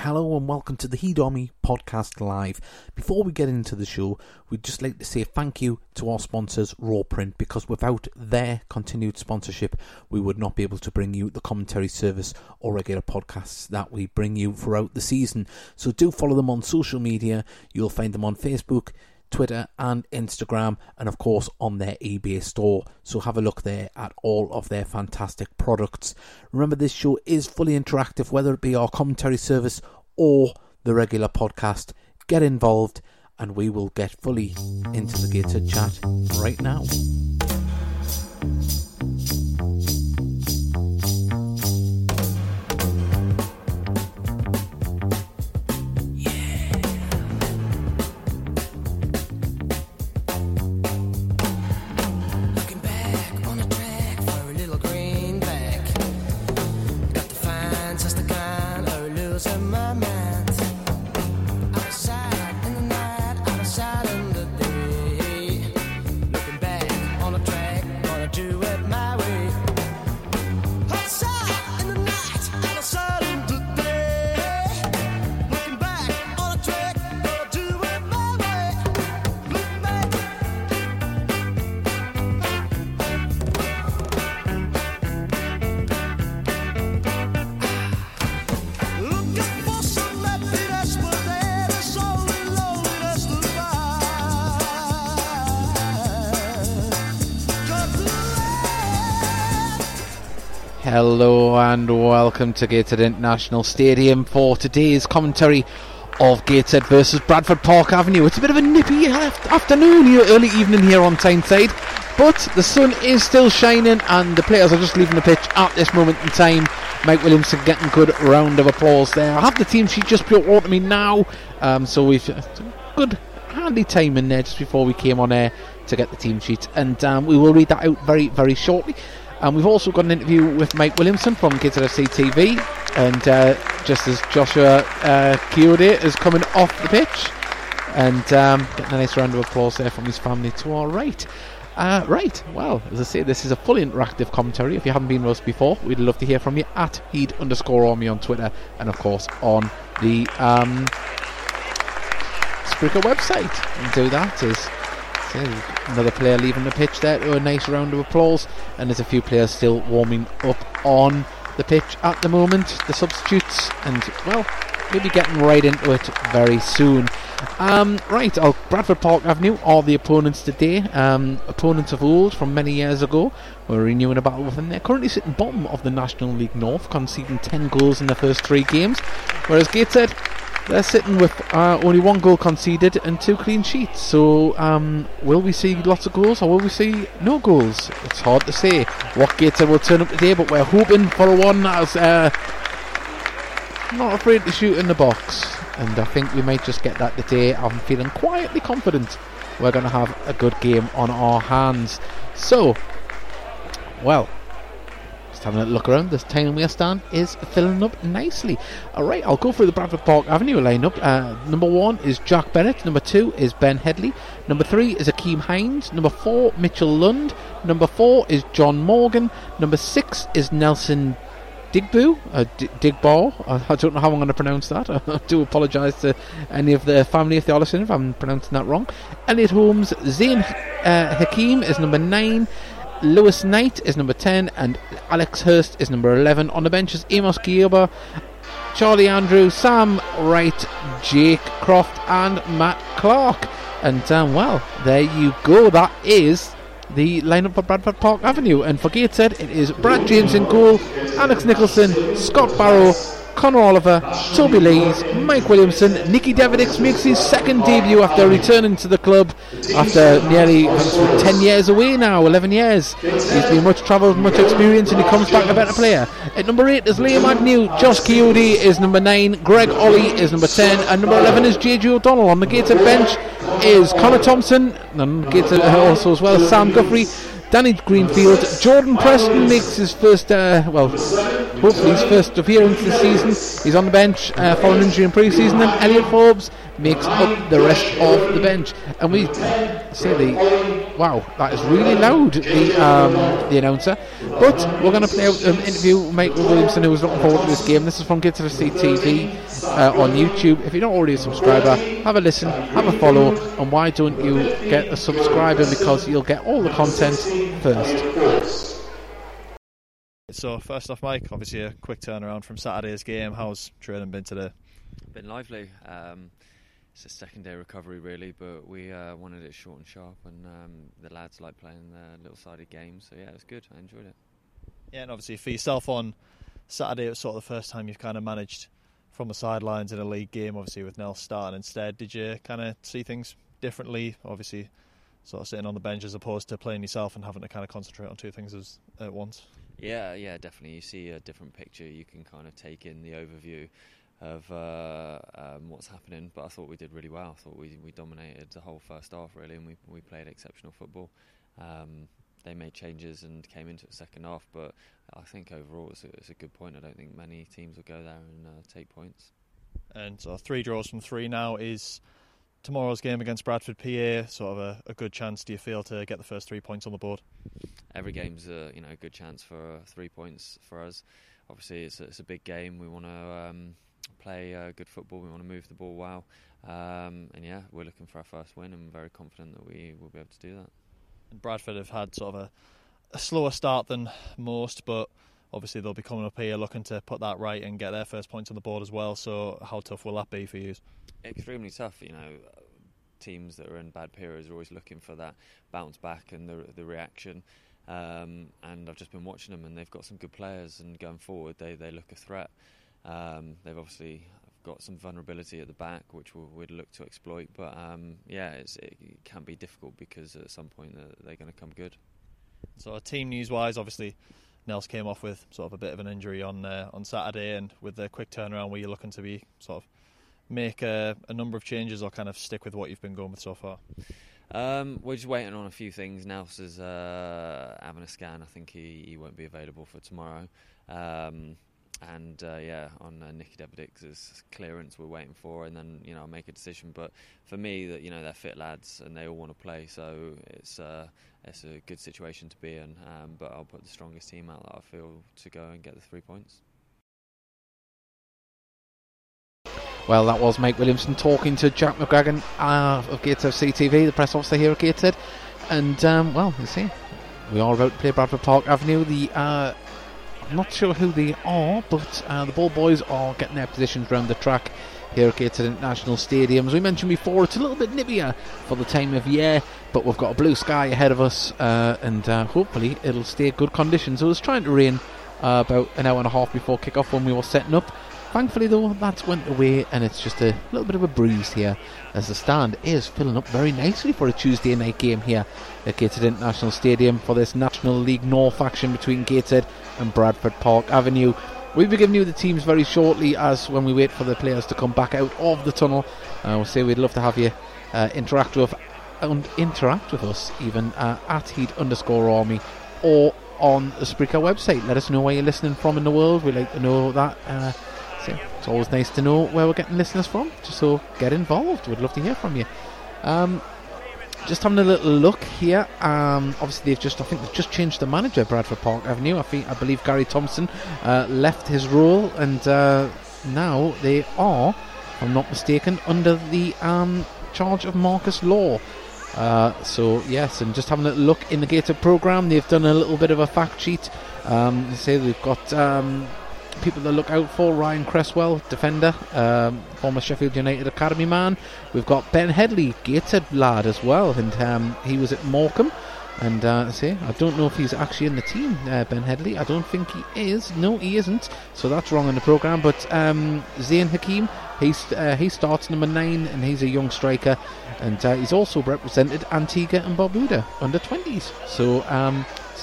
Hello and welcome to the Heed Army Podcast Live. Before we get into the show, we'd just like to say thank you to our sponsors, Raw Print, because without their continued sponsorship, we would not be able to bring you the commentary service or regular podcasts that we bring you throughout the season. So do follow them on social media. You'll find them on Facebook, Twitter and Instagram, and of course on their eBay store. So have a look there at all of their fantastic products. Remember, this show is fully interactive, whether it be our commentary service or the regular podcast. Get involved and we will get fully into the Gateshead chat right now. Hello and welcome to Gateshead International Stadium for today's commentary of Gateshead versus Bradford Park Avenue. It's a bit of a nippy afternoon, early evening here on Tyneside, but the sun is still shining and the players are just leaving the pitch at this moment in time. Mike Williamson getting a good round of applause there. I have the team sheet just brought over to me now, so we've good handy time in there just before we came on air to get the team sheet, and we will read that out very, very shortly. And we've also got an interview with Mike Williamson from Gateshead FC TV. And just as Joshua Kayode is coming off the pitch. And getting a nice round of applause there from his family to our right. Well, as I say, this is a fully interactive commentary. If you haven't been with us before, we'd love to hear from you at Heed_Army on Twitter. And, of course, on the Spreaker website. And do that is... Another player leaving the pitch there to a nice round of applause, and there's a few players still warming up on the pitch at the moment, the substitutes, and well, we'll be getting right into it very soon. Bradford Park Avenue are the opponents today, opponents of old from many years ago. We're renewing a battle with them. They're currently sitting bottom of the National League North, conceding 10 goals in the first three games, whereas Gateshead, they're sitting with only one goal conceded and two clean sheets. So will we see lots of goals or will we see no goals? It's hard to say what Gateshead will turn up today, but we're hoping for a one that's not afraid to shoot in the box. And I think we might just get that today. I'm feeling quietly confident we're going to have a good game on our hands. So, well... having a look around, this town we are stand is filling up nicely. Alright, I'll go through the Bradford Park Avenue lineup. Number 1 is Jack Bennett, number 2 is Ben Hedley, number 3 is Hakeem Hines, number 4 Mitchell Lund, number 4 is John Morgan, number 6 is Nelson Digbeau, Digbeau, I don't know how I'm going to pronounce that. I do apologise to any of the family if they are listening if I'm pronouncing that wrong. Elliot Holmes. Zayn Hakeem is number 9, Lewis Knight is number 10 and Alex Hurst is number 11. On the bench is Amos Gioba, Charlie Andrew, Sam Wright, Jake Croft and Matt Clark. And well, there you go. That is the lineup for Bradford Park Avenue. And for Gateshead, it is Brad James in goal, Alex Nicholson, Scott Barrow, Connor Oliver, Toby Lees, Mike Williamson. Nicky Deverdix makes his second debut after returning to the club after nearly 10 years away now, 11 years. He's been much travelled, much experience, and he comes back a better player. At number 8 is Liam Agnew, Josh Kayode is number 9, Greg Olley is number 10, and number 11 is JJ O'Donnell. On the Gateshead bench is Connor Thompson, and Gateshead also as well, Sam Guthrie, Danny Greenfield. Jordan Preston makes his first, hopefully his first appearance this season. He's on the bench for an injury in pre-season. And Elliot Forbes makes up the rest of the bench. And we say wow, that is really loud, the announcer. But we're going to play out an interview with Mike Williamson, who was looking forward to this game. This is from Gateshead FC TV on YouTube. If you're not already a subscriber, have a listen, have a follow, and why don't you get a subscriber, because you'll get all the content first. So first off, Mike, obviously a quick turnaround from Saturday's game. How's training been today? Been lively. It's a second day recovery really, but we wanted it short and sharp, and the lads like playing their little sided games, so yeah, it was good. I enjoyed it. Yeah, and obviously for yourself on Saturday, it was sort of the first time you've kind of managed from the sidelines in a league game, obviously with Nels starting instead. Did you kind of see things differently, obviously sort of sitting on the bench as opposed to playing yourself and having to kind of concentrate on two things at once? Yeah, definitely. You see a different picture. You can kind of take in the overview of what's happening, but I thought we did really well. I thought we dominated the whole first half really, and we played exceptional football. They made changes and came into the second half, but I think overall it's a good point. I don't think many teams will go there and take points. And so 3 draws from 3 now is tomorrow's game against Bradford PA. Sort of a good chance, do you feel, to get the first 3 points on the board? Every game's a good chance for 3 points for us. Obviously it's a big game. We want to play good football. We want to move the ball well, and yeah, we're looking for our first win, and we're very confident that we will be able to do that. And Bradford have had sort of a slower start than most, but obviously they'll be coming up here looking to put that right and get their first points on the board as well. So how tough will that be for you? Extremely tough. Teams that are in bad periods are always looking for that bounce back and the reaction. And I've just been watching them, and they've got some good players, and going forward they look a threat. They've obviously got some vulnerability at the back, which we'd look to exploit, but it can be difficult because at some point they're going to come good. So team news wise, obviously Nels came off with sort of a bit of an injury on Saturday, and with the quick turnaround, were you looking to be sort of make a number of changes or kind of stick with what you've been going with so far? We're just waiting on a few things. Nels is having a scan. I think he won't be available for tomorrow. On Nicky Deverdix's clearance we're waiting for, and then I'll make a decision. But for me, that they're fit lads and they all want to play, so it's a good situation to be in. But I'll put the strongest team out that I feel to go and get the 3 points. Well, that was Mike Williamson talking to Jack McGregor of Gateshead FC TV, the press officer here at Gateshead, and you see, we are about to play Bradford Park Avenue. I'm not sure who they are, but the ball boys are getting their positions around the track here at Gateshead International Stadium. As we mentioned before, it's a little bit nippier for the time of year, but we've got a blue sky ahead of us, and hopefully it'll stay good conditions. It was trying to rain about an hour and a half before kick-off when we were setting up. Thankfully, though, that went away, and it's just a little bit of a breeze here, as the stand is filling up very nicely for a Tuesday night game here at Gateshead International Stadium for this National League North action between Gateshead and Bradford Park Avenue. We'll be giving you the teams very shortly, as when we wait for the players to come back out of the tunnel. We'll say we'd love to have you interact with us, even at @heat_army or on the Spreaker website. Let us know where you're listening from in the world. We'd like to know that. So it's always nice to know where we're getting listeners from, just so get involved. We'd love to hear from you. Just having a little look here. Obviously, they've just changed the manager, Bradford Park Avenue. I believe Gary Thompson left his role, and now they are, if I'm not mistaken, under the charge of Marcus Law. And just having a little look in the Gateshead programme, they've done a little bit of a fact sheet. They say they've got people to look out for: Ryan Cresswell, defender, former Sheffield United academy man. We've got Ben Hedley, Gateshead lad as well, and he was at Morecambe, and I don't know if he's actually in the team, Ben Hedley. I don't think he is. No, he isn't, so that's wrong in the programme. But Zayn Hakeem, he starts number 9, and he's a young striker, and he's also represented Antigua and Barbuda under 20s, so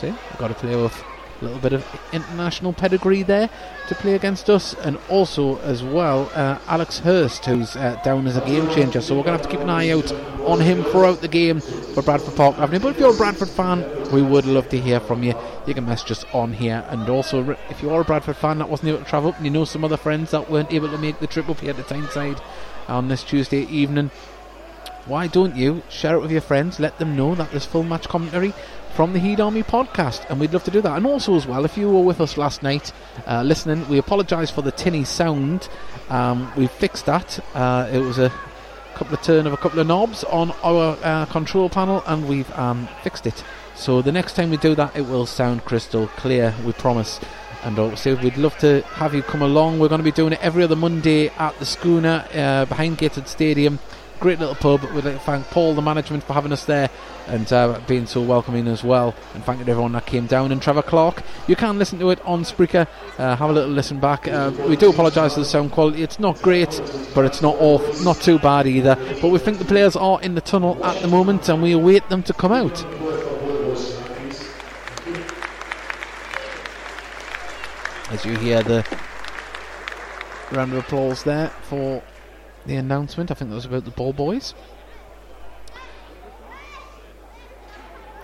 we've got to play with A little bit of international pedigree there to play against us, and also as well Alex Hurst, who's down as a game changer, so we're going to have to keep an eye out on him throughout the game for Bradford Park Avenue. But if you're a Bradford fan, we would love to hear from you. You can message us on here, and also if you are a Bradford fan that wasn't able to travel up, and you know some other friends that weren't able to make the trip up here to Tyneside on this Tuesday evening, why don't you share it with your friends? Let them know that there's full match commentary from the Heed Army podcast, and we'd love to do that. And also as well, if you were with us last night listening, we apologise for the tinny sound. We've fixed that. It was a couple of turn of a couple of knobs on our control panel, and we've fixed it, so the next time we do that it will sound crystal clear, we promise. And obviously we'd love to have you come along. We're going to be doing it every other Monday at the Schooner behind Gateshead Stadium. Great little pub. We'd like to thank Paul, the management, for having us there and being so welcoming as well, and thanking everyone that came down. And Trevor Clark, you can listen to it on Spreaker, have a little listen back. We do apologise for the sound quality. It's not great, but it's not off, not too bad either. But we think the players are in the tunnel at the moment, and we await them to come out. As you hear the round of applause there for the announcement, I think that was about the ball boys.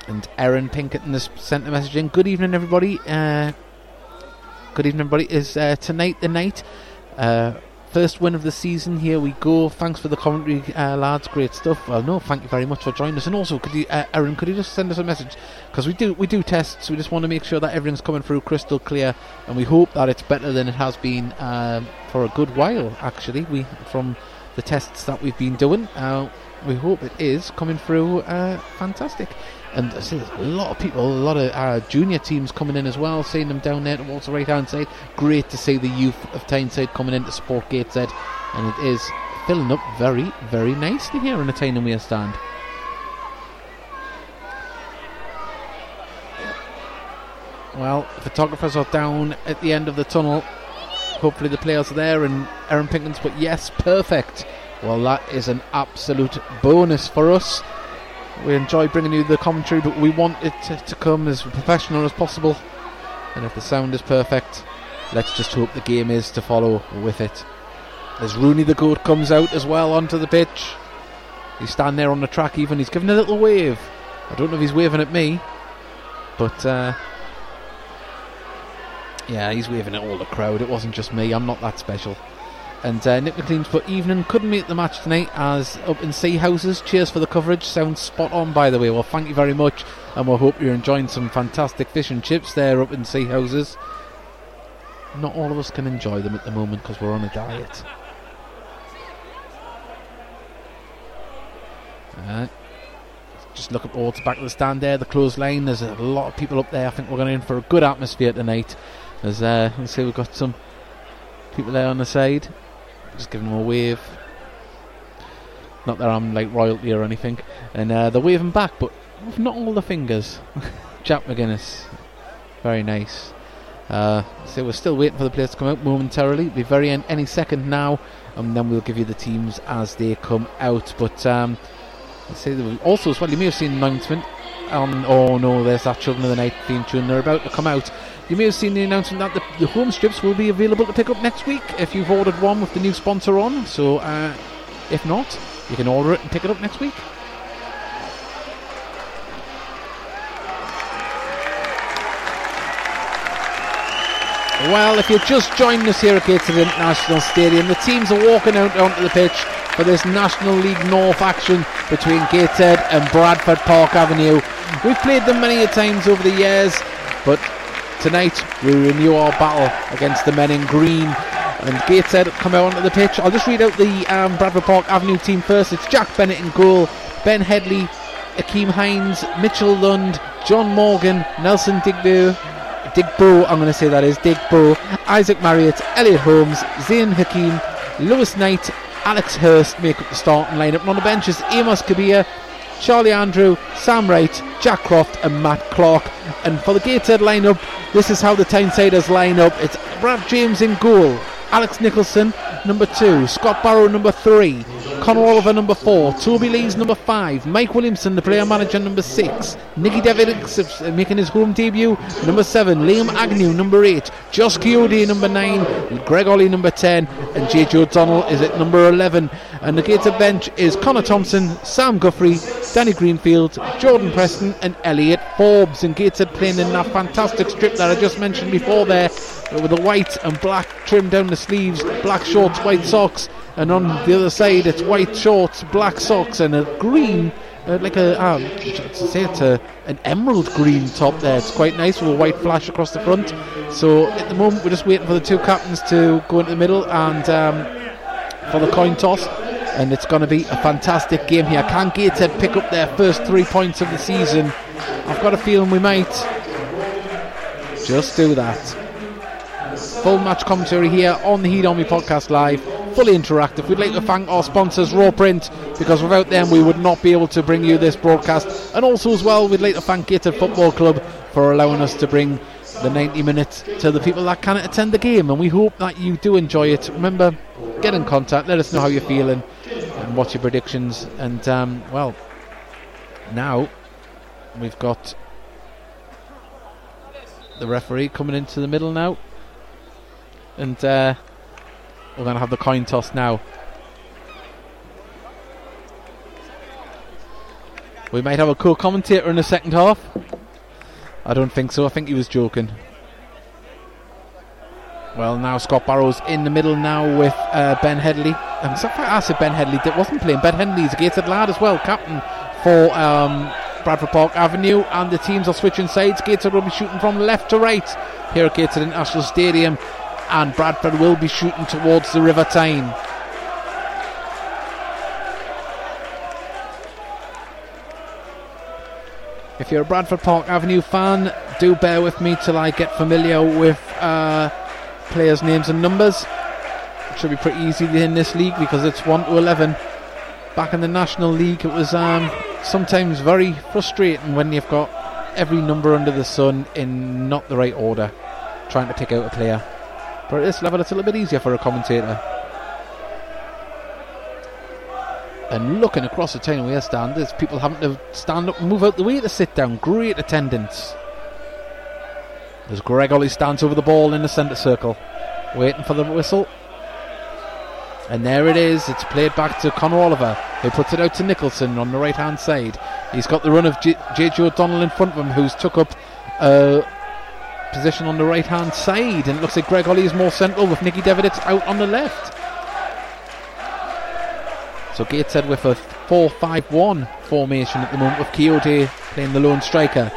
And Erin Pinkerton has sent a message in. Good evening, everybody. Is tonight the night? First win of the season. Here we go. Thanks for the commentary, lads. Great stuff. Well, no, thank you very much for joining us. And also, could you, Erin, could you just send us a message? Because we do tests. We just want to make sure that everything's coming through crystal clear, and we hope that it's better than it has been for a good while. Actually, from the tests that we've been doing, we hope it is coming through fantastic. And I see there's a lot of people, a lot of junior teams coming in as well, seeing them down there towards the right hand side. Great to see the youth of Tyneside coming in to support Gateshead, and it is filling up very, very nicely here in the Tyne and Wear stand. Well, photographers are down at the end of the tunnel. Hopefully the players are there, and Erin Pinkins, but yes, perfect. Well, that is an absolute bonus for us. We enjoy bringing you the commentary, but we want it to come as professional as possible. And if the sound is perfect, let's just hope the game is to follow with it. As Rooney the Goat comes out as well onto the pitch. He's standing there on the track even. He's giving a little wave. I don't know if he's waving at me, but yeah, he's waving at all the crowd. It wasn't just me. I'm not that special. And Nick McLean's for evening, couldn't make the match tonight as up in Sea Houses. Cheers for the coverage, sounds spot on by the way. Well, thank you very much, and we'll hope you're enjoying some fantastic fish and chips there up in Sea Houses. Not all of us can enjoy them at the moment because we're on a diet. Just look up towards the back of the stand there, the clothesline. There's a lot of people up there. I think we're going in for a good atmosphere tonight. As let's see, we've got some people there on the side. Just giving them a wave. Not that I'm like royalty or anything. And they're waving back, but with not all the fingers. Jack McGuinness. Very nice. So we're still waiting for the players to come out momentarily. It'll be very end any second now. And then we'll give you the teams as they come out. But let's see, also as well, you may have seen an announcement. Oh no, there's that Children of the Night theme tune. They're about to come out. You may have seen the announcement that the home strips will be available to pick up next week if you've ordered one with the new sponsor on. So if not, you can order it and pick it up next week. Well, if you're just joining us here at Gateshead International Stadium, the teams are walking out onto the pitch for this National League North action between Gateshead and Bradford Park Avenue. We've played them many a times over the years, but tonight we renew our battle against the men in green. And Gateshead come out onto the pitch. I'll just read out the Bradford Park Avenue team first. It's Jack Bennett in goal, Ben Hedley, Hakeem Hines, Mitchell Lund, John Morgan, Nelson Digbeau, I'm going to say that is Digbeau, Isaac Marriott, Elliot Holmes, Zayn Hakeem, Lewis Knight, Alex Hurst make up the starting lineup. And on the bench is Amos Kabir, Charlie Andrew, Sam Wright, Jack Croft and Matt Clark. And for the Gateshead lineup, this is how the Tynesiders line up. It's Brad James in goal, Alex Nicholson number 2, Scott Barrow number 3, Connor Oliver number 4, Toby Lees number 5, Mike Williamson the player manager number 6, Nicky Deverdix making his home debut number 7, Liam Agnew number 8, Joshua Kayode number 9, Greg Olley number 10, and JJ O'Donnell is at number 11. And the Gateshead bench is Connor Thompson, Sam Guthrie, Danny Greenfield, Jordan Preston and Elliot Holmes. And Gateshead playing in that fantastic strip that I just mentioned before there, with the white and black trim down the sleeves, black shorts, white socks, and on the other side it's white shorts, black socks, and a green an emerald green top there. It's quite nice with a white flash across the front. So at the moment we're just waiting for the two captains to go into the middle and for the coin toss, and it's going to be a fantastic game here. Can Gateshead pick up their first 3 points of the season? I've got a feeling we might just do that. Full match commentary here on the Heat Army Podcast Live, fully interactive. We'd like to thank our sponsors Raw Print, because without them we would not be able to bring you this broadcast, and also as well we'd like to thank Gateshead Football Club for allowing us to bring the 90 minutes to the people that can't attend the game, and we hope that you do enjoy it. Remember, get in contact, let us know how you're feeling and what's your predictions. And well, now we've got the referee coming into the middle now, and we're going to have the coin toss now. We might have a cool commentator in the second half. I don't think so. I think he was joking. Well, now Scott Barrow's in the middle now with Ben Hedley. I said Ben Hedley that wasn't playing. Ben Hedley's a Gateshead lad as well, captain for Bradford Park Avenue, and the teams are switching sides. Gateshead will be shooting from left to right here at Gateshead International Stadium, and Bradford will be shooting towards the River Tyne. If you're a Bradford Park Avenue fan, do bear with me till I get familiar with players' names and numbers. It should be pretty easy in this league because it's 1 to 11. Back in the National League, it was sometimes very frustrating when you've got every number under the sun in not the right order, trying to pick out a player. But at this level it's a little bit easier for a commentator. And looking across the town where I stand, there's people having to stand up and move out the way to sit down. Great attendance. As Greg Olley stands over the ball in the centre circle, waiting for the whistle. And there it is. It's played back to Connor Oliver, who puts it out to Nicholson on the right hand side. He's got the run of JJ O'Donnell in front of him, who's took up position on the right hand side, and it looks like Greg Olley is more central with Nicky Deverdix out on the left. So Gateshead with a 4-5-1 formation at the moment, with Kayode playing the lone striker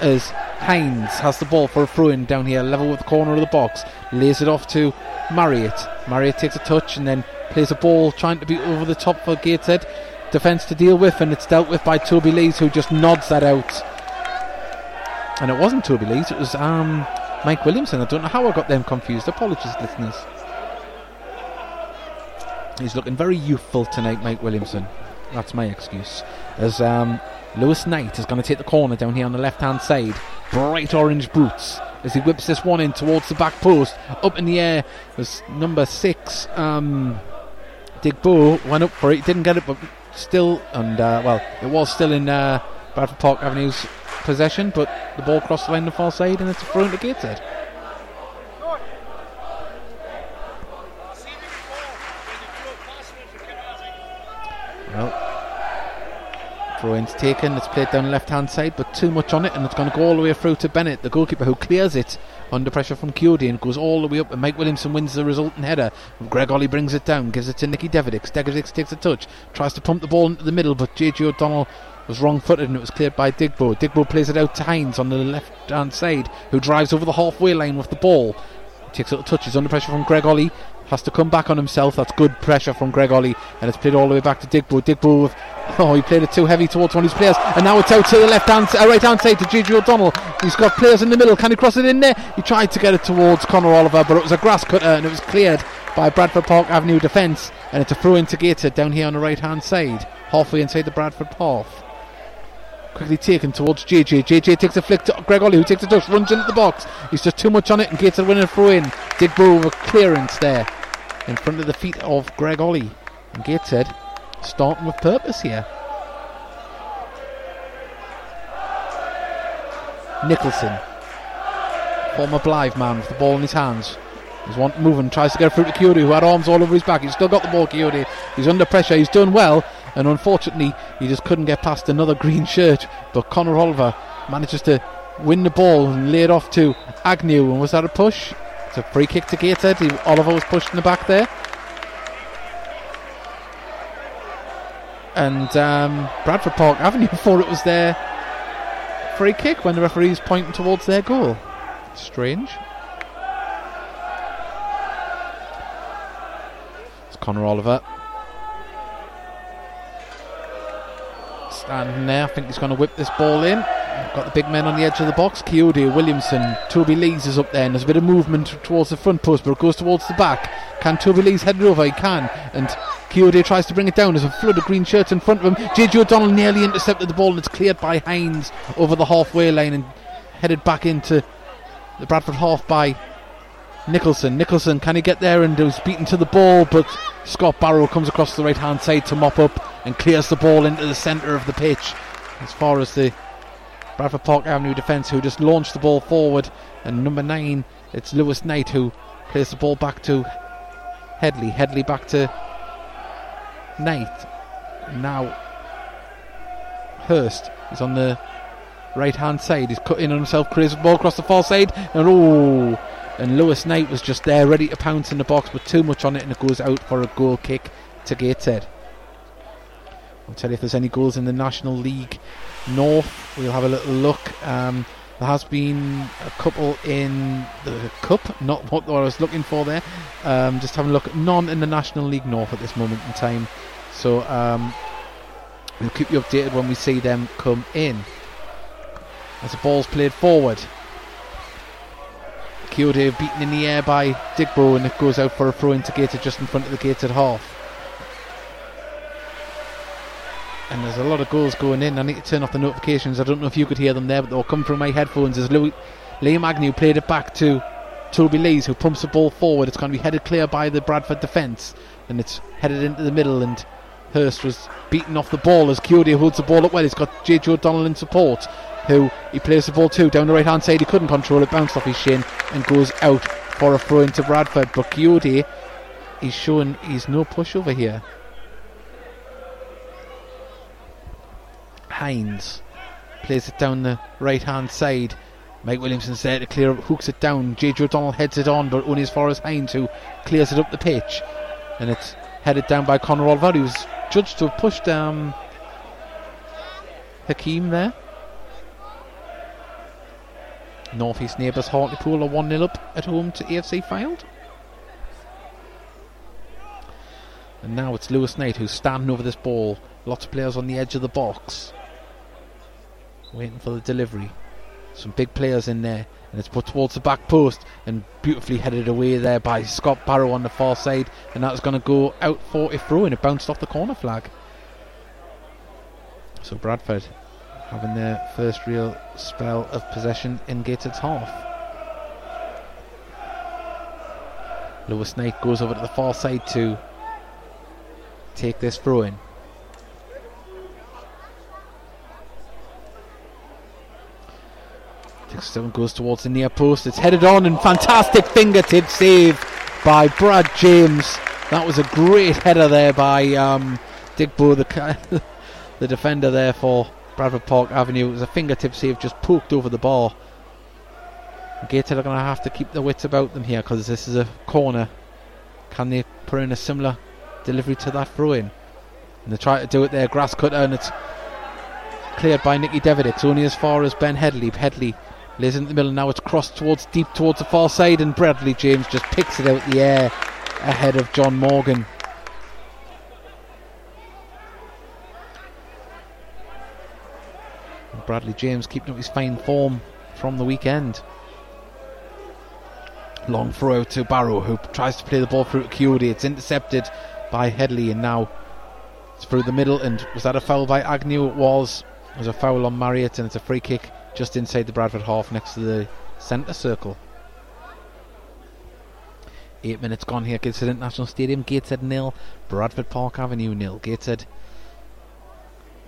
as Hines has the ball for a throw-in down here, level with the corner of the box, lays it off to Marriott. Marriott takes a touch and then plays a ball trying to be over the top for Gateshead defence to deal with, and it's dealt with by Toby Lees, who just nods that out. And it wasn't Toby Lees, it was Mike Williamson. I don't know how I got them confused. Apologies, listeners. He's looking very youthful tonight, Mike Williamson. That's my excuse. As Lewis Knight is going to take the corner down here on the left-hand side. Bright orange boots as he whips this one in towards the back post. Up in the air was number 6, Digbeau went up for it. He didn't get it, but still, and it was still in Bradford Park Avenue's possession, but the ball crossed the line on the far side, and it's a throw into Gateshead. Well, throw in's taken. It's played down the left hand side, but too much on it, and it's going to go all the way through to Bennett, the goalkeeper, who clears it under pressure from Kayode, and goes all the way up, and Mike Williamson wins the resulting header. Greg Olley brings it down, gives it to Nicky Deverdix. Deverdix takes a touch, tries to pump the ball into the middle, but JJ O'Donnell was wrong-footed, and it was cleared by Digbeau. Digbeau plays it out to Hines on the left-hand side, who drives over the halfway line with the ball. Takes a little touch, is under pressure from Greg Olley, has to come back on himself. That's good pressure from Greg Olley, and it's played all the way back to Digbeau. Digbeau, he played it too heavy towards one of his players, and now it's out to the right-hand side to JJ O'Donnell. He's got players in the middle. Can he cross it in there? He tried to get it towards Connor Oliver, but it was a grass cutter, and it was cleared by Bradford Park Avenue defence, and it's a throw into Gateshead down here on the right-hand side, halfway inside the Bradford path. Quickly taken towards JJ. JJ takes a flick to Greg Olley, who takes a touch, runs into the box. He's just too much on it, and Gateshead winning a throw in. Digbeau with a clearance there in front of the feet of Greg Olley, and Gateshead starting with purpose here. Nicholson, former Blythe man, with the ball in his hands. He's moving, tries to get through to Kayode, who had arms all over his back. He's still got the ball, Kayode. He's under pressure, he's done well, and unfortunately he just couldn't get past another green shirt. But Connor Oliver manages to win the ball and lay it off to Agnew. And was that a push? It's a free kick to Gateshead. Oliver was pushed in the back there. And Bradford Park Avenue thought it was their free kick when the referee's pointing towards their goal. Strange. It's Connor Oliver standing there. I think he's going to whip this ball in. Got the big men on the edge of the box. Kayode, Williamson, Toby Lees is up there, and there's a bit of movement towards the front post, but it goes towards the back. Can Toby Lees head it over? He can, and Kayode tries to bring it down. There's a flood of green shirts in front of him. JJ O'Donnell nearly intercepted the ball, and it's cleared by Hines over the halfway line and headed back into the Bradford half by Nicholson. Nicholson, can he get there? And he's beaten to the ball, but Scott Barrow comes across the right hand side to mop up and clears the ball into the centre of the pitch as far as the Bradford Park Avenue defence, who just launched the ball forward. And number 9, it's Lewis Knight, who plays the ball back to Hedley. Hedley back to Knight. Now Hurst is on the right hand side. He's cut in on himself, clears the ball across the far side, and Lewis Knight was just there ready to pounce in the box, but too much on it, and it goes out for a goal kick to Gateshead. I'll tell you if there's any goals in the National League North. We'll have a little look. There has been a couple in the Cup, not what I was looking for there. Just having a look, none in the National League North at this moment in time. So we'll keep you updated when we see them come in. As the ball's played forward, Kayode beaten in the air by Digbeau, and it goes out for a throw into Gateshead just in front of the Gateshead half. And there's a lot of goals going in. I need to turn off the notifications. I don't know if you could hear them there, but they'll come through my headphones as Liam Agnew played it back to Toby Lees, who pumps the ball forward. It's going to be headed clear by the Bradford defence, and it's headed into the middle, and Hurst was beaten off the ball as Kayode holds the ball up well. He's got JJ O'Donnell in support, who he plays the ball to down the right hand side. He couldn't control it, bounced off his shin and goes out for a throw into Bradford. But Kayode, he's showing he's no pushover here. Hines plays it down the right hand side. Mike Williamson's there to clear up, hooks it down. JJ O'Donnell heads it on, but only as far as Hines, who clears it up the pitch, and it's headed down by Connor Oliver, who's judged to have pushed Hakeem there. North East neighbours Hartlepool are 1-0 up at home to AFC Fylde. And now it's Lewis Knight who's standing over this ball. Lots of players on the edge of the box waiting for the delivery. Some big players in there, and it's put towards the back post and beautifully headed away there by Scott Barrow on the far side, and that's going to go out for a throw, and it bounced off the corner flag. So Bradford having their first real spell of possession in Gateshead's half. Lewis Knight goes over to the far side to take this throw in. Still goes towards the near post. It's headed on, and fantastic fingertip save by Brad James. That was a great header there by Digbeau, the defender there for Bradford Park Avenue. It was a fingertip save, just poked over the bar. Gateshead are going to have to keep their wits about them here, because this is a corner. Can they put in a similar delivery to that throw-in? And they try to do it there, grass cutter, and it's cleared by Nicky Deverdix, only as far as Ben Hedley. Hedley lays in the middle. Now it's crossed deep towards the far side, and Bradley James just picks it out the air ahead of John Morgan. And Bradley James keeping up his fine form from the weekend. Long throw out to Barrow, who tries to play the ball through to Kayode. It's intercepted by Hedley, and now it's through the middle, and was that a foul by Agnew? It was. It was a foul on Marriott, and it's a free kick just inside the Bradford half next to the centre circle. 8 minutes gone here. Gateshead International Stadium, Gateshead 0, Bradford Park Avenue 0. Gateshead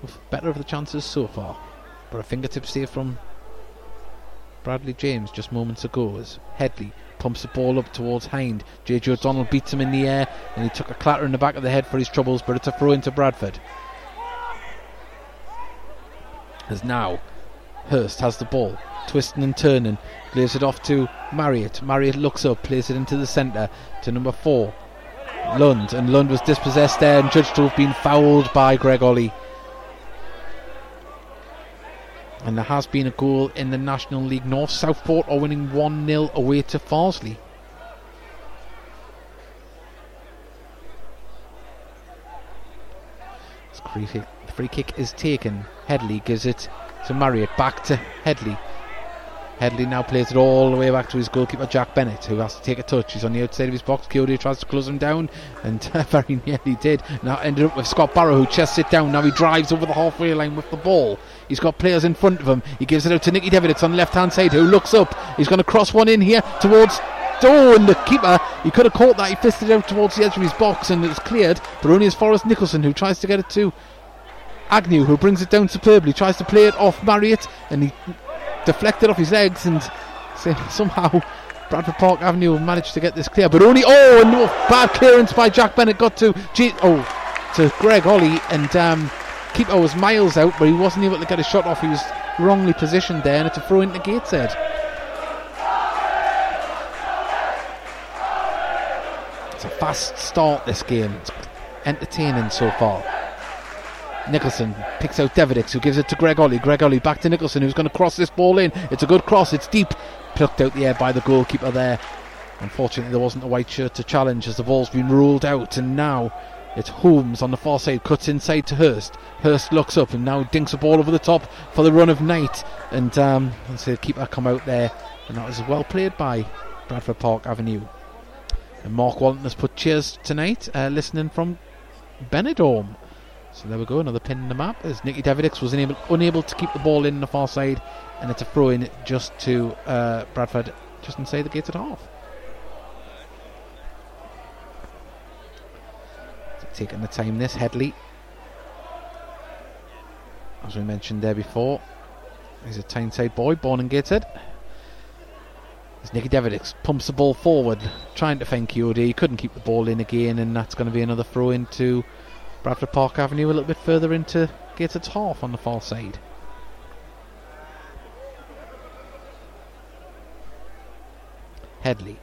with better of the chances so far, but a fingertip save from Bradley James just moments ago as Hedley pumps the ball up towards Hind. JJ O'Donnell beats him in the air and he took a clatter in the back of the head for his troubles, but it's a throw into Bradford. As now Hurst has the ball, twisting and turning, plays it off to Marriott. Marriott looks up, plays it into the centre to number 4 Lund, and Lund was dispossessed there and judged to have been fouled by Greg Olley. And there has been a goal in the National League North. Southport are winning 1-0 away to Farsley. This free kick is taken. Hedley gives it to Marriott, back to Hedley. Hedley now plays it all the way back to his goalkeeper Jack Bennett, who has to take a touch. He's on the outside of his box. Kayode tries to close him down and very nearly did. Now ended up with Scott Barrow, who chests it down. Now he drives over the halfway line with the ball. He's got players in front of him. He gives it out to Nicky Deverdix on the left hand side, who looks up. He's going to cross one in here towards and the keeper. He could have caught that. He fisted it out towards the edge of his box and it's cleared, but only as far as Nicholson, who tries to get it to Agnew, who brings it down superbly. Tries to play it off Marriott and he deflected off his legs, and somehow Bradford Park Avenue managed to get this clear, but only bad clearance by Jack Bennett got to Greg Olley, and keeper was miles out, but he wasn't able to get a shot off. He was wrongly positioned there, and it's a throw into Gateshead. It's a fast start this game. It's entertaining so far. Nicholson picks out Deverdix, who gives it to Greg Olley. Greg Olley back to Nicholson, who's going to cross this ball in. It's a good cross, it's deep, plucked out the air by the goalkeeper there. Unfortunately there wasn't a white shirt to challenge as the ball's been ruled out, and now it's Holmes on the far side, cuts inside to Hurst. Hurst looks up and now dinks a ball over the top for the run of Knight, and the keeper come out there, and that was well played by Bradford Park Avenue. And Mark Walton has put cheers tonight, listening from Benidorm. So there we go, another pin in the map as Nicky Deverdix was unable to keep the ball in the far side, and it's a throw in just to Bradford, just inside the Gateshead half. Taking the time, this Hedley, as we mentioned there before, he's a Tyneside boy, born in Gateshead. As Nicky Deverdix pumps the ball forward, trying to find Kayode, he couldn't keep the ball in again, and that's going to be another throw into Bradford Park Avenue, a little bit further into Gateshead's half on the far side. Hedley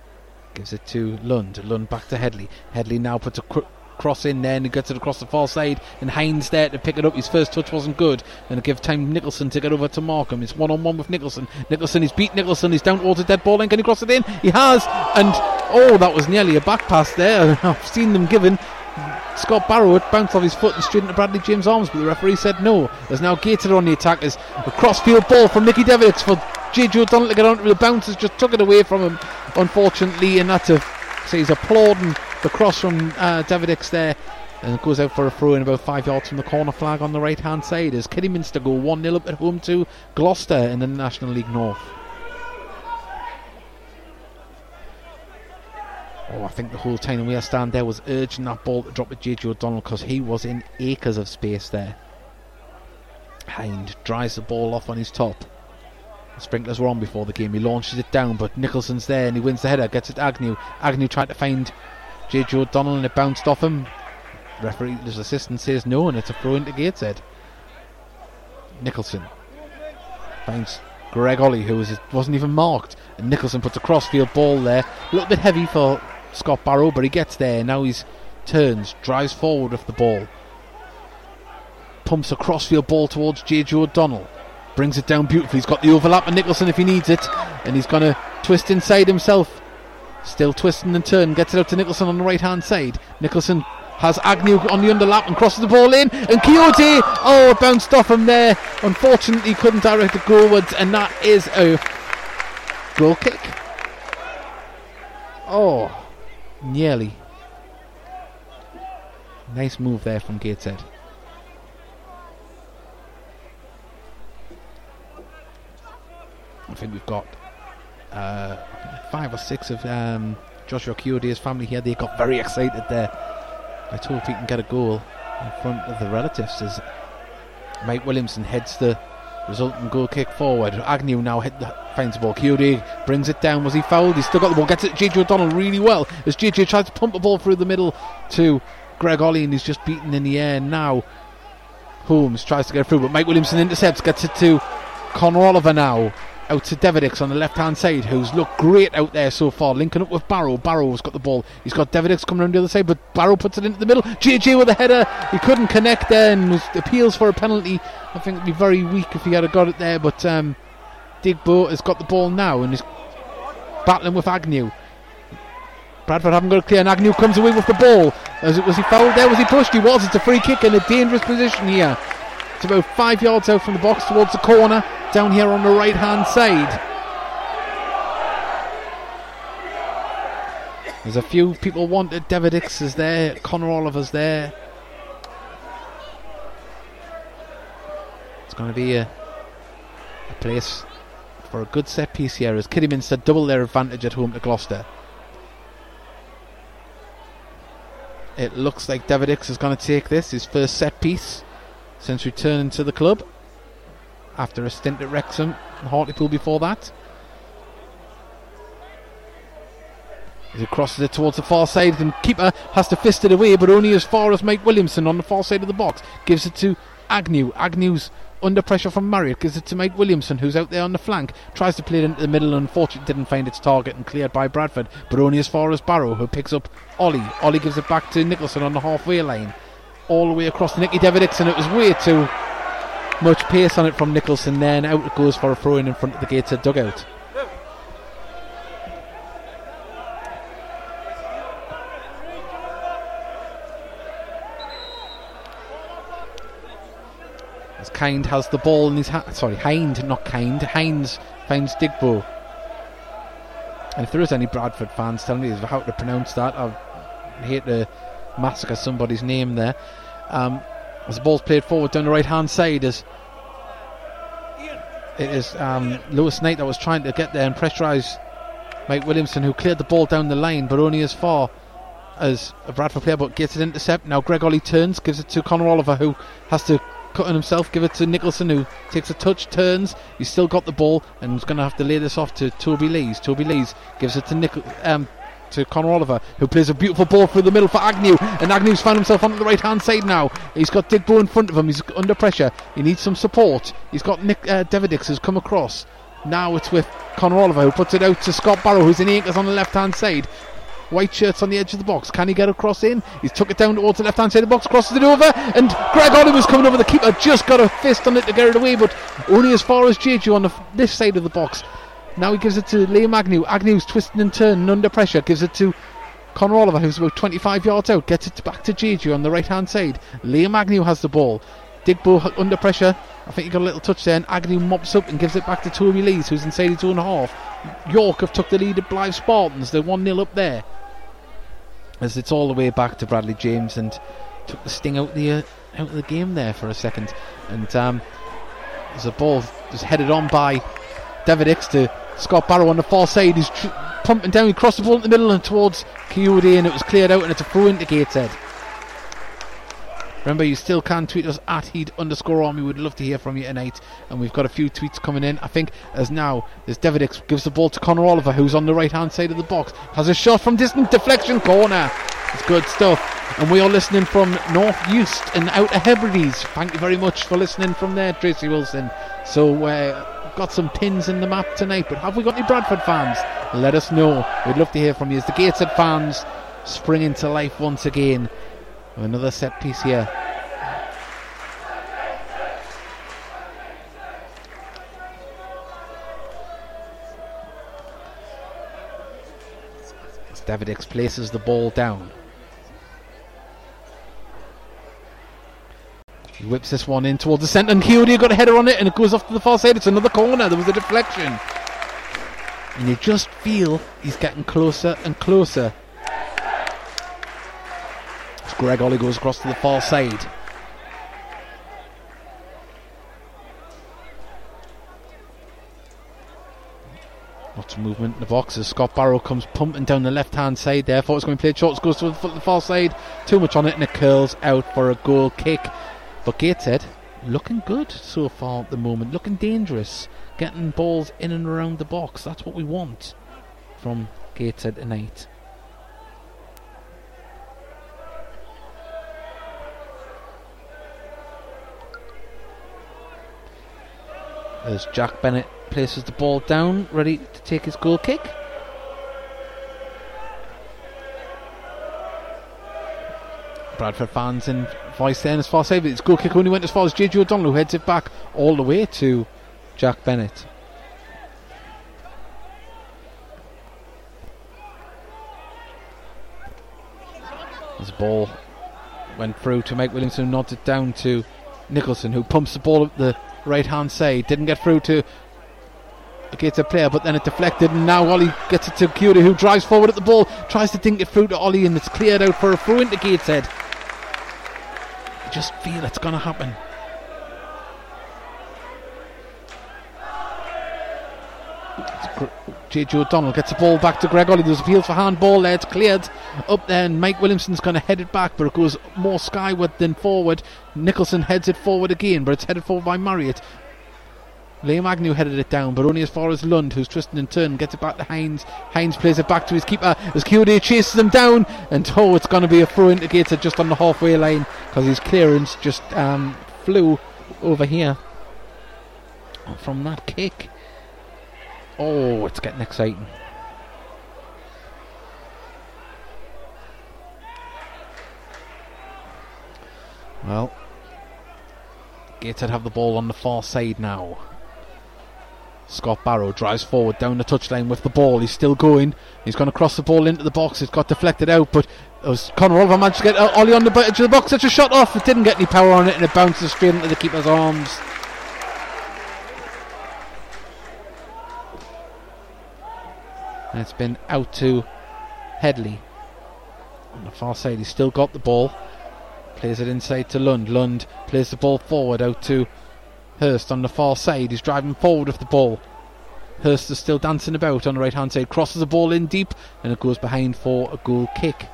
gives it to Lund. Lund back to Hedley. Hedley now puts a cross in there and gets it across the far side, and Hines there to pick it up. His first touch wasn't good, and it gives time Nicholson to get over to Markham. It's one on one with Nicholson. Nicholson, he's beat Nicholson, he's down towards a dead ball line. Can he cross it in? He has, and that was nearly a back pass there. I've seen them given. Scott Barrow, it bounced off his foot and straight into Bradley James' arms, but the referee said no. There's now Gateshead on the attack as a cross-field ball from Nicky Deverdix for JJ O'Donnell to get on. The bouncers just took it away from him, unfortunately, and that's he's applauding the cross from Deverdix there, and it goes out for a throw in about 5 yards from the corner flag on the right-hand side as Kidderminster go 1-0 up at home to Gloucester in the National League North. I think the whole time we stand there was urging that ball to drop at JJ O'Donnell because he was in acres of space there. Hind drives the ball off on his top. The sprinklers were on before the game. He launches it down, but Nicholson's there and he wins the header. Gets it to Agnew. Agnew tried to find JJ O'Donnell and it bounced off him. Referee's assistant says no, and it's a throw into Gateshead. Nicholson finds Greg Olley, who wasn't even marked, and Nicholson puts a cross-field ball there. A little bit heavy for Scott Barrow, but he gets there. Now he turns, drives forward with the ball, pumps a crossfield ball towards JJ O'Donnell, brings it down beautifully. He's got the overlap and Nicholson if he needs it, and he's going to twist inside himself, still twisting and turn, gets it out to Nicholson on the right hand side. Nicholson has Agnew on the underlap and crosses the ball in, and Kayode, it bounced off him there, unfortunately couldn't direct it goalwards, and that is a goal kick. Nearly. Nice move there from Gateshead. I think we've got 5 or 6 of Joshua Kayode, his family here, they got very excited there. Let's hope he can get a goal in front of the relatives as Mike Williamson heads the resulting goal kick forward. Agnew now finds the ball. Kayode brings it down. Was he fouled? He's still got the ball. Gets it to JJ O'Donnell really well as JJ tries to pump the ball through the middle to Greg Olley, and he's just beaten in the air now. Holmes tries to get through, but Mike Williamson intercepts, gets it to Connor Oliver now. Out to Deverdix on the left-hand side, who's looked great out there so far, linking up with Barrow. Barrow's got the ball. He's got Deverdix coming around the other side, but Barrow puts it into the middle. JJ with a header. He couldn't connect there and appeals for a penalty. I think it'd be very weak if he had got it there, but Digbeau has got the ball now and is battling with Agnew. Bradford haven't got it clear, and Agnew comes away with the ball. Was he fouled there? Was he pushed? He was. It's a free kick in a dangerous position here. It's about 5 yards out from the box towards the corner, down here on the right-hand side. There's a few people wanted. Deverdix is there, Connor Oliver's there. It's going to be a place for a good set-piece here as Kidderminster double their advantage at home to Gloucester. It looks like Deverdix is going to take this, his first set piece since returning to the club after a stint at Wrexham and Hartlepool before that. As he crosses it towards the far side, and keeper has to fist it away, but only as far as Mike Williamson on the far side of the box. Gives it to Agnew. Agnew's under pressure from Marriott, gives it to Mike Williamson, who's out there on the flank, tries to play it into the middle and unfortunately didn't find its target and cleared by Bradford, but only as far as Barrow, who picks up Olley. Olley gives it back to Nicholson on the halfway line, all the way across to Nicky Deverdix, and it was way too much pace on it from Nicholson there, and out it goes for a throw-in front of the Gateshead dugout. Kind has the ball in his hand. Hines finds Digbeau. And if there is any Bradford fans telling me how to pronounce that, I hate to massacre somebody's name there. As the ball's played forward down the right hand side, as it is Lewis Knight that was trying to get there and pressurise Mike Williamson, who cleared the ball down the line, but only as far as a Bradford player, but gets it intercepted. Now Greg Olley turns, gives it to Connor Oliver, who has to cutting himself, give it to Nicholson, who takes a touch, turns, he's still got the ball and is going to have to lay this off to Toby Lees. Toby Lees gives it to Connor Oliver, who plays a beautiful ball through the middle for Agnew, and Agnew's found himself on the right hand side now. He's got Digbeau in front of him, he's under pressure, he needs some support. He's got Deverdix who's come across. Now it's with Connor Oliver, who puts it out to Scott Barrow, who's in anchors on the left hand side. White shirts on the edge of the box. Can he get a cross in? He's took it down towards the left-hand side of the box, crosses it over, and Greg Olley was coming over. The keeper just got a fist on it to get it away, but only as far as Jeju on this side of the box. Now he gives it to Liam Agnew. Agnew's twisting and turning under pressure. Gives it to Connor Oliver, who's about 25 yards out. Gets it back to Jeju on the right-hand side. Liam Agnew has the ball. Digbeau under pressure. I think he got a little touch there, and Agnew mops up and gives it back to Toby Lees, who's inside his own half. York have took the lead at Blythe Spartans. They're 1-0 up there. As it's all the way back to Bradley James, and took the sting out of the game there for a second. And as the ball was headed on by Deverdix to Scott Barrow on the far side, he's pumping down, he crossed the ball in the middle and towards Kayode, and it was cleared out, and it's a throw into Gateshead. Remember, you still can tweet us at @Heed_Army. We'd love to hear from you tonight, and we've got a few tweets coming in. I think as Deverdix gives the ball to Connor Oliver, who's on the right hand side of the box, has a shot from distant, deflection, corner. It's good stuff. And we are listening from North Uist and Outer Hebrides. Thank you very much for listening from there, Tracy Wilson. So we've got some pins in the map tonight, but have we got any Bradford fans? Let us know. We'd love to hear from you as the Gateshead fans spring into life once again. Another set piece here. As Deverdix places the ball down. He whips this one in towards the centre, and Kayode got a header on it, and it goes off to the far side. It's another corner. There was a deflection. And you just feel he's getting closer and closer. Greg Olley goes across to the far side. Not Some movement in the box as Scott Barrow comes pumping down the left-hand side there. Thought it was going to be played short, goes to the far side. Too much on it and it curls out for a goal kick. But Gateshead looking good so far at the moment. Looking dangerous. Getting balls in and around the box. That's what we want from Gateshead tonight. As Jack Bennett places the ball down, ready to take his goal kick. Bradford fans in voice there, and as far as his goal kick only went as far as JJ O'Donnell, who heads it back all the way to Jack Bennett. As the ball went through to Mike Williamson, who nods it down to Nicholson, who pumps the ball up the right hand side, didn't get through to a Gateshead player, but then it deflected, and now Olley gets it to Kayode, who drives forward at the ball, tries to dink it through to Olley, and it's cleared out for a throw into Gateshead. You just feel it's going to happen. JJ O'Donnell gets the ball back to Greg Olley. There's a field for handball there, it's cleared up there, and Mike Williamson's going to head it back, but it goes more skyward than forward. Nicholson heads it forward again, but it's headed forward by Marriott. Liam Agnew headed it down, but only as far as Lund, who's twisting in turn, gets it back to Hines. Hines plays it back to his keeper as Kayode chases him down, and it's going to be a throw into Gateshead just on the halfway line, because his clearance just flew over here from that kick. Oh, it's getting exciting. Well, Gateshead have the ball on the far side now. Scott Barrow drives forward down the touchline with the ball. He's still going. He's going to cross the ball into the box. It's got deflected out, but Connor Oliver managed to get Olley on the edge of the box. It's a shot off. It didn't get any power on it, and it bounces straight into the keeper's arms. And it's been out to Hedley. On the far side, he's still got the ball. Plays it inside to Lund. Lund plays the ball forward out to Hurst on the far side. He's driving forward with the ball. Hurst is still dancing about on the right hand side. Crosses the ball in deep, and it goes behind for a goal kick.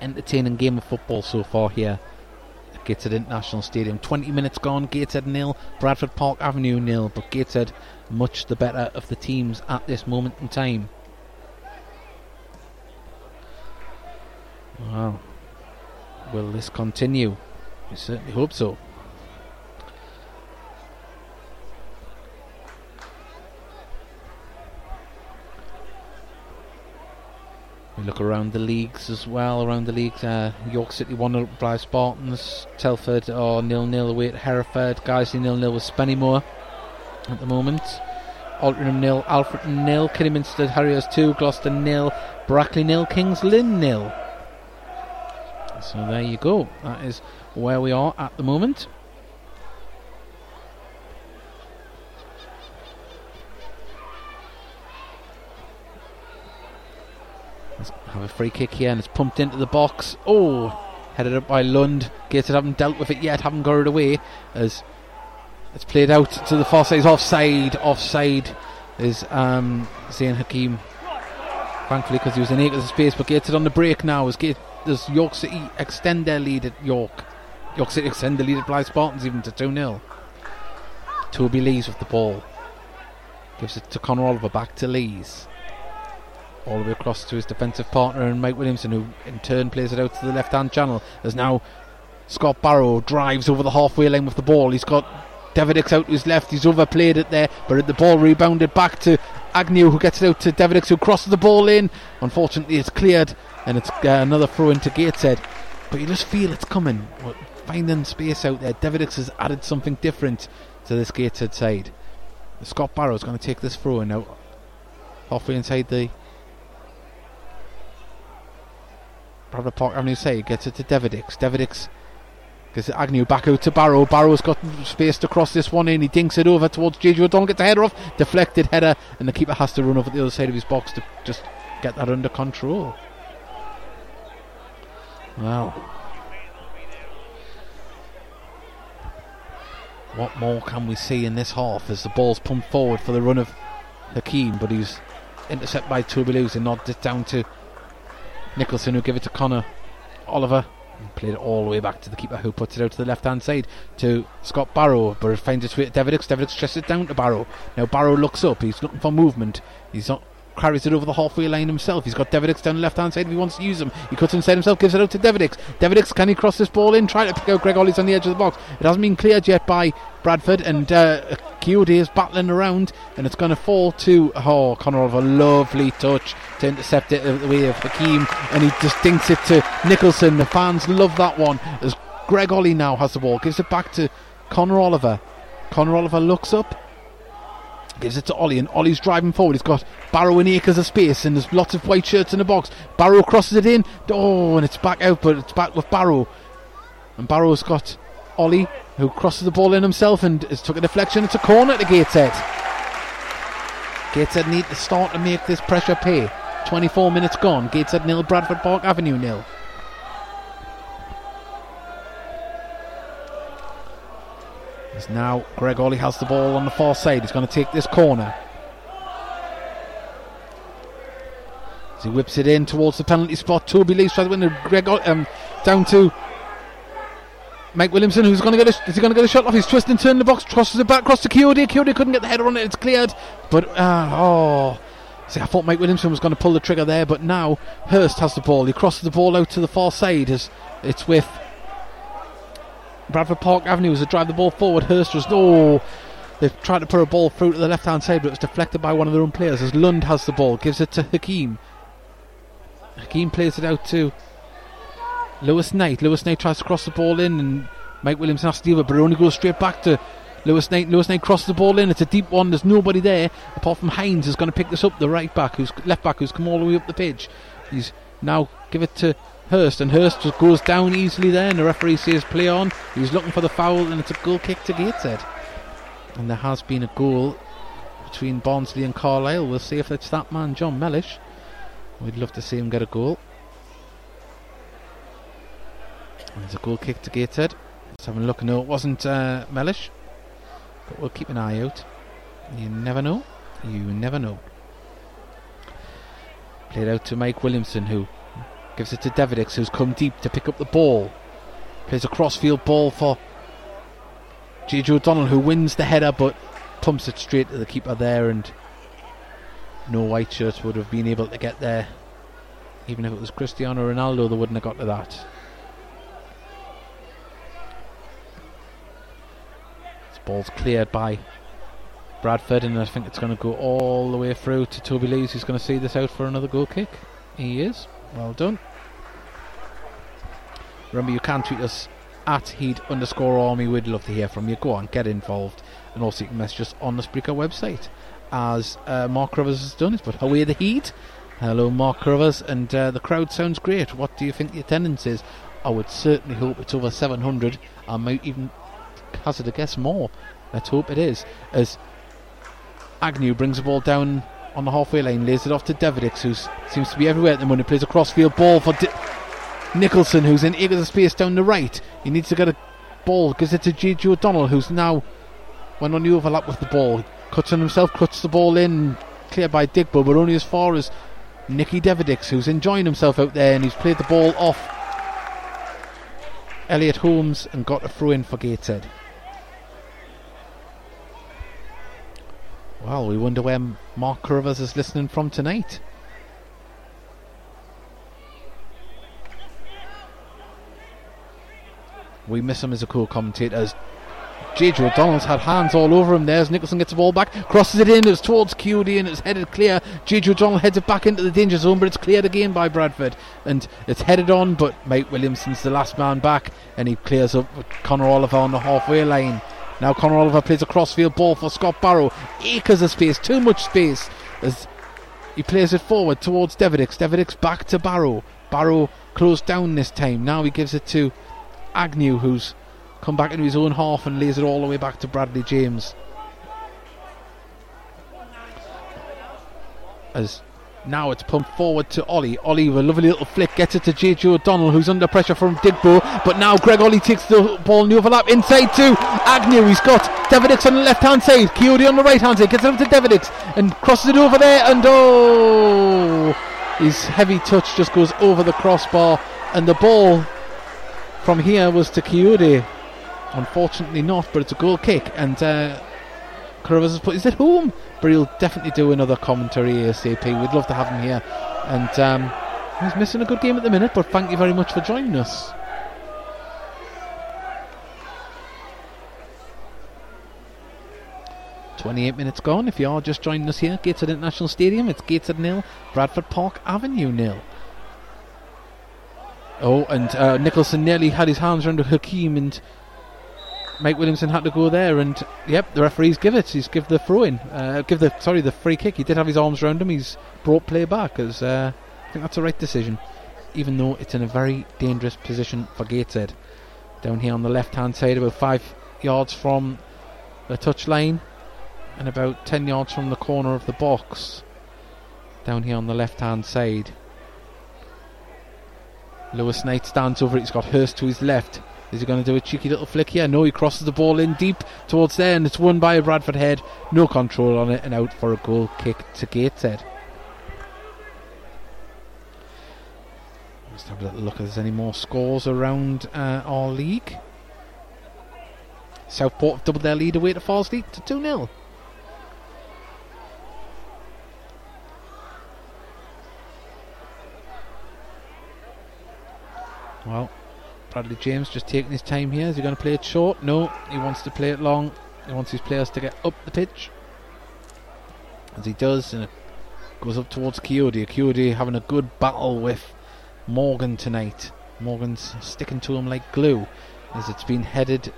Entertaining game of football so far here. Gateshead International Stadium. 20 minutes gone, Gateshead 0, Bradford Park Avenue 0, but Gateshead much the better of the teams at this moment in time. Wow. Will this continue? I certainly hope so. We look around the leagues as well. Around the leagues, York City 1-0 at Blyth Spartans, Telford are 0-0 away at Hereford, Guiseley 0-0 with Spennymoor at the moment, Altrincham 0, Alfreton 0, Kidderminster Harriers 2, Gloucester 0, Brackley 0, Kings Lynn 0. So there you go, that is where we are at the moment. Have a free kick here, and it's pumped into the box. Oh, headed up by Lund. Gateshead haven't dealt with it yet, haven't got it away, as it's played out to the far side. It's offside is Zayn Hakeem, thankfully, because he was in acres of space. But Gateshead on the break now as York City extend their lead at York. York City extend the lead at Blyth Spartans even to 2-0. Toby Lees with the ball, gives it to Connor Oliver, back to Lees, all the way across to his defensive partner and Mike Williamson, who in turn plays it out to the left hand channel, as now Scott Barrow drives over the halfway line with the ball. He's got Deverdix out to his left, he's overplayed it there, but the ball rebounded back to Agnew, who gets it out to Deverdix, who crosses the ball in. Unfortunately it's cleared, and it's another throw into Gateshead, but you just feel it's coming. We're finding space out there. Deverdix has added something different to this Gateshead side. Scott Barrow is going to take this throw in now, halfway inside the Bradford Park Avenue side, gets it to Deverdix. Deverdix gets it, Agnew back out to Barrow. Barrow's got space to cross this one in. He dinks it over towards JJ O'Donnell, gets the header off, deflected header, and the keeper has to run over the other side of his box to just get that under control. Wow. What more can we see in this half as the ball's pumped forward for the run of Hakeem, but he's intercepted by Toby Lees and nods it down to Nicholson, who give it to Connor Oliver and played it all the way back to the keeper, who puts it out to the left hand side to Scott Barrow, but it finds its way to Deverdix. Deverdix stresses it down to Barrow. Now Barrow looks up, he's looking for movement, he's not, carries it over the halfway line himself. He's got Deverdix down the left hand side if he wants to use him. He cuts inside himself, gives it out to Deverdix. Deverdix, can he cross this ball in? Try to pick out Greg Olley's on the edge of the box. It hasn't been cleared yet by Bradford, and Kayode is battling around, and it's going to fall to Connor Oliver. Lovely touch to intercept it the way of Hakeem, and he just dinks it to Nicholson. The fans love that one as Greg Olley now has the ball, gives it back to Connor Oliver. Connor Oliver looks up, gives it to Olley, and Olley's driving forward. He's got Barrow in acres of space, and there's lots of white shirts in the box. Barrow crosses it in, and it's back out, but it's back with Barrow, and Barrow's got Olley, who crosses the ball in himself and has took a deflection. It's a corner to Gateshead. Gateshead need to start to make this pressure pay. 24 minutes gone, Gateshead 0, Bradford Park Avenue 0. As now Greg Olley has the ball on the far side. He's going to take this corner as he whips it in towards the penalty spot. Toby Lees tries to win the Greg Olley, down to Mike Williamson, who's going to get a, is he going to get a shot off? He's twisting and turning the box, crosses it back, cross to Kayode. Kayode couldn't get the header on it, it's cleared, but see, I thought Mike Williamson was going to pull the trigger there, but now Hurst has the ball. He crosses the ball out to the far side as it's with Bradford Park Avenue as they drive the ball forward. Hurst was, they've tried to put a ball through to the left hand side, but it was deflected by one of their own players as Lund has the ball, gives it to Hakeem. Hakeem plays it out to Lewis Knight. Lewis Knight tries to cross the ball in, and Mike Williamson has to deal with it, but it only goes straight back to Lewis Knight. Lewis Knight crosses the ball in, it's a deep one, there's nobody there apart from Hines, who's going to pick this up, the left back who's come all the way up the pitch. He's now give it to Hurst, and Hurst just goes down easily there, and the referee says play on. He's looking for the foul, and it's a goal kick to Gateshead, and there has been a goal between Barnsley and Carlisle. We'll see if it's that man John Mellish. We'd love to see him get a goal. There's a goal kick to Gateshead. Let's have a look. No, it wasn't Mellish, but we'll keep an eye out. You never know. Played out to Mike Williamson, who gives it to Deverdix, who's come deep to pick up the ball. Plays a cross-field ball for JJ O'Donnell, who wins the header but pumps it straight to the keeper there, and no white shirts would have been able to get there. Even if it was Cristiano Ronaldo, they wouldn't have got to that. This ball's cleared by Bradford, and I think it's going to go all the way through to Toby Lees, who's going to see this out for another goal kick. He is. Well done. Remember, you can tweet us at @Heat_Army. We'd love to hear from you. Go on, get involved. And also you can message us on the Spreaker website, as Mark Rovers has done it. But away the Heat. Hello Mark Rovers. And the crowd sounds great. What do you think the attendance is? I would certainly hope it's over 700. I might even hazard a guess more. Let's hope it is, as Agnew brings the ball down on the halfway line, lays it off to Deverdix, who seems to be everywhere at the moment. He plays a cross-field ball for Nicholson, who's in acres of space down the right. He needs to get a ball, gives it to JJ O'Donnell, who's now went on the overlap with the ball. He cuts on himself, cuts the ball in, cleared by Digbeau, but only as far as Nicky Deverdix, who's enjoying himself out there, and he's played the ball off Elliot Holmes and got a throw-in for Gateshead. Well, we wonder where Mark Carruthers is listening from tonight. We miss him as a cool commentator, as JJ O'Donnell's had hands all over him there as Nicholson gets the ball back, crosses it in, it's towards Kayode, and it's headed clear. JJ O'Donnell heads it back into the danger zone, but it's cleared again by Bradford, and it's headed on, but Mike Williamson's the last man back, and he clears up with Connor Oliver on the halfway line. Now Connor Oliver plays a crossfield ball for Scott Barrow. Acres of space, too much space, as he plays it forward towards Deverdix. Deverdix back to Barrow. Barrow closed down this time. Now he gives it to Agnew, who's come back into his own half and lays it all the way back to Bradley James. As Now it's pumped forward to Olley. Olley with a lovely little flick, gets it to JJ O'Donnell, who's under pressure from Digbeau, but now Greg Olley takes the ball in the overlap, inside to Agnew. He's got Deverdix on the left-hand side, Kayode on the right-hand side, gets it up to Deverdix and crosses it over there, and his heavy touch just goes over the crossbar, and the ball from here was to Kayode. Unfortunately not, but it's a goal kick, and Carruthers has put, is it home? But he'll definitely do another commentary ASAP. We'd love to have him here, and he's missing a good game at the minute, but thank you very much for joining us. . 28 minutes gone. If you are just joining us here, Gateshead International Stadium, it's Gateshead 0, Bradford Park Avenue 0. Oh, and Nicholson nearly had his hands around Hakeem, and Mike Williamson had to go there, and yep, the referee's give it. He's give the throw-in, the free kick. He did have his arms round him. He's brought play back, as I think that's the right decision, even though it's in a very dangerous position for Gateshead. Down here on the left-hand side, about 5 yards from the touchline, and about 10 yards from the corner of the box. Down here on the left-hand side, Lewis Knight stands over it. He's got Hurst to his left. Is he going to do a cheeky little flick here? No, he crosses the ball in deep towards there, and it's won by a Bradford head. No control on it, and out for a goal kick to Gateshead. Let's have a little look if there's any more scores around our league. Southport have doubled their lead away to Farsley to 2-0. Well, Bradley James just taking his time here. Is he going to play it short? No, he wants to play it long. He wants his players to get up the pitch. As he does, and it goes up towards Kayode. Kayode having a good battle with Morgan tonight. Morgan's sticking to him like glue, as it's been headed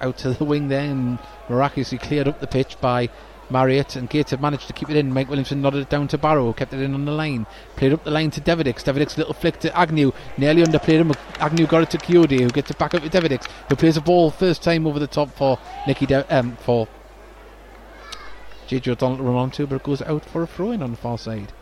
out to the wing there, and miraculously cleared up the pitch by Marriott, and Gates have managed to keep it in. Mike Williamson nodded it down to Barrow, kept it in on the line, played up the line to Deverdix. Deverdix little flick to Agnew, nearly underplayed him. Agnew got it to Kayode, who gets it back up to Deverdix, who plays a ball first time over the top for for JJ O'Donnell to run on to, but it goes out for a throw-in on the far side.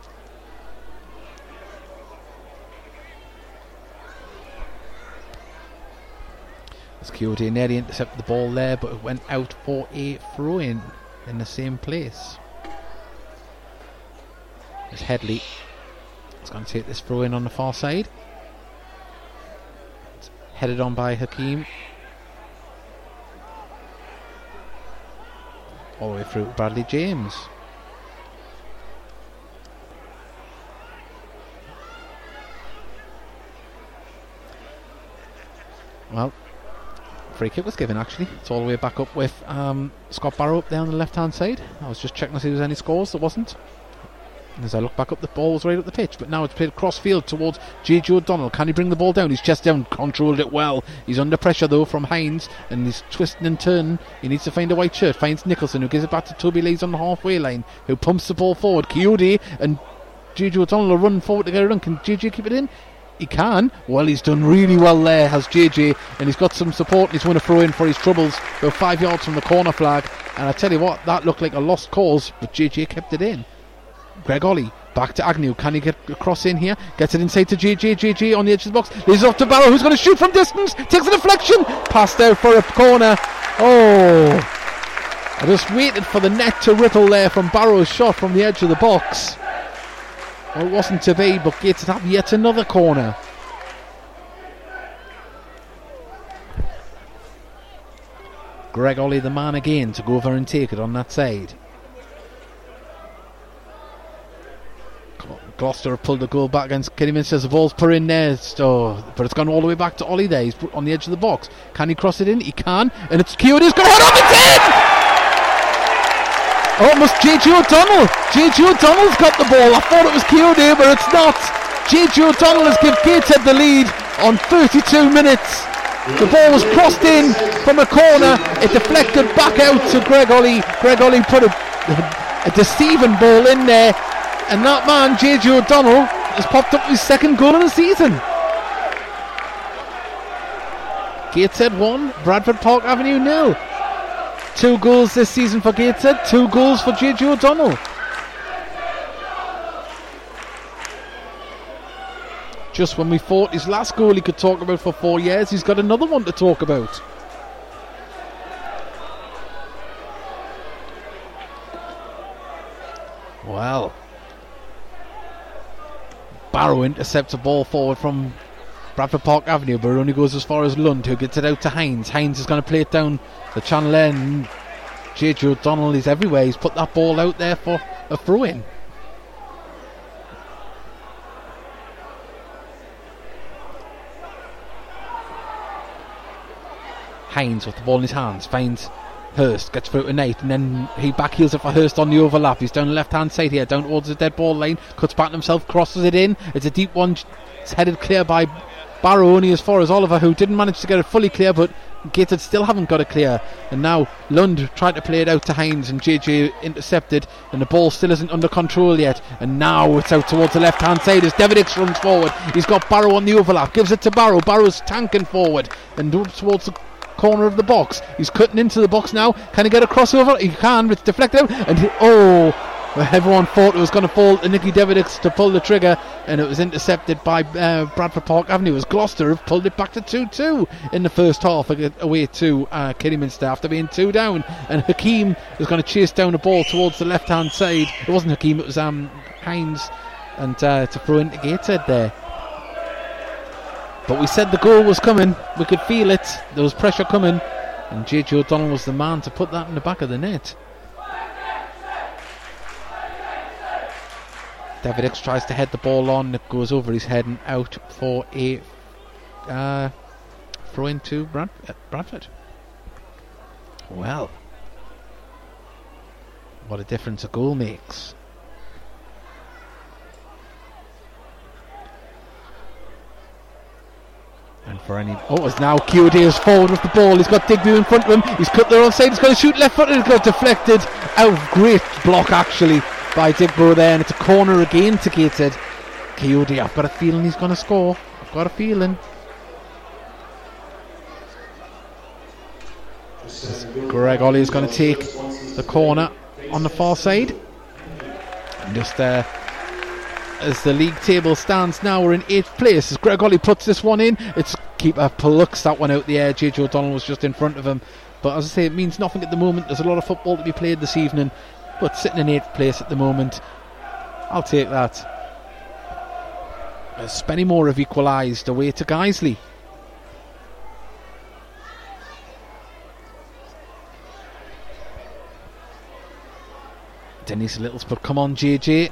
As Kayode nearly intercepted the ball there, but it went out for a throw-in in the same place. There's Hedley. He's going to take this throw in on the far side. It's headed on by Hakeem, all the way through to Bradley James. Well, free kick was given, actually. It's all the way back up with Scott Barrow up there on the left hand side. I was just checking to see if there was any scores. There wasn't. And as I look back up, the ball was right up the pitch, but now it's played cross field towards JJ O'Donnell. Can he bring the ball down? He's chest down, controlled it well. He's under pressure though from Hines, and he's twisting and turning. He needs to find a white shirt. Finds Nicholson, who gives it back to Toby Lees on the halfway line, who pumps the ball forward. Kayode and JJ O'Donnell are running forward to get a run. Can JJ keep it in? He can. Well, he's done really well there, has JJ, and he's got some support. He's going to throw in for his troubles, about 5 yards from the corner flag, and I tell you what, that looked like a lost cause, but JJ kept it in. Greg Olley back to Agnew. Can he get across in here? Gets it inside to JJ. JJ on the edge of the box, leaves it off to Barrow, who's going to shoot from distance. Takes a deflection, passed out for a corner. Oh, I just waited for the net to ripple there from Barrow's shot from the edge of the box. Well, it wasn't to be, but Gateshead have yet another corner. Greg Olley, the man again, to go over and take it on that side. Gloucester have pulled the goal back against Kidderminster. The ball's put in there, but it's gone all the way back to Olley there. He's put on the edge of the box. Can he cross it in? He can, and it's Kyoto's got a head up, it's in! Oh, it must JJ O'Donnell. JJ O'Donnell's got the ball. I thought it was Kayode, but it's not. JJ O'Donnell has given Gateshead the lead on 32 minutes. The ball was crossed in from a corner. It deflected back out to Greg Olley. Greg Olley put a deceiving ball in there, and that man, JJ O'Donnell, has popped up his second goal of the season. Gateshead 1, Bradford Park Avenue 0. 2 goals this season for Gateshead, 2 goals for JJ O'Donnell. Just when we thought his last goal he could talk about for 4 years, he's got another one to talk about. Well, Barrow intercepts a ball forward from Bradford Park Avenue, but it only goes as far as Lund, who gets it out to Hines. Hines is going to play it down the channel end. JJ O'Donnell is everywhere. He's put that ball out there for a throw-in. Hines with the ball in his hands finds Hurst, gets through to Nate, and then he backheels it for Hurst on the overlap. He's down the left hand side here, down towards the dead ball line, cuts back himself, crosses it in. It's a deep one, it's headed clear by Barrow, only as far as Oliver, who didn't manage to get it fully clear, but Gateshead still haven't got it clear. And now Lund tried to play it out to Hines, and JJ intercepted, and the ball still isn't under control yet. And now it's out towards the left hand side as Deverdix runs forward. He's got Barrow on the overlap, gives it to Barrow. Barrow's tanking forward and up towards the corner of the box. He's cutting into the box now. Can he get a crossover? He can, but it's deflected out. And everyone thought it was going to fall to Nicky Deverdix to pull the trigger, and it was intercepted by Bradford Park Avenue, as Gloucester have pulled it back to 2-2 in the first half, away to Kidderminster after being 2 down. And Hakeem is going to chase down the ball towards the left hand side. It wasn't Hakeem, it was Hines, and to throw into Gateshead there. But we said the goal was coming. We could feel it. There was pressure coming. And JJ O'Donnell was the man to put that in the back of the net. Deverdix tries to head the ball on. It goes over his head and out for a throw into Bradford. Well, what a difference a goal makes. And for any... Oh, it's now Kayode is forward with the ball. He's got Digbeau in front of him. He's cut there offside. He's going to shoot left footed. It got deflected out. Great block actually by Digbeau there, and it's a corner again to Gateshead. Kayode, I've got a feeling he's going to score. I've got a feeling. Greg Olley is going to take the corner on the far side. And just there. As the league table stands now, we're in 8th place as Greg Olley puts this one in. It's keeper plucks that one out the air. JJ O'Donnell was just in front of him, but as I say, it means nothing at the moment. There's a lot of football to be played this evening, but sitting in 8th place at the moment, I'll take that. As Spennymoor have equalised away to Guiseley. Denise Little's put come on JJ.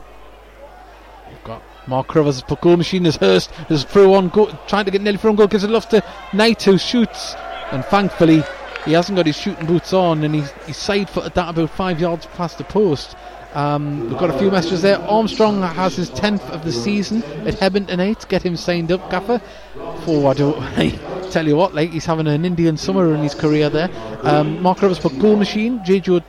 We've got Mark Crovers put goal machine as Hurst is through on goal, trying to get nearly through on goal, gives it love to Knight, who shoots, and thankfully he hasn't got his shooting boots on, and he's side footed that about 5 yards past the post. We've got a few messages there. Armstrong has his 10th of the season at Hebburn tonight. Get him signed up, Gaffer. Oh, I tell you what, like, he's having an Indian summer in his career there. Mark Crovers put goal machine. JJ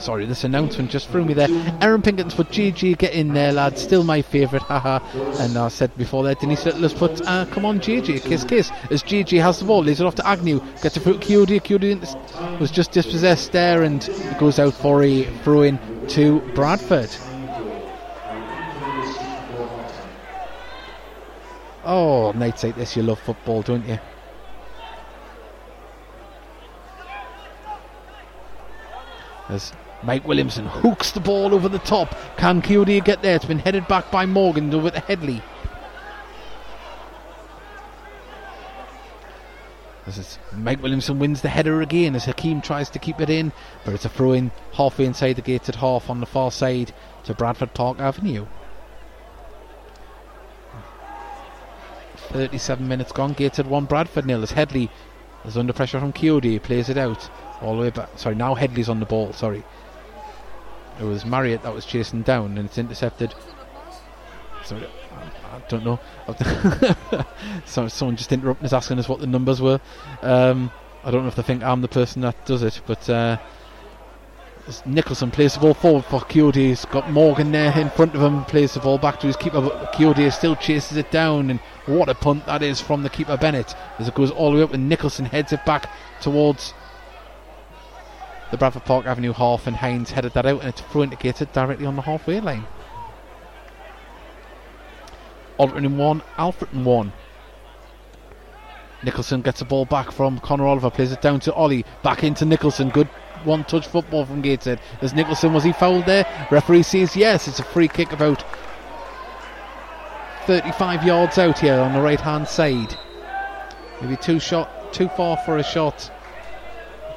Sorry, this announcement just threw me there. Aaron Pinkerton's put GG, get in there, lad. Still my favourite, haha. And I said before there, Denise Littler's put, come on, GG, kiss, kiss. As GG has the ball, leads it off to Agnew, gets it through Kayode. Kayode was just dispossessed there, and it goes out for a throw in to Bradford. Oh, nights like this, you love football, don't you? As Mike Williamson hooks the ball over the top. Can Kayode get there? It's been headed back by Morgan over to Hedley. As Mike Williamson wins the header again as Hakeem tries to keep it in, but it's a throw in halfway inside the gated half on the far side to Bradford Park Avenue. 37 minutes gone, Gateshead 1, Bradford 0 as Hedley is under pressure from Kayode, plays it out all the way back. Sorry, now Hedley's on the ball. Sorry, it was Marriott that was chasing down, and it's intercepted. Sorry, I don't know. So someone just interrupting us, asking us what the numbers were. I don't know if they think I'm the person that does it, but Nicholson plays the ball forward for Kayode. He's got Morgan there in front of him, plays the ball back to his keeper, but Kayode still chases it down, and what a punt that is from the keeper Bennett as it goes all the way up, and Nicholson heads it back towards the Bradford Park Avenue half, and Haynes headed that out, and it's front indicated directly on the halfway line. Alderton in one, Alfred in one. Nicholson gets the ball back from Connor Oliver, plays it down to Olley, back into Nicholson. Good one touch football from Gateshead. As Nicholson, was he fouled there? Referee says yes. It's a free kick about 35 yards out here on the right hand side. Maybe too far for a shot,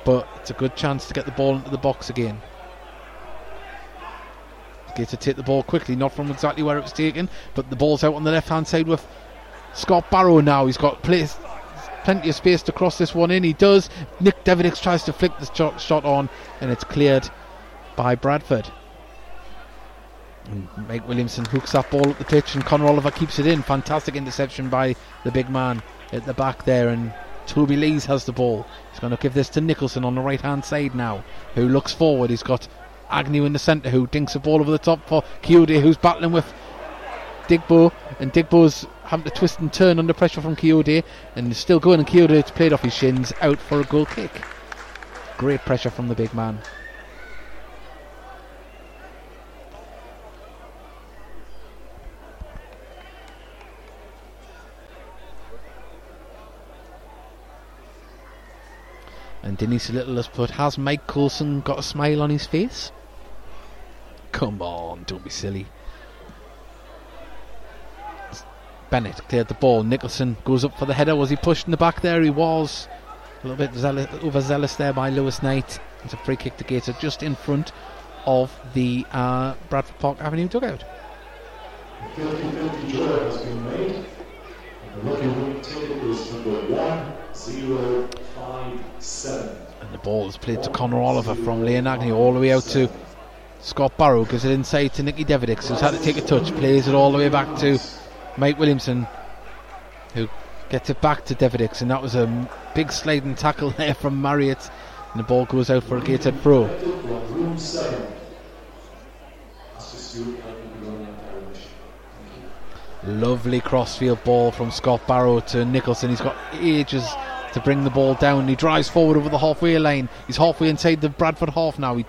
but it's a good chance to get the ball into the box again. Gateshead take the ball quickly, not from exactly where it was taken, but the ball's out on the left hand side with Scott Barrow now. He's got plenty of space to cross this one in. He does. Nick Deverdix tries to flick the shot on, and it's cleared by Bradford. And Mike Williamson hooks that ball at the pitch, and Connor Oliver keeps it in. Fantastic interception by the big man at the back there, and Toby Lees has the ball. He's going to give this to Nicholson on the right hand side now, who looks forward. He's got Agnew in the centre, who dinks the ball over the top for Kayode, who's battling with Digbeau, and Digbo's having to twist and turn under pressure from Kayode, and is still going, and Kayode played off his shins, out for a goal kick. Great pressure from the big man. And Denise Little has put, has Mike Coulson got a smile on his face? Come on, don't be silly. Bennett cleared the ball. Nicholson goes up for the header. Was he pushed in the back there? He was. A little bit overzealous there by Lewis Knight. It's a free kick to Gator just in front of the Bradford Park Avenue dugout. The 50-50 draw has been made. And the lucky winning ticket is number 1057. And the ball is played to Connor Oliver from Liam Agnew all the way out to Scott Barrow. Gives it inside to Nicky Deverdix, who's had to take a touch. Plays it all the way back to Mike Williamson, who gets it back to Deverdix, and that was a big sliding tackle there from Marriott, and the ball goes out for a Gated throw. Lovely crossfield ball from Scott Barrow to Nicholson. He's got ages to bring the ball down. He drives forward over the halfway line. He's halfway inside the Bradford half now. He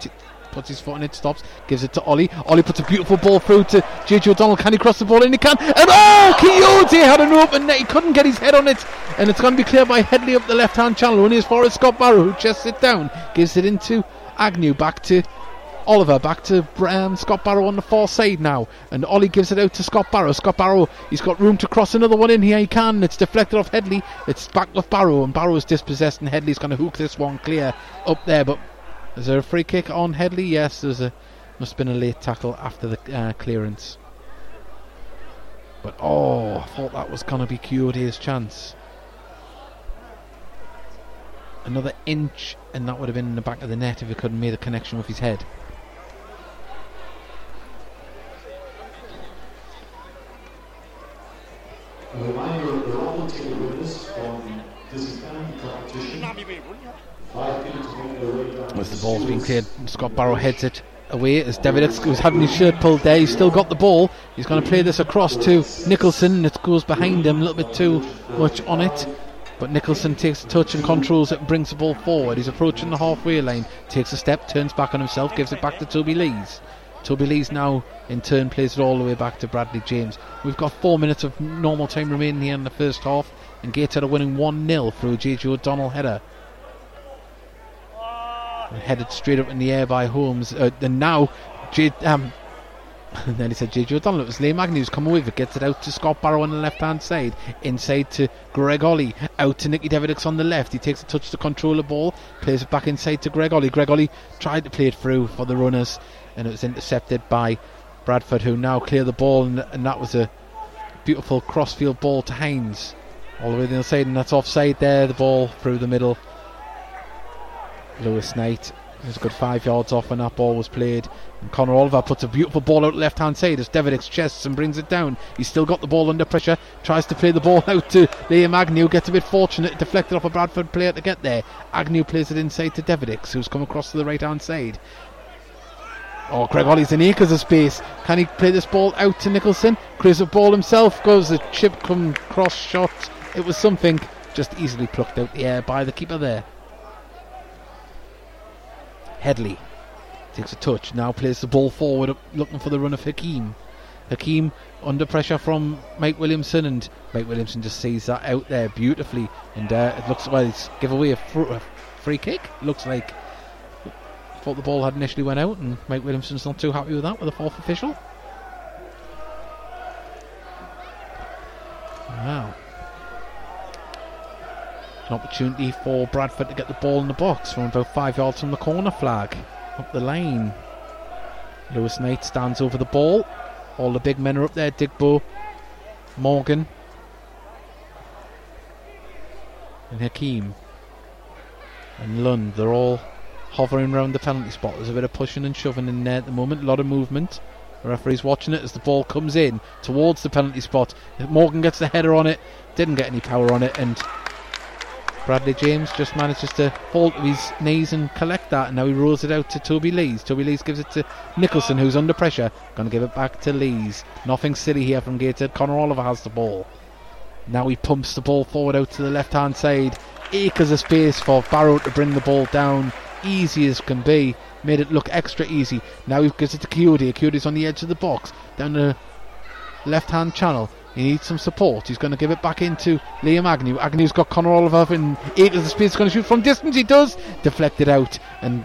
puts his foot in it, stops, gives it to Olley. Olley puts a beautiful ball through to JJ O'Donnell. Can he cross the ball in? He can, and oh, Kayode had an open net. He couldn't get his head on it, and it's going to be cleared by Hedley up the left hand channel, only as far as Scott Barrow, who chests it down, gives it into Agnew, back to Oliver, back to Scott Barrow on the far side now, and Olley gives it out to Scott Barrow. Scott Barrow, he's got room to cross another one in here. He can. It's deflected off Hedley. It's back with Barrow, and Barrow is dispossessed, and Hedley's going to hook this one clear up there. But is there a free kick on Hedley? Yes, there's a must have been a late tackle after the clearance. But oh, I thought that was going to be Coyote's chance. Another inch, and that would have been in the back of the net if he couldn't make a connection with his head. A reminder of the all ticket winners from this competition. As the ball's been cleared, Scott Barrow heads it away as Deverdix, who's having his shirt pulled there, he's still got the ball. He's going to play this across to Nicholson, and it goes behind him, a little bit too much on it. But Nicholson takes a touch and controls it, brings the ball forward. He's approaching the halfway line, takes a step, turns back on himself, gives it back to Toby Lees. Toby Lees now in turn plays it all the way back to Bradley James. We've got 4 minutes of normal time remaining here in the first half, and Gateshead are winning 1-0 through a JJ O'Donnell header. And headed straight up in the air by Holmes, and now and then he said JJ O'Donnell. It was Liam Agnew who's come away with it, gets it out to Scott Barrow on the left hand side, inside to Greg Olley, out to Nicky Deverdix on the left. He takes a touch to control the ball, plays it back inside to Greg Olley. Greg Olley tried to play it through for the runners, and it was intercepted by Bradford, who now clear the ball, and that was a beautiful crossfield ball to Hines all the way to the other side, and that's offside there. The ball through the middle. Lewis Knight was a good 5 yards off when that ball was played, and Connor Oliver puts a beautiful ball out left hand side as Deverdix chests and brings it down. He's still got the ball under pressure, tries to play the ball out to Liam Agnew, gets a bit fortunate, deflected off a Bradford player to get there. Agnew plays it inside to Deverdix, who's come across to the right hand side. Oh, Greg Olley's in acres of space. Can he play this ball out to Nicholson? Creates the ball himself, goes the chip come cross shot. It was something, just easily plucked out the air by the keeper there. Hedley takes a touch, now plays the ball forward, looking for the run of Hakeem. Hakeem under pressure from Mike Williamson, and Mike Williamson just sees that out there beautifully, and it looks like it's give away a free kick. Looks like thought the ball had initially went out, and Mike Williamson's not too happy with that, with the fourth official. Wow. An opportunity for Bradford to get the ball in the box from about 5 yards from the corner flag. Up the lane. Lewis Knight stands over the ball. All the big men are up there. Digbeau, Morgan, and Hakeem, and Lund. They're all hovering around the penalty spot. There's a bit of pushing and shoving in there at the moment. A lot of movement. The referee's watching it as the ball comes in towards the penalty spot. Morgan gets the header on it. Didn't get any power on it, and Bradley James just manages to fall to his knees and collect that, and now he rolls it out to Toby Lees. Toby Lees gives it to Nicholson, who's under pressure. Going to give it back to Lees. Nothing silly here from Gateshead. Connor Oliver has the ball. Now he pumps the ball forward out to the left-hand side. Acres of space for Barrow to bring the ball down. Easy as can be. Made it look extra easy. Now he gives it to Kayode. Kayode's on the edge of the box. Down the left-hand channel. He needs some support. He's going to give it back into Liam Agnew. Agnew's got Connor Oliver in 8 of the space. He's going to shoot from distance. He does. Deflected out. And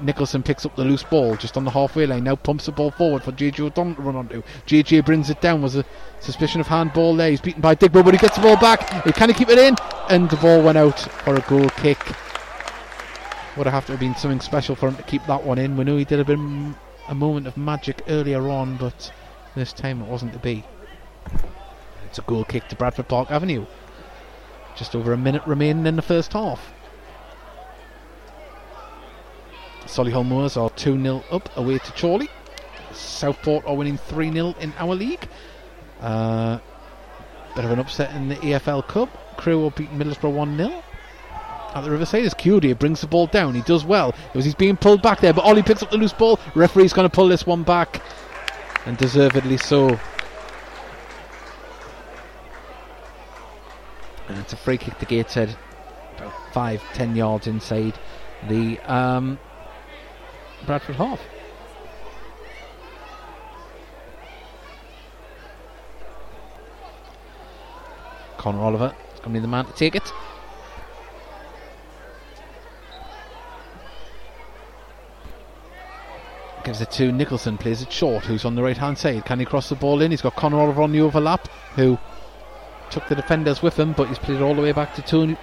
Nicholson picks up the loose ball just on the halfway line. Now pumps the ball forward for JJ O'Donnell to run onto. JJ brings it down. Was a suspicion of handball there. He's beaten by Digbeau, but he gets the ball back. He can keep it in. And the ball went out for a goal kick. Would have to have been something special for him to keep that one in. We knew he did a moment of magic earlier on, but this time it wasn't to be. It's a goal kick to Bradford Park Avenue. Just over a minute remaining in the first half. Solihull Moors are 2-0 up away to Chorley. Southport are winning 3-0 in our league. Bit of an upset in the EFL Cup. Crewe are beating Middlesbrough 1-0. At the Riverside is Kayode, brings the ball down. He does well. He's being pulled back there, but Olley picks up the loose ball. Referee's going to pull this one back, and deservedly so. And it's a free kick to Gateshead, about 5-10 yards inside the Bradford half. Connor Oliver is going to be the man to take it. Gives it to Nicholson, plays it short, who's on the right hand side. Can he cross the ball in? He's got Connor Oliver on the overlap, who took the defenders with him, but he's played it all the way back to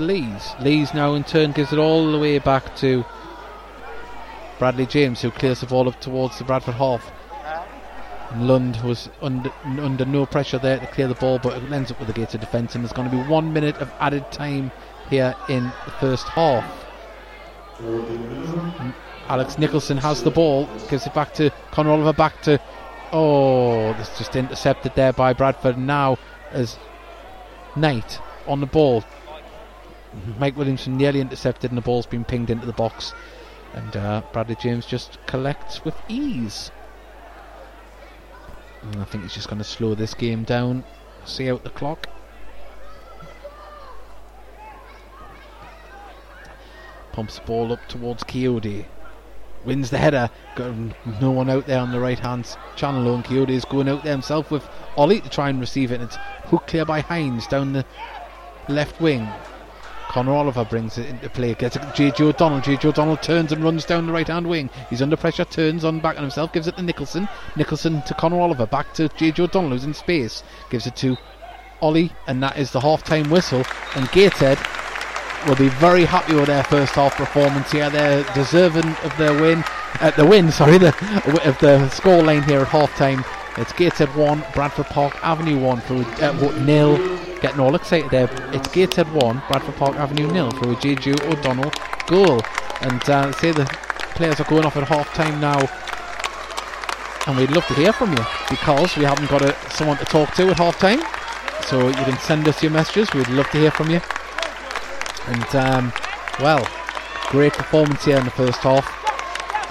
Lees. Lees now in turn gives it all the way back to Bradley James, who clears the ball up towards the Bradford half. And Lund was under no pressure there to clear the ball, but it ends up with the Gateshead defence, and there's going to be 1 minute of added time here in the first half. Alex Nicholson has the ball, gives it back to Connor Oliver, back to... Oh, that's just intercepted there by Bradford. Now as Knight on the ball. Mike Williamson nearly intercepted, and the ball's been pinged into the box. And Bradley James just collects with ease. And I think he's just going to slow this game down, see out the clock. Pumps the ball up towards Kayode. Wins the header. Got no one out there on the right hand channel, and Kayode is going out there himself with Olley to try and receive it, and it's hooked clear by Hines down the left wing. Connor Oliver brings it into play, gets it to JJ O'Donnell. JJ O'Donnell turns and runs down the right hand wing. He's under pressure, turns on back on himself, gives it to Nicholson. Nicholson to Connor Oliver, back to JJ O'Donnell, who's in space, gives it to Olley, and that is the half time whistle, and Gateshead will be very happy with their first half performance here. They're deserving of their win, of the scoreline here at half time. It's Gateshead 1, Bradford Park Avenue 1 for 0. Getting all excited there. It's Gateshead 1, Bradford Park Avenue 0 for a JJ O'Donnell goal. And say the players are going off at half time now. And we'd love to hear from you, because we haven't got someone to talk to at half time. So you can send us your messages. We'd love to hear from you. And well, great performance here in the first half,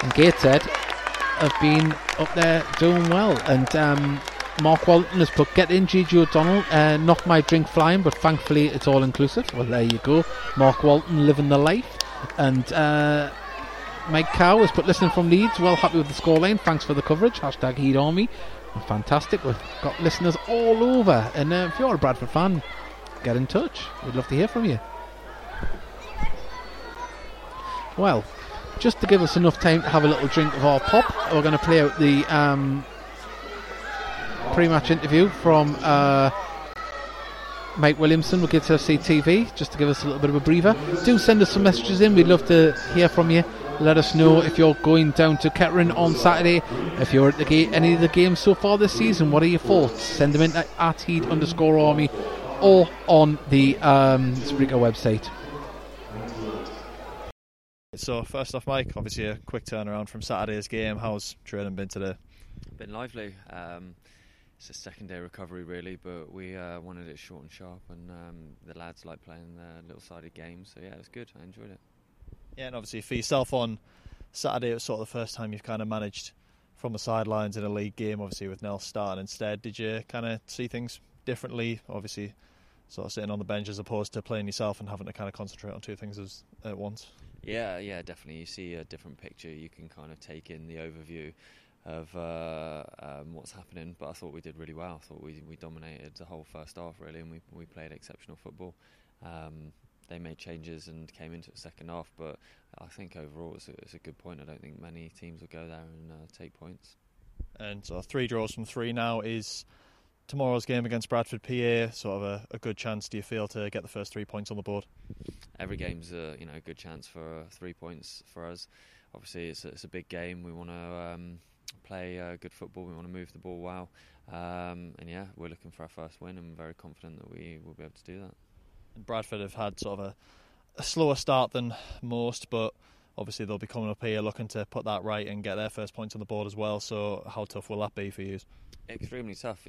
and Gateshead have been up there doing well. And Mark Walton has put, "Get in, JJ O'Donnell, knock my drink flying, but thankfully it's all inclusive." Well, there you go, Mark Walton living the life. And Meg Cow has put listening from Leeds. Well happy with the scoreline. Thanks for the coverage. Hashtag Heed Army. Fantastic. We've got listeners all over. And if you're a Bradford fan, get in touch. We'd love to hear from you. Well, just to give us enough time to have a little drink of our pop, we're going to play out the pre-match interview from Mike Williamson with Gateshead FC TV, just to give us a little bit of a breather. Do send us some messages in. We'd love to hear from you. Let us know if you're going down to Kettering on Saturday, if you're at the any of the games so far this season. What are your thoughts? Send them in at Heed_Army or on the Spreaker website. So first off, Mike, obviously a quick turnaround from Saturday's game. How's training been today? Been lively. It's a second day recovery really, but we wanted it short and sharp, and the lads like playing their little sided games, so yeah, it was good. I enjoyed it. Yeah, and obviously for yourself on Saturday, it was sort of the first time you've kind of managed from the sidelines in a league game, obviously with Nels starting instead. Did you kind of see things differently, obviously sort of sitting on the bench as opposed to playing yourself and having to kind of concentrate on two things at once? Yeah, definitely. You see a different picture. You can kind of take in the overview of what's happening. But I thought we did really well. I thought we dominated the whole first half, really, and we played exceptional football. They made changes and came into the second half, but I think overall it's a good point. I don't think many teams will go there and take points. And so 3 draws from 3 now is tomorrow's game against Bradford PA, sort of a good chance, do you feel, to get the first 3 points on the board? Every game's a good chance for 3 points for us. Obviously, it's a big game. We want to play good football. We want to move the ball well. And yeah, we're looking for our first win, and we're very confident that we will be able to do that. And Bradford have had sort of a slower start than most, but obviously they'll be coming up here looking to put that right and get their first points on the board as well. So how tough will that be for you? Extremely tough.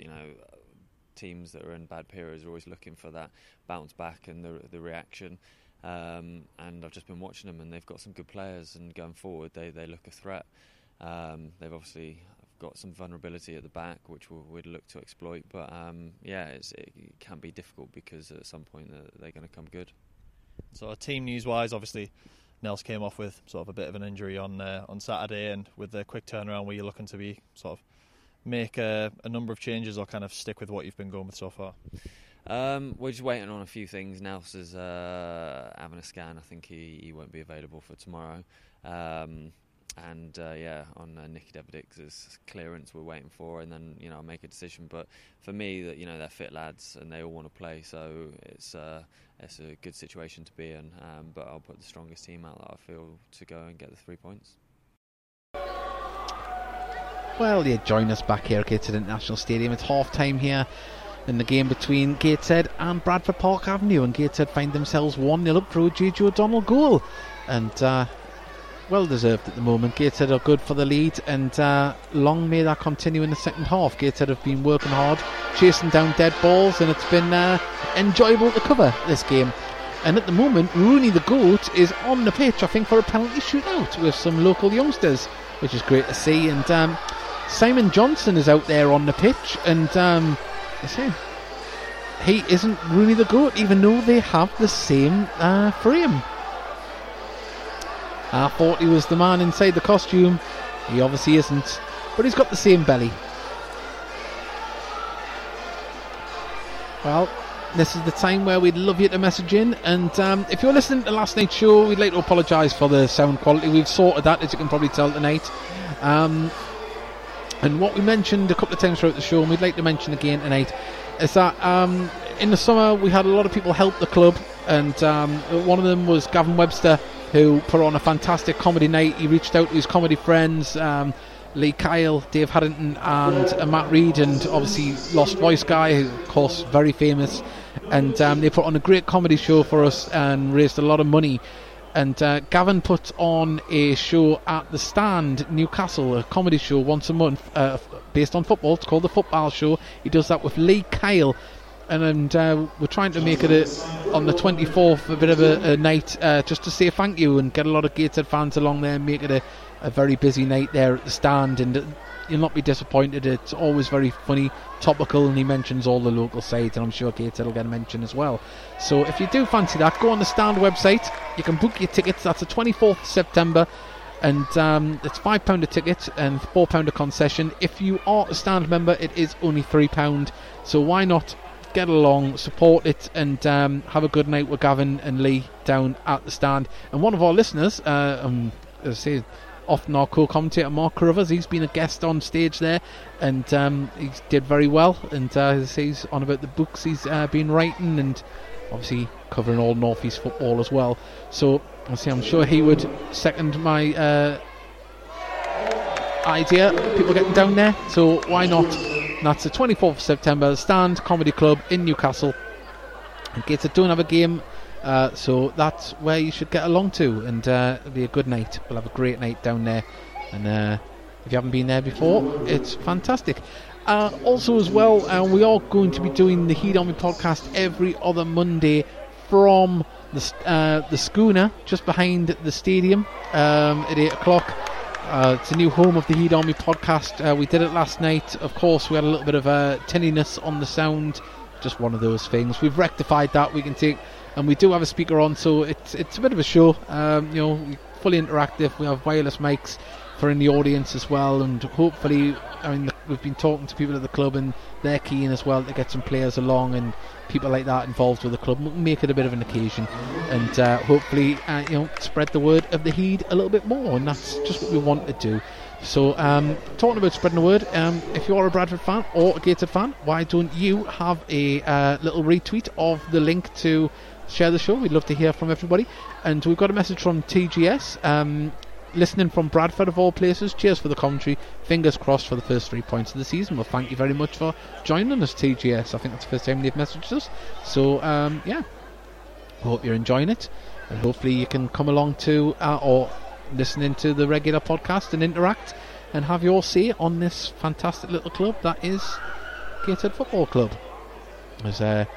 Teams that are in bad periods are always looking for that bounce back and the reaction. And I've just been watching them, and they've got some good players, and going forward they look a threat. They've obviously got some vulnerability at the back, which we'd look to exploit. But it can be difficult because at some point they're going to come good. So team news-wise, obviously Nels came off with sort of a bit of an injury on Saturday, and with the quick turnaround, were you looking to be sort of make a number of changes or kind of stick with what you've been going with so far? We're just waiting on a few things. Nels is having a scan. I think he won't be available for tomorrow. On Nicky Deverdix's clearance, we're waiting for, and then I'll make a decision. But for me, that they're fit lads and they all want to play, so it's a good situation to be in. But I'll put the strongest team out that I feel to go and get the 3 points. Well, you join us back here at Gateshead International Stadium. It's half time here in the game between Gateshead and Bradford Park Avenue, and Gateshead find themselves 1-0 up through a JJ O'Donnell goal, and well deserved at the moment. Gateshead are good for the lead, and long may that continue in the second half. Gateshead have been working hard, chasing down dead balls, and it's been enjoyable to cover this game. And at the moment, Rooney the GOAT is on the pitch, I think, for a penalty shootout with some local youngsters, which is great to see. And Simon Johnson is out there on the pitch, and he isn't Rooney the GOAT, even though they have the same frame. I thought he was the man inside the costume. He obviously isn't, but he's got the same belly. Well, this is the time where we'd love you to message in, and if you're listening to last night's show, we'd like to apologise for the sound quality. We've sorted that, as you can probably tell, tonight. And what we mentioned a couple of times throughout the show, and we'd like to mention again tonight, is that in the summer we had a lot of people help the club, and one of them was Gavin Webster, who put on a fantastic comedy night. He reached out to his comedy friends, Lee Kyle, Dave Haddington and Matt Reed, and obviously Lost Voice Guy, who of course very famous, and they put on a great comedy show for us and raised a lot of money. And Gavin put on a show at the Stand, Newcastle, a comedy show once a month based on football. It's called The Football Show. He does that with Lee Kyle, and we're trying to make it on the 24th a bit of a night just to say thank you and get a lot of Gateshead fans along there and make it a very busy night there at the Stand, and you'll not be disappointed. It's always very funny, topical, and he mentions all the local sides, and I'm sure Gateshead will get a mention as well. So if you do fancy that, go on the Stand website, you can book your tickets. That's the 24th September, and it's £5 a ticket and £4 a concession. If you are a stand member, it is only £3, so why not get along, support it, and have a good night with Gavin and Lee down at the stand. And one of our listeners, as I say, often our co-commentator Mark Carruthers, he's been a guest on stage there, and he did very well, and as he's on about the books he's been writing, and obviously covering all North East football as well, so I'm sure he would second my idea, people getting down there, so why not? And that's the 24th of September, Stand Comedy Club in Newcastle. And Gateshead don't have a game, so that's where you should get along to, and it'll be a good night. We'll have a great night down there, and if you haven't been there before, it's fantastic. Also as well, we are going to be doing the Heat Army podcast every other Monday from the schooner just behind the stadium at 8 o'clock. It's a new home of the Heat Army podcast. We did it last night. Of course, we had a little bit of tinniness on the sound, just one of those things. We've rectified that. We can take, and we do have a speaker on, so it's a bit of a show. You know, fully interactive. We have wireless mics for in the audience as well, and hopefully, I mean, we've been talking to people at the club, and they're keen as well to get some players along and people like that involved with the club. We'll make it a bit of an occasion, and hopefully, you know, spread the word of the Heed a little bit more, and that's just what we want to do. So, talking about spreading the word, if you are a Bradford fan or a Gateshead fan, why don't you have a little retweet of the link to share the show? We'd love to hear from everybody. And we've got a message from TGS. Listening from Bradford of all places, cheers for the commentary, fingers crossed for the first 3 points of the season. Well, thank you very much for joining us, TGS. I think that's the first time they've messaged us, so yeah, hope you're enjoying it, and hopefully you can come along to or listening to the regular podcast and interact and have your say on this fantastic little club that is Gateshead Football Club. As they're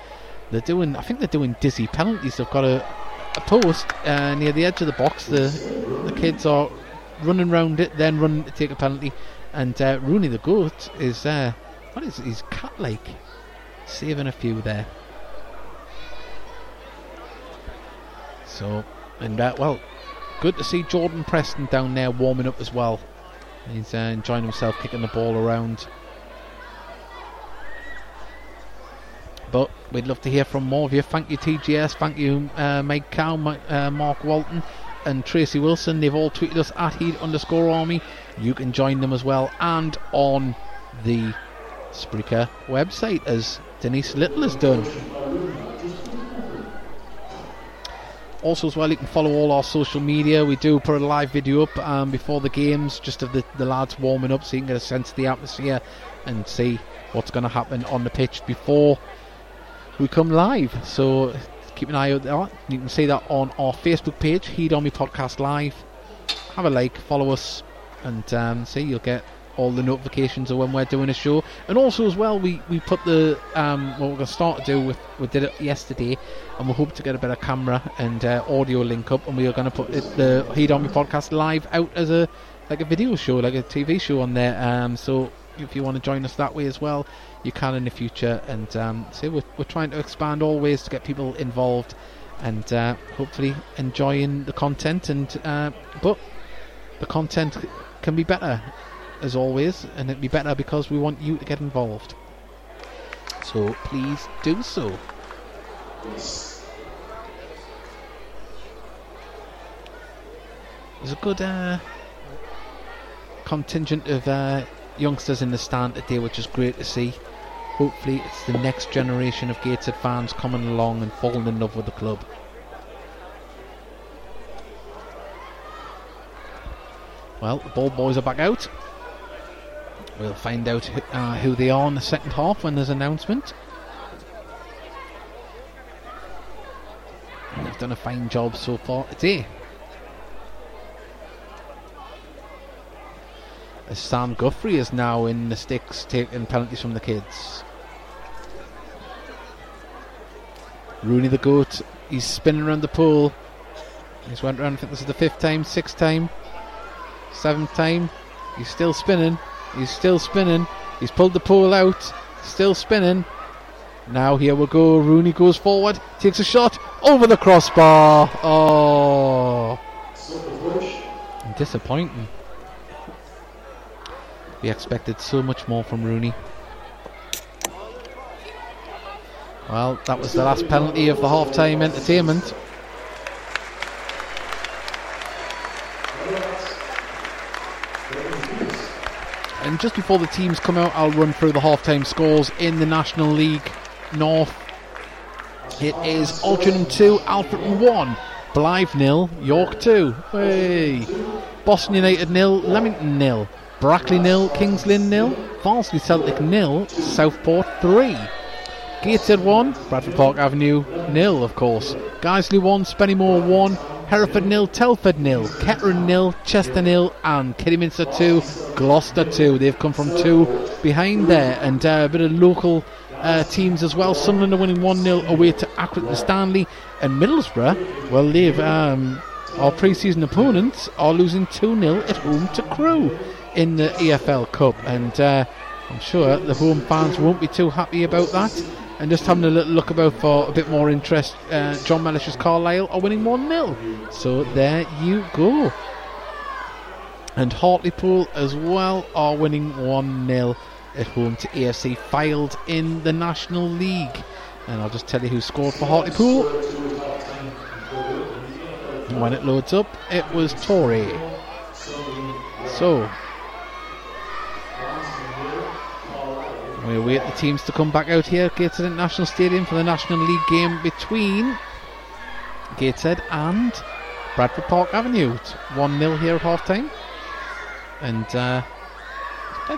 doing, I think they're doing dizzy penalties. They've got a post near the edge of the box. The kids are running round it, then running to take a penalty, and Rooney the goat is he's cat-like, saving a few there. So, and well, good to see Jordan Preston down there warming up as well. He's enjoying himself, kicking the ball around. But we'd love to hear from more of you. Thank you, TGS. Thank you, Mike Cow, Mark Walton and Tracy Wilson. They've all tweeted us at @Heat_Army. You can join them as well, and on the Spreaker website, as Denise Little has done. Also as well, you can follow all our social media. We do put a live video up before the games, just of the lads warming up, so you can get a sense of the atmosphere and see what's going to happen on the pitch before we come live, so keep an eye out there. You can see that on our Facebook page, Heed Army Podcast Live. Have a like, follow us, and see, you'll get all the notifications of when we're doing a show. And also as well, we put the what we're going to start to do with, we did it yesterday, and we hope to get a better camera and audio link up, and we are going to put the Heed Army Podcast Live out as a video show, like a TV show on there. So if you want to join us that way as well, you can in the future, and so we're trying to expand all ways to get people involved, and hopefully enjoying the content, and but the content can be better as always, and it'd be better because we want you to get involved, so please do so. There's a good contingent of youngsters in the stand today, which is great to see. Hopefully it's the next generation of Gateshead fans coming along and falling in love with the club. Well, the ball boys are back out. We'll find out who they are in the second half when there's an announcement. And they've done a fine job so far today. As Sam Guthrie is now in the sticks, taking penalties from the kids. Rooney the goat, he's spinning around the pool. He's went around, I think this is the 5th time, 6th time, 7th time. He's still spinning. He's still spinning. He's pulled the pool out. Still spinning. Now here we go. Rooney goes forward, takes a shot over the crossbar. Oh. disappointing. We expected so much more from Rooney. Well, that was the last penalty of the half-time entertainment. And just before the teams come out, I'll run through the half-time scores in the National League North. It is Altrincham 2, Alfreton 1, Blythe 0, York 2, hey. Boston United 0, Leamington 0, Brackley 0, Kings Lynn 0, Farnsley Celtic 0, Southport 3, Gateshead 1, Bradford Park Avenue 0 of course, Guiseley 1, Spennymoor 1, Hereford 0, Telford 0, Kettering 0, Chester 0 and Kidderminster 2, Gloucester 2. They've come from 2 behind there, and a bit of local teams as well. Sunderland are winning 1-0 away to Accrington Stanley, and Middlesbrough, well, they've our pre-season opponents are losing 2-0 at home to Crewe in the EFL Cup, and I'm sure the home fans won't be too happy about that. And just having a little look about for a bit more interest, John Mellish's Carlisle are winning 1-0, so there you go. And Hartlepool as well are winning 1-0 at home to AFC Fylde in the National League. And I'll just tell you who scored for Hartlepool. When it loads up, it was Torrey. So we await the teams to come back out here at Gateshead International Stadium for the National League game between Gateshead and Bradford Park Avenue. It's 1-0 here at half-time. And a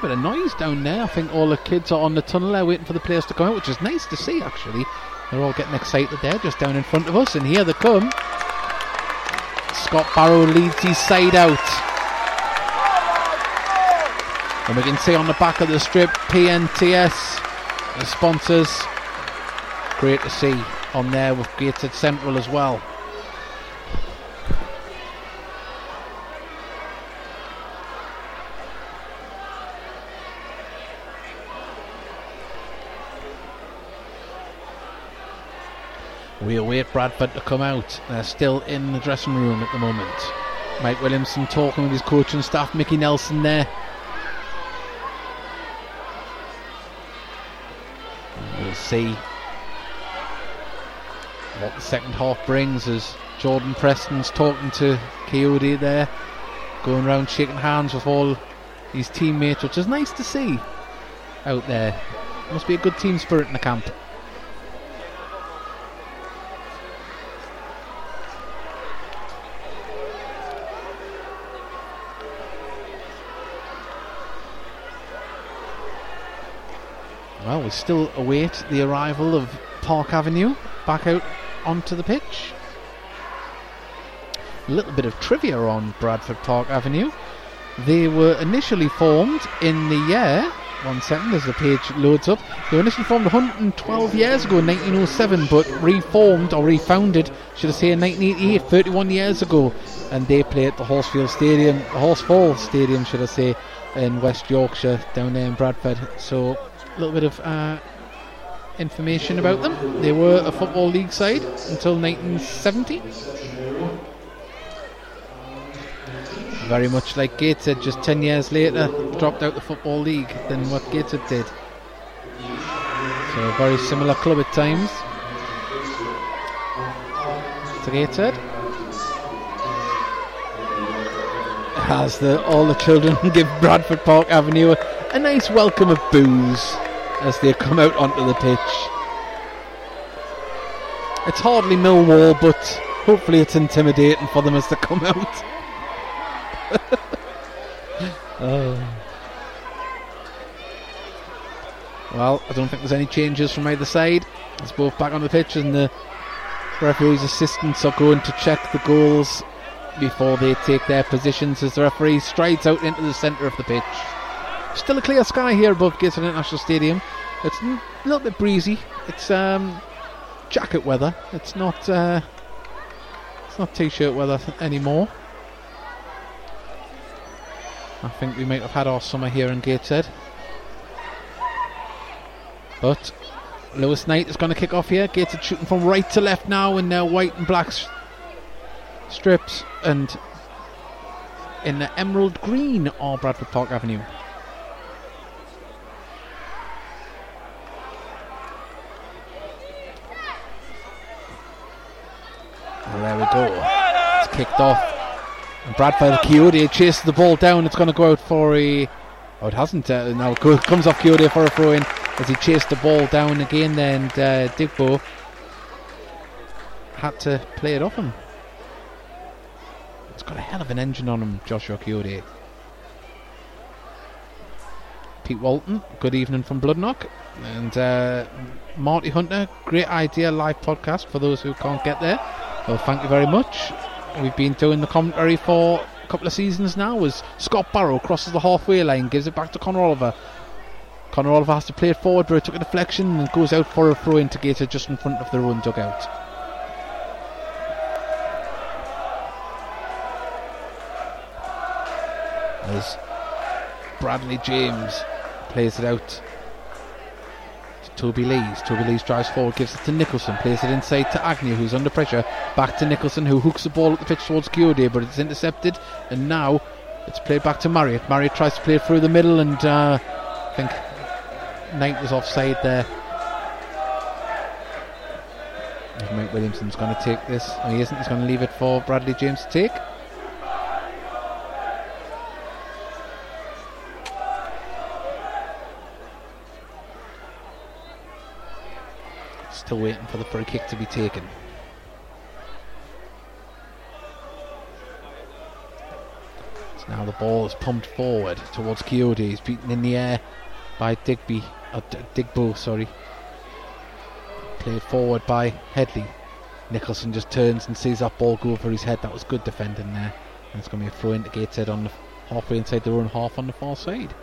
bit of noise down there. I think all the kids are on the tunnel there waiting for the players to come out, which is nice to see actually. They're all getting excited there, just down in front of us, and here they come. Scott Barrow leads his side out. And we can see on the back of the strip PNTS, the sponsors. Great to see on there with Gateshead Central as well. We await Bradford to come out. They're still in the dressing room at the moment. Mike Williamson talking with his coach and staff. Mickey Nelson there. And we'll see what the second half brings as Jordan Preston's talking to Kayode there. Going around shaking hands with all his teammates, which is nice to see out there. Must be a good team spirit in the camp. Well, we still await the arrival of Park Avenue back out onto the pitch. A little bit of trivia on Bradford Park Avenue. They were initially formed in the year... 1 second as the page loads up. They were initially formed 112 years ago in 1907, but reformed or refounded, should I say, in 1988, 31 years ago. And they play at the Horsefall Stadium, should I say, in West Yorkshire, down there in Bradford. So... a little bit of information about them. They were a Football League side until 1970. Very much like Gateshead, just 10 years later dropped out the Football League than what Gateshead did. So a very similar club at times to Gateshead. As all the children give Bradford Park Avenue a nice welcome of boos as they come out onto the pitch. It's hardly Millwall, but hopefully it's intimidating for them as they come out. Well, I don't think there's any changes from either side. It's both back on the pitch, and the referee's assistants are going to check the goals before they take their positions as the referee strides out into the centre of the pitch. Still a clear sky here above Gateshead International Stadium. It's a little bit breezy. It's jacket weather. It's not t-shirt weather anymore. I think we might have had our summer here in Gateshead. But Lewis Knight is going to kick off here. Gateshead shooting from right to left now in their white and black strips, and in the emerald green or Bradford Park Avenue. And there we go. It's kicked off. And Bradford Kayode chases the ball down. It's going to go out for a... Oh, it hasn't. Now it comes off Kayode for a throw-in as he chased the ball down again then. And Digbeau had to play it off him. It's got a hell of an engine on him, Joshua Kayode. Pete Walton, good evening from Bloodknock. And Marty Hunter, great idea live podcast for those who can't get there. Well, thank you very much. We've been doing the commentary for a couple of seasons now as Scott Barrow crosses the halfway line, gives it back to Connor Oliver. Connor Oliver has to play it forward, but it took a deflection and goes out for a throw into Gateshead just in front of their own dugout. As Bradley James plays it out to Toby Lees. Toby Lees drives forward, gives it to Nicholson, plays it inside to Agnew, who's under pressure. Back to Nicholson, who hooks the ball up the pitch towards Kayode, but it's intercepted, and now it's played back to Marriott. Marriott tries to play it through the middle, and I think Knight was offside there. Mike Williamson's going to take this. Oh, he isn't. He's going to leave it for Bradley James to take. Still waiting for the free kick to be taken. So now the ball is pumped forward towards Kayode. He's beaten in the air by Digbeau. Played forward by Hedley. Nicholson just turns and sees that ball go over his head. That was good defending there. And it's going to be a throw into Gateshead on the halfway inside their own half on the far side.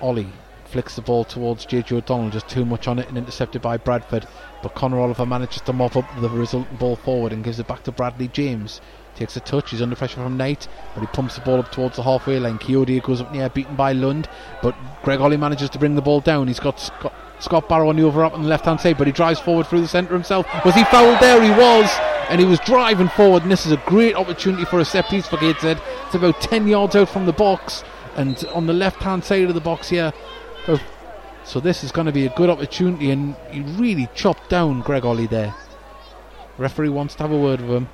Olley flicks the ball towards JJ O'Donnell, just too much on it and intercepted by Bradford, but Connor Oliver manages to mop up the resultant ball forward and gives it back to Bradley James. Takes a touch, he's under pressure from Knight, but he pumps the ball up towards the halfway line. Kayode goes up in the air, beaten by Lund, but Greg Olley manages to bring the ball down. He's got Scott Barrow on the over up on the left hand side, but he drives forward through the centre himself. Was he fouled there? He was, and he was driving forward, and this is a great opportunity for a set piece for Gateshead. It's about 10 yards out from the box, and on the left hand side of the box here. So this is going to be a good opportunity, and he really chopped down Greg Olley there. Referee wants to have a word with him.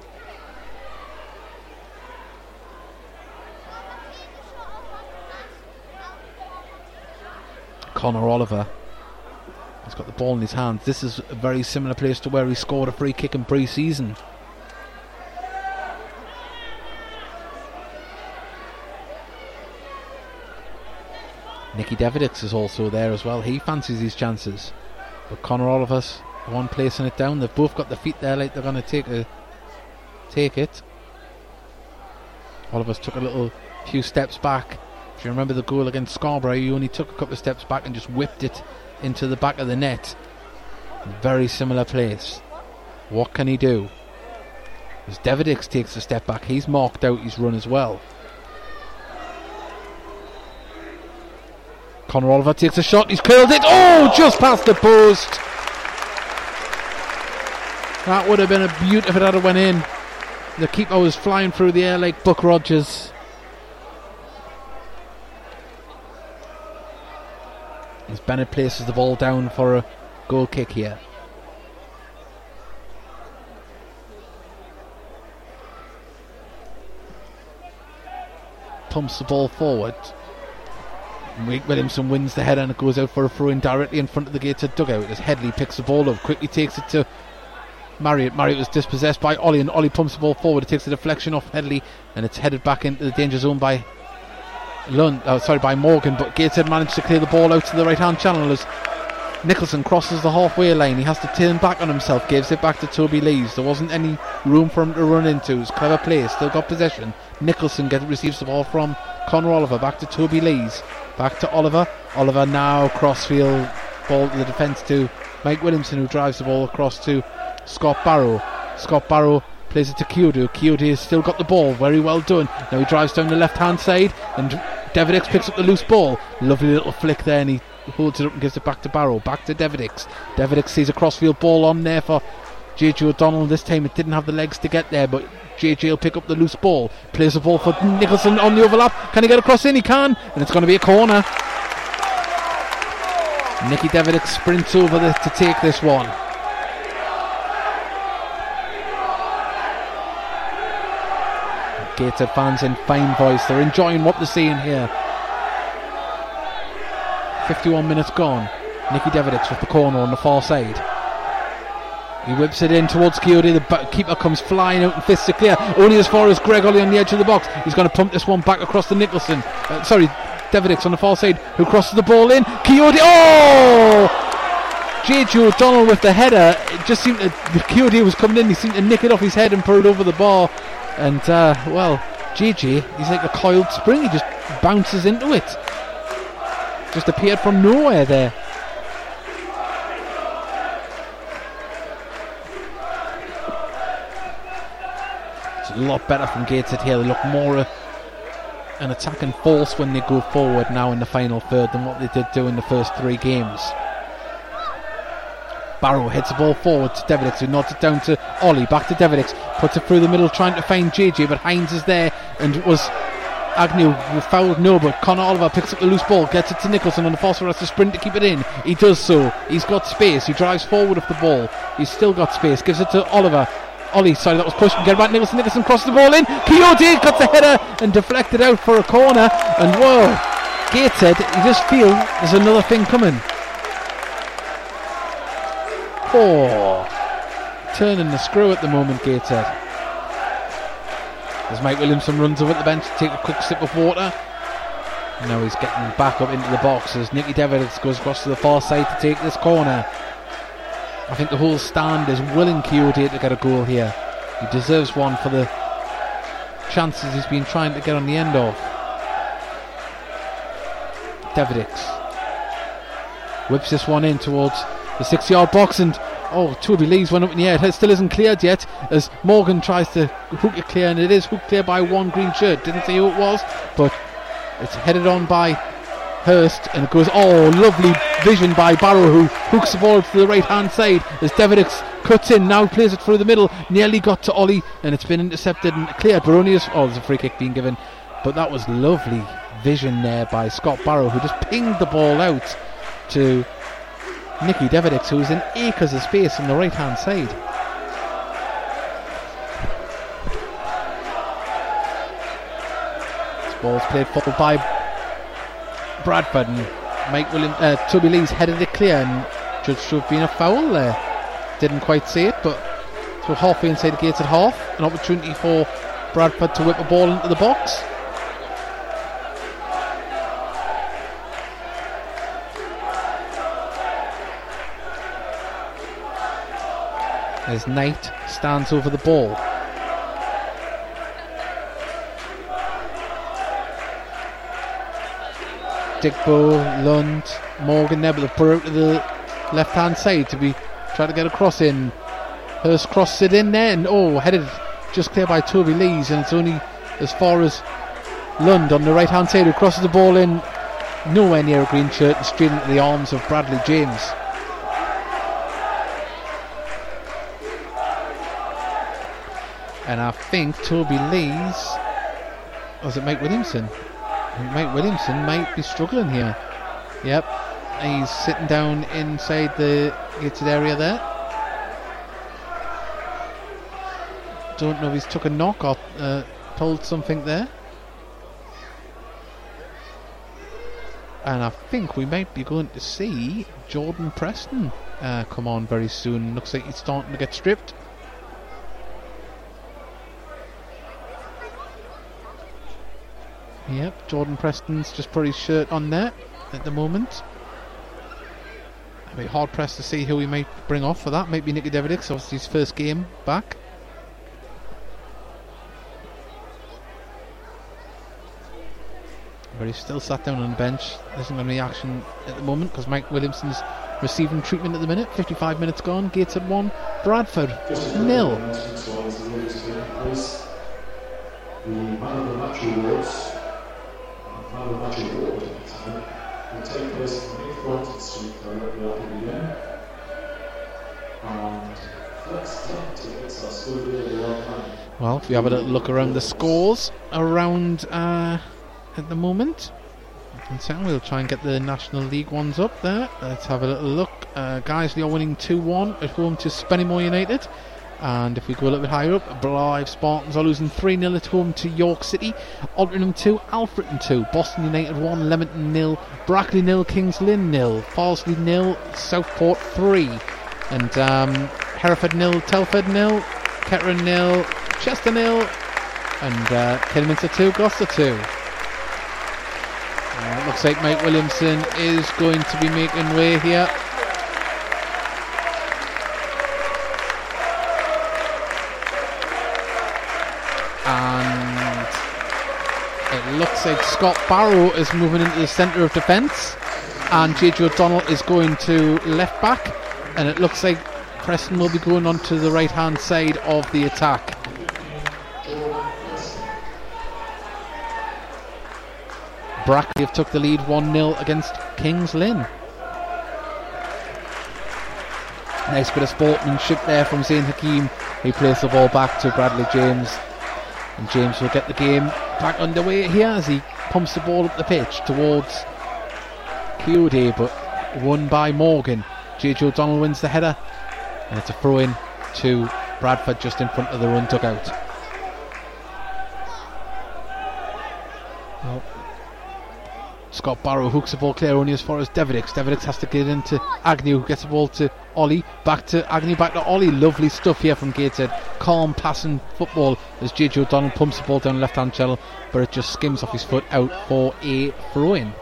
Connor Oliver has got the ball in his hands. This is a very similar place to where he scored a free kick in pre-season. Nicky Deverdix is also there as well. He fancies his chances. But Connor Oliver's the one placing it down. They've both got the feet there like they're going to take it. Oliver's took a few steps back. If you remember the goal against Scarborough, he only took a couple of steps back and just whipped it into the back of the net. Very similar place. What can he do? As Deverdix takes a step back, he's marked out his run as well. Connor Oliver takes a shot, he's curled it, oh, just past the post. That would have been a beauty if it had went in. The keeper was flying through the air like Buck Rogers. As Bennett places the ball down for a goal kick here. Pumps the ball forward. Mike Williamson wins the header and it goes out for a throw-in directly in front of the Gateshead dugout as Hedley picks the ball up, quickly takes it to Marriott. Marriott was dispossessed by Olley, and Olley pumps the ball forward. It takes a deflection off Hedley and it's headed back into the danger zone by Morgan, but Gateshead managed to clear the ball out to the right-hand channel as Nicholson crosses the halfway line. He has to turn back on himself, gives it back to Toby Lees. There wasn't any room for him to run into. It's clever play, still got possession. Nicholson receives the ball from Connor Oliver, back to Toby Lees, back to Oliver. Oliver now crossfield ball to the defence to Mike Williamson, who drives the ball across to Scott Barrow. Scott Barrow plays it to Kayode. Kayode has still got the ball, very well done. Now he drives down the left-hand side and Deverdix picks up the loose ball. Lovely little flick there, and he holds it up and gives it back to Barrow, back to Deverdix. Deverdix sees a crossfield ball on there for JJ O'Donnell. This time it didn't have the legs to get there, but JJ will pick up the loose ball, plays the ball for Nicholson on the overlap. Can he get across in? He can, and it's going to be a corner. Nicky Deverdix sprints over to take this one. Gateshead fans in fine voice, they're enjoying what they're seeing here. 51 minutes gone. Nicky Deverdix with the corner on the far side. He whips it in towards Kayode. The keeper comes flying out and fists to clear. Only as far as Greg Olley on the edge of the box. He's going to pump this one back across to Nicholson. Deverdix on the far side, who crosses the ball in. Kayode. Oh! JJ O'Donnell with the header. It just seemed that Kayode was coming in. He seemed to nick it off his head and throw it over the bar. And, JJ, he's like a coiled spring. He just bounces into it. Just appeared from nowhere there. It's a lot better from Gateshead here. They look more an attacking force when they go forward now in the final third than what they did do in the first three games. Barrow heads the ball forward to Deverdix, who nods it down to Olley, back to Deverdix, puts it through the middle trying to find JJ, but Hines is there, and it was Agnew fouled, no, but Connor Oliver picks up the loose ball, gets it to Nicholson, and the Foster has to sprint to keep it in. He does so. He's got space. He drives forward with the ball. He's still got space. Gives it to Oliver. Olley, sorry, that was pushed. Get back, Nicholson. Nicholson crosses the ball in. Kayode got the header and deflected out for a corner. And whoa, Gateshead, you just feel there's another thing coming. Turning the screw at the moment, Gateshead. As Mike Williamson runs over at the bench to take a quick sip of water. Now he's getting back up into the box as Nicky Deverdix goes across to the far side to take this corner. I think the whole stand is willing Kayode to get a goal here. He deserves one for the chances he's been trying to get on the end of. Deverdix whips this one in towards the 6-yard box, and Toby Lees went up in the air. It still isn't cleared yet as Morgan tries to hook it clear, and it is hooked clear by one green shirt. Didn't see who it was, but it's headed on by Hurst, and it goes, lovely vision by Barrow, who hooks the ball to the right hand side as Deverdix cuts in, now plays it through the middle, nearly got to Olley, and it's been intercepted and cleared. Baronius, there's a free kick being given, but that was lovely vision there by Scott Barrow, who just pinged the ball out to Nicky Deverdix, who's in acres of space on the right hand side. This ball's played forward by Bradford, and Toby Lees headed it clear, and judged to have been a foul there. Didn't quite see it, but so halfway inside the Gateshead half, an opportunity for Bradford to whip a ball into the box. As Knight stands over the ball. Digbeau, Lund, Morgan, Nebula put out to the left hand side to be trying to get a cross in. Hurst crosses it in there, and headed just clear by Toby Lees, and it's only as far as Lund on the right hand side, who crosses the ball in, nowhere near a green shirt, and straight into the arms of Bradley James. And I think Toby Lees, or is it Mike Williamson? Mike Williamson might be struggling here. Yep, he's sitting down inside the gated area there. Don't know if he's took a knock or pulled something there. And I think we might be going to see Jordan Preston come on very soon. Looks like he's starting to get stripped. Yep, Jordan Preston's just put his shirt on there at the moment. I'd be hard pressed to see who we might bring off for that. Might be Nicky Deverdix, obviously his first game back. But he's still sat down on the bench. There isn't going to be action at the moment because Mike Williamson's receiving treatment at the minute. 55 minutes gone, Gateshead 1, Bradford 0. The man of the match awards. Another match award will take place on the 8th Street at the RPBN, and Well, if you have a look around the scores around at the moment, we'll try and get the National League ones up there. Let's have a little look. Guiseley are winning 2-1 at home to Spennymoor United. And if we go a little bit higher up, Blythe Spartans are losing 3-0 at home to York City. Altrincham 2, Alfreton 2, Boston United 1, Leamington 0, Brackley 0, Kings Lynn 0, Farsley 0, Southport 3. And Hereford 0, Telford 0, Kettering 0, Chester 0, and Kidderminster 2, Gloucester 2. Looks like Mike Williamson is going to be making way here. And it looks like Scott Barrow is moving into the centre of defence, and JJ O'Donnell is going to left back, and it looks like Preston will be going on to the right hand side of the attack. Brackley have took the lead 1-0 against Kings Lynn. Nice bit of sportsmanship there from Zayn Hakeem. He plays the ball back to Bradley James, and James will get the game back underway here as he pumps the ball up the pitch towards Kayode, but won by Morgan. JJ O'Donnell wins the header, and it's a throw in to Bradford just in front of their own dugout. Well, Scott Barrow hooks the ball clear only as far as Deverdix. Deverdix has to get into Agnew, who gets the ball to Olley, back to Agnew, back to Olley. Lovely stuff here from Gateshead. Calm passing football as JJ O'Donnell pumps the ball down the left-hand channel, but it just skims off his foot out for a throw-in.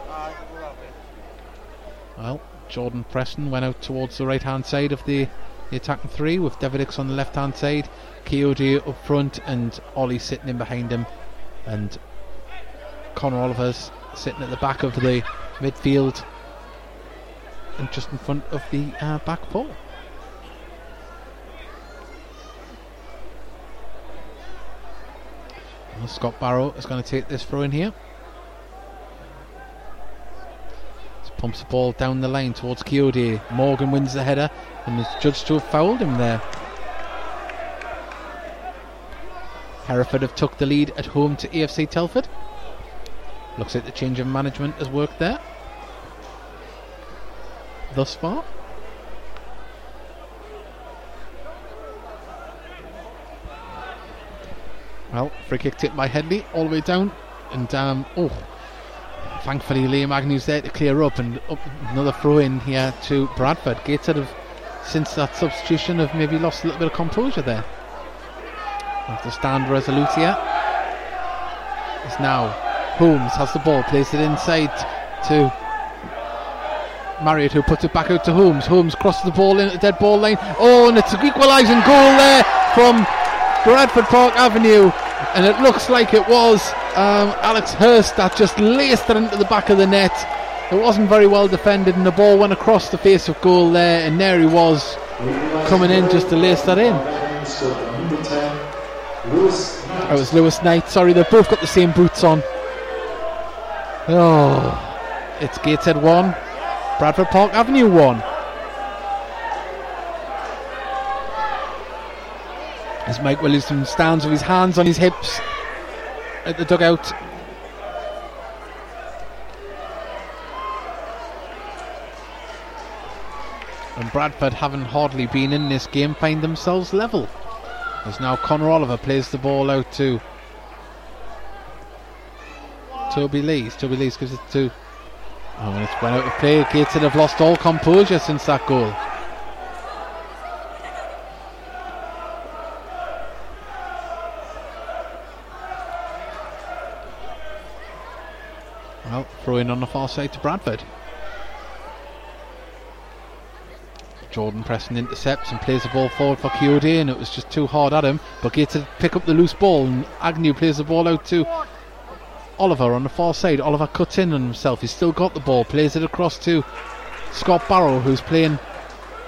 Well, Jordan Preston went out towards the right-hand side of the attacking three, with Deverdix on the left-hand side, Kayode up front, and Olley sitting in behind him, and Connor Oliver's sitting at the back of the midfield and just in front of the back four. Well, Scott Barrow is going to take this throw in here. He pumps the ball down the line towards Kayode. Morgan wins the header and is judged to have fouled him there. Hereford have took the lead at home to AFC Telford. Looks like the change of management has worked there thus far. Well, free kick tipped by Hedley all the way down, and thankfully Liam Agnew's there to clear up, and up another throw in here to Bradford. Gateshead have, since that substitution, have maybe lost a little bit of composure there. Have to stand resolute here. It's now Holmes has the ball, plays it inside to Marriott, who puts it back out to Holmes. Holmes crosses the ball in at the dead ball line. Oh, and it's an equalising goal there from Bradford Park Avenue. And it looks like it was Alex Hurst that just laced it into the back of the net. It wasn't very well defended, and the ball went across the face of goal there, and there he was coming in just to lace that in. It was Lewis Knight. Sorry, they've both got the same boots on. Oh, it's Gateshead 1, Bradford Park Avenue 1. As Mike Williamson stands with his hands on his hips at the dugout. And Bradford, having hardly been in this game, find themselves level. As now Connor Oliver plays the ball out to Toby Lees. Toby Lees gives it to... Oh, and it's went out of play. Gateshead have lost all composure since that goal. Well, throw in on the far side to Bradford. Jordan Preston intercepts and plays the ball forward for Kayode, and it was just too hard at him, but Gateshead pick up the loose ball, and Agnew plays the ball out to Oliver on the far side. Oliver cuts in on himself. He's still got the ball, plays it across to Scott Barrow, who's playing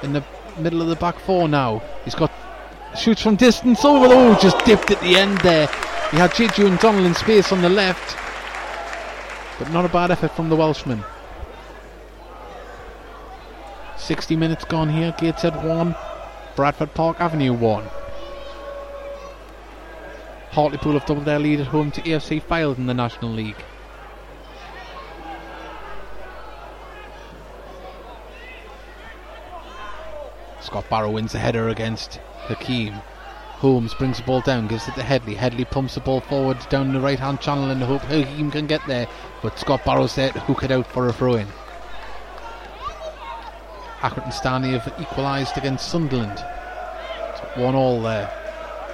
in the middle of the back four now. He's got shoots from distance. Oh, just dipped at the end there. He had JJ and Donald in space on the left, but not a bad effort from the Welshman. 60 minutes gone here. Gateshead 1, Bradford Park Avenue 1. Hartlepool have doubled their lead at home to AFC Fylde in the National League. Scott Barrow wins the header against Hakeem. Holmes brings the ball down, gives it to Hedley. Hedley pumps the ball forward down the right hand channel in the hope Hakeem can get there, but Scott Barrow's there to hook it out for a throw in. Accrington Stanley have equalised against Sunderland. It's 1-1 there.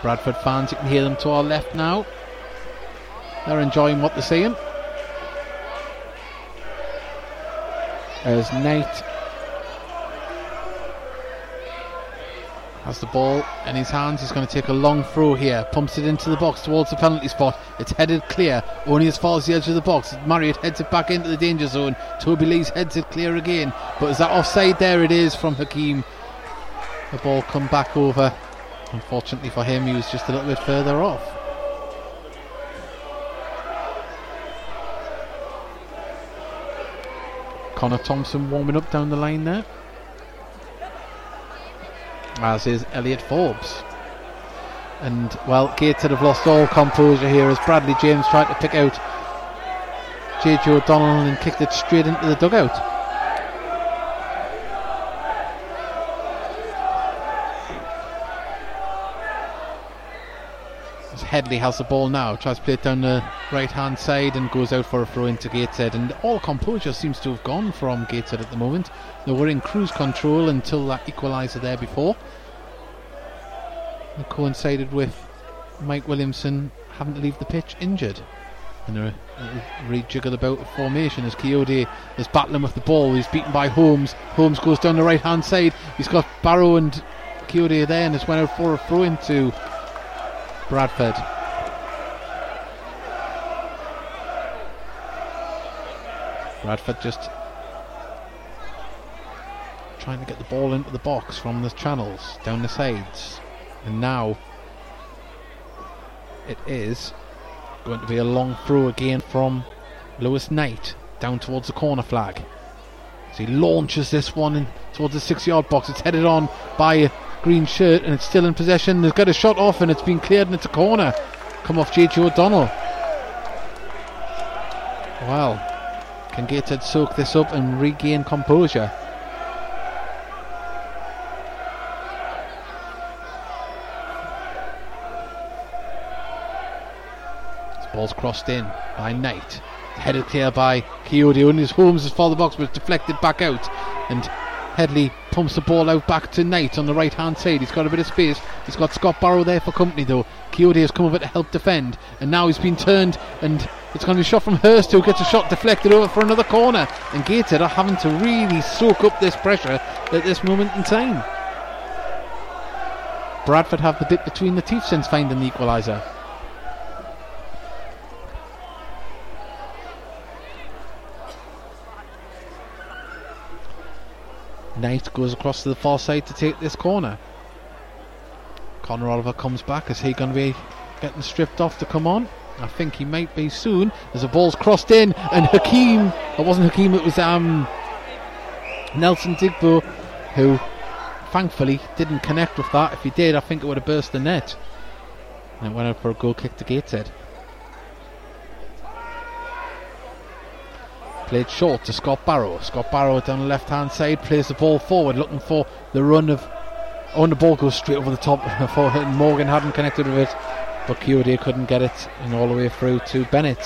Bradford fans, you can hear them to our left now. They're enjoying what they're seeing. As Knight has the ball in his hands, he's going to take a long throw here, pumps it into the box towards the penalty spot. It's headed clear, only as far as the edge of the box. Marriott heads it back into the danger zone. Toby Lees heads it clear again, but is that offside? There it is from Hakeem. The ball come back over. Unfortunately for him, he was just a little bit further off. Connor Thompson warming up down the line there, as is Elliot Forbes. And well, Gateshead have lost all composure here as Bradley James tried to pick out JJ O'Donnell and kicked it straight into the dugout. As Hedley has the ball now, tries to play it down the right hand side and goes out for a throw into Gateshead, and all composure seems to have gone from Gateshead at the moment. They were in cruise control until that equaliser there before. It coincided with Mike Williamson having to leave the pitch injured, and a rejiggle about the formation as Kayode is battling with the ball. He's beaten by Holmes. Holmes goes down the right hand side. He's got Barrow and Kayode there, and it's went out for a throw into Bradford. Bradford just trying to get the ball into the box from the channels down the sides, and now it is going to be a long throw again from Lewis Knight down towards the corner flag as he launches this one in towards the 6 yard box. It's headed on by a green shirt and it's still in possession. They've got a shot off and it's been cleared and it's a corner come off JJ O'Donnell. Well, can Gateshead soak this up and regain composure? This ball's crossed in by Knight, headed clear by Kayode, and his Holmes is for the box but it's deflected back out, and Hedley pumps the ball out back to Knight on the right hand side. He's got a bit of space. He's got Scott Barrow there for company though. Kayode has come over to help defend, and now he's been turned and it's going to be shot from Hurst, who gets a shot deflected over for another corner, and Gateshead are having to really soak up this pressure at this moment in time. Bradford have the bit between the teeth since finding the equaliser. Knight goes across to the far side to take this corner. Connor Oliver comes back. Is he going to be getting stripped off to come on? I think he might be soon as the ball's crossed in, and Hakeem, it wasn't Hakeem, it was Nelson Digbeau, who thankfully didn't connect with that. If he did, I think it would have burst the net, and it went out for a goal kick to Gateshead. Played short to Scott Barrow. Scott Barrow down the left hand side plays the ball forward looking for the run of, oh, and the ball goes straight over the top for him. Morgan hadn't connected with it, but Kayode couldn't get it, and all the way through to Bennett,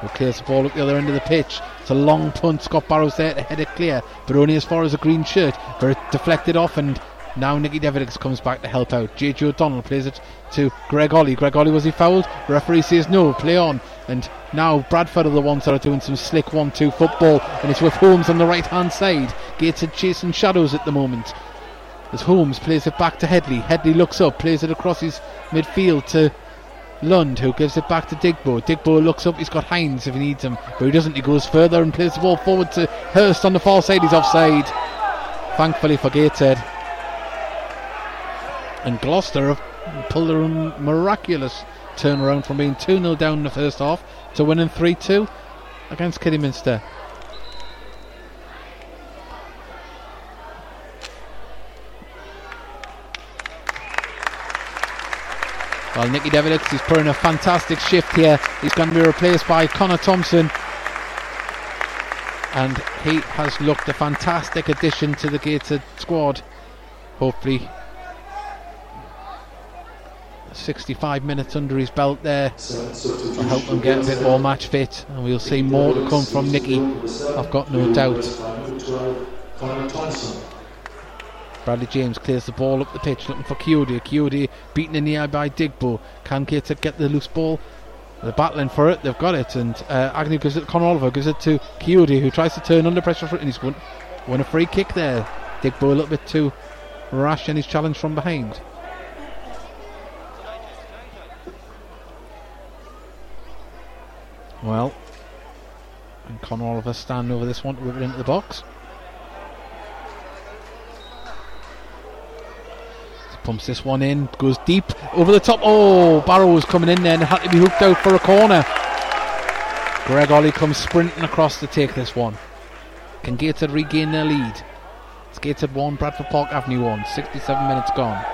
who clears the ball up the other end of the pitch. It's a long punt. Scott Barrow's there to head it clear, but only as far as a green shirt, where it deflected off, and now Nicky Deverdix comes back to help out. JJ O'Donnell plays it to Greg Olley. Greg Olley, was he fouled? The referee says no, play on. And now Bradford are the ones that are doing some slick 1-2 football, and it's with Holmes on the right hand side. Gateshead chasing shadows at the moment as Holmes plays it back to Hedley. Hedley looks up, plays it across his midfield to Lund, who gives it back to Digbeau. Digbeau looks up, he's got Hines if he needs him, but he doesn't. He goes further and plays the ball forward to Hurst on the far side. He's offside, thankfully for Gateshead, and Gloucester have pulled a miraculous turnaround from being 2-0 down in the first half to winning 3-2 against Kidderminster. Well, Nicky Deverdix is putting a fantastic shift here. He's going to be replaced by Connor Thompson. And he has looked a fantastic addition to the Gateshead squad. Hopefully 65 minutes under his belt there to help him get a bit more match fit, and we'll see more to come from Nicky, I've got no doubt. Bradley James clears the ball up the pitch, looking for Kayode. Kayode beaten in the eye by Digbeau. Can Gateshead get the loose ball? They're battling for it, they've got it, and Agnew gives it to Conor Oliver, gives it to Kayode, who tries to turn under pressure for it, and he's won a free kick there. Digbeau a little bit too rash in his challenge from behind. Well, and Connor Oliver standing over this one to whip it into the box. He pumps this one in, goes deep, over the top. Oh, Barrow was coming in there and had to be hooked out for a corner. Greg Olley comes sprinting across to take this one. Can Gateshead regain their lead? It's Gateshead 1, Bradford Park Avenue 1, 67 minutes gone.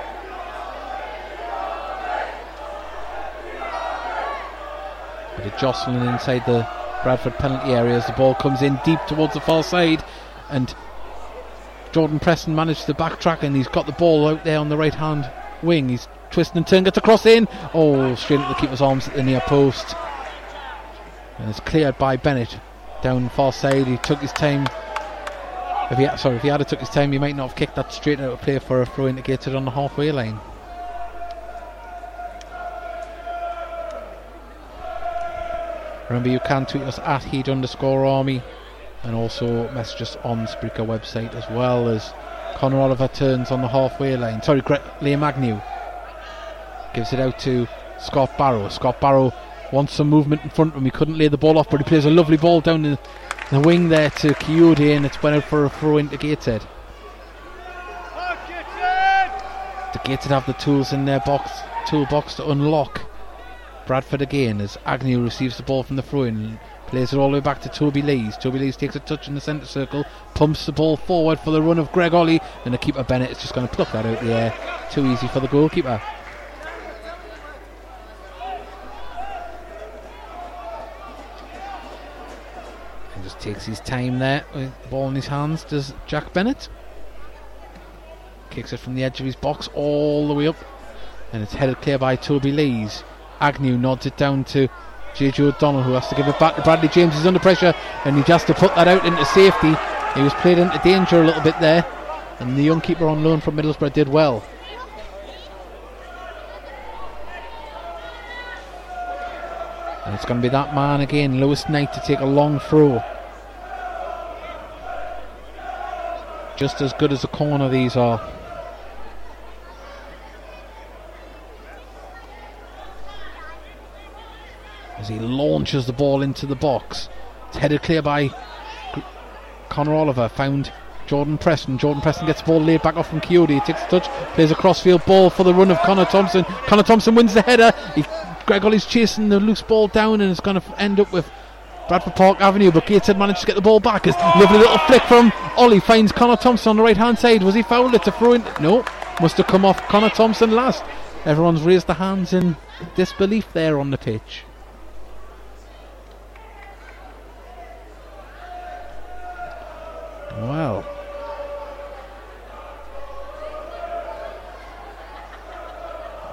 A jostling inside the Bradford penalty area as the ball comes in deep towards the far side, and Jordan Preston managed to backtrack, and he's got the ball out there on the right hand wing. He's twisting and turning, gets a cross in, straight at the keeper's arms at the near post, and it's cleared by Bennett down the far side. He took his time. If he had took his time, he might not have kicked that straight out of play for a throw in to Gateshead on the halfway line. Remember, you can tweet us at @heat_army, and also message us on the Spreaker website, as well as Connor Oliver turns on the halfway line. Liam Agnew gives it out to Scott Barrow. Scott Barrow wants some movement in front of him. He couldn't lay the ball off, but he plays a lovely ball down the wing there to Kayode, and it's went out for a throw into Gateshead. The Gateshead have the tools in their toolbox to unlock. Bradford again as Agnew receives the ball from the throw-in, plays it all the way back to Toby Lees. Toby Lees takes a touch in the centre circle, pumps the ball forward for the run of Greg Olley, and the keeper Bennett is just going to pluck that out the air. Too easy for the goalkeeper. And just takes his time there with the ball in his hands. Does Jack Bennett? Kicks it from the edge of his box all the way up, and it's headed clear by Toby Lees. Agnew nods it down to JJ O'Donnell, who has to give it back to Bradley James. He's under pressure, and he has to put that out into safety. He was played into danger a little bit there, and the young keeper on loan from Middlesbrough did well. And it's going to be that man again, Lewis Knight, to take a long throw. Just as good as a corner these are. As he launches the ball into the box, it's headed clear by Connor Oliver, found Jordan Preston. Jordan Preston gets the ball laid back off from Kayode. He takes a touch, plays a crossfield ball for the run of Connor Thompson. Connor Thompson wins the header. Greg Olley's chasing the loose ball down, and it's going to end up with Bradford Park Avenue, but Gateshead managed to get the ball back. It's a lovely little flick from Olley, finds Connor Thompson on the right hand side. Was he fouled? It's a throw in. No, must have come off Connor Thompson last. Everyone's raised their hands in disbelief there on the pitch. Well,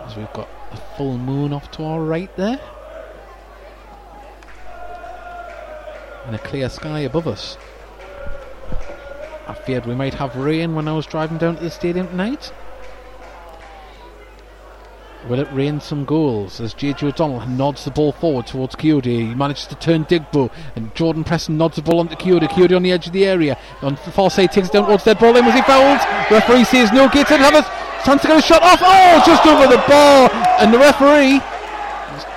as we've got a full moon off to our right there, and a clear sky above us. I feared we might have rain when I was driving down to the stadium tonight. Will it rain some goals as JJ O'Donnell nods the ball forward towards Kayode? He manages to turn Digbeau, and Jordan Preston nods the ball onto Kayode. Kayode on the edge of the area, on the far side, takes it down towards dead ball. Then was he fouled? Referee says no. Gateshead have a chance to get a shot off. Just over the bar, and the referee,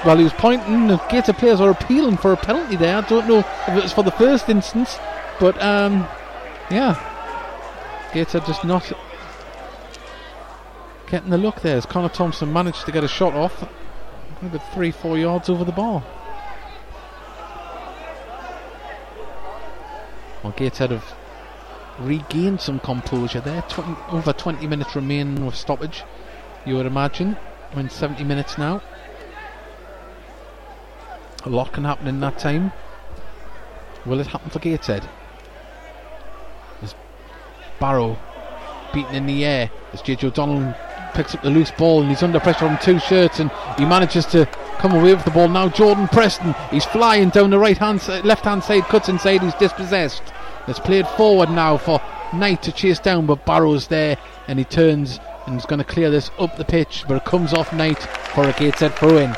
well, he was pointing. The Gateshead players are appealing for a penalty there. I don't know if it was for the first instance, but Gateshead just not getting the look there as Connor Thompson managed to get a shot off maybe 3-4 yards over the bar. Well, Gateshead have regained some composure there. Over 20 minutes remaining with stoppage, you would imagine. We're in 70 minutes now. A lot can happen in that time. Will it happen for Gateshead? There's Barrow beaten in the air as JJ O'Donnell picks up the loose ball, and he's under pressure on two shirts, and he manages to come away with the ball. Now Jordan Preston, he's flying down the left hand side, cuts inside, he's dispossessed. It's played forward now for Knight to chase down, but Barrow's there, and he turns and is going to clear this up the pitch, but it comes off Knight for a Gateshead throw-in.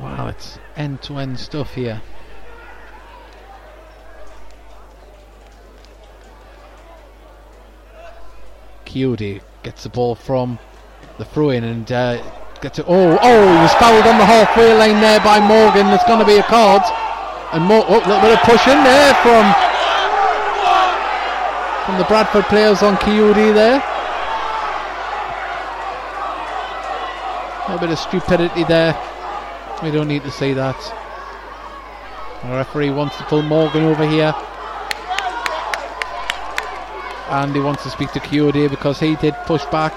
Wow, it's end-to-end stuff here. Kayode gets the ball from the throw-in and gets it. Oh, he was fouled on the halfway line there by Morgan. There's going to be a card. And a little bit of push in there from the Bradford players on Kayode there. A little bit of stupidity there. We don't need to see that. The referee wants to pull Morgan over here. And he wants to speak to Kayode because he did push back.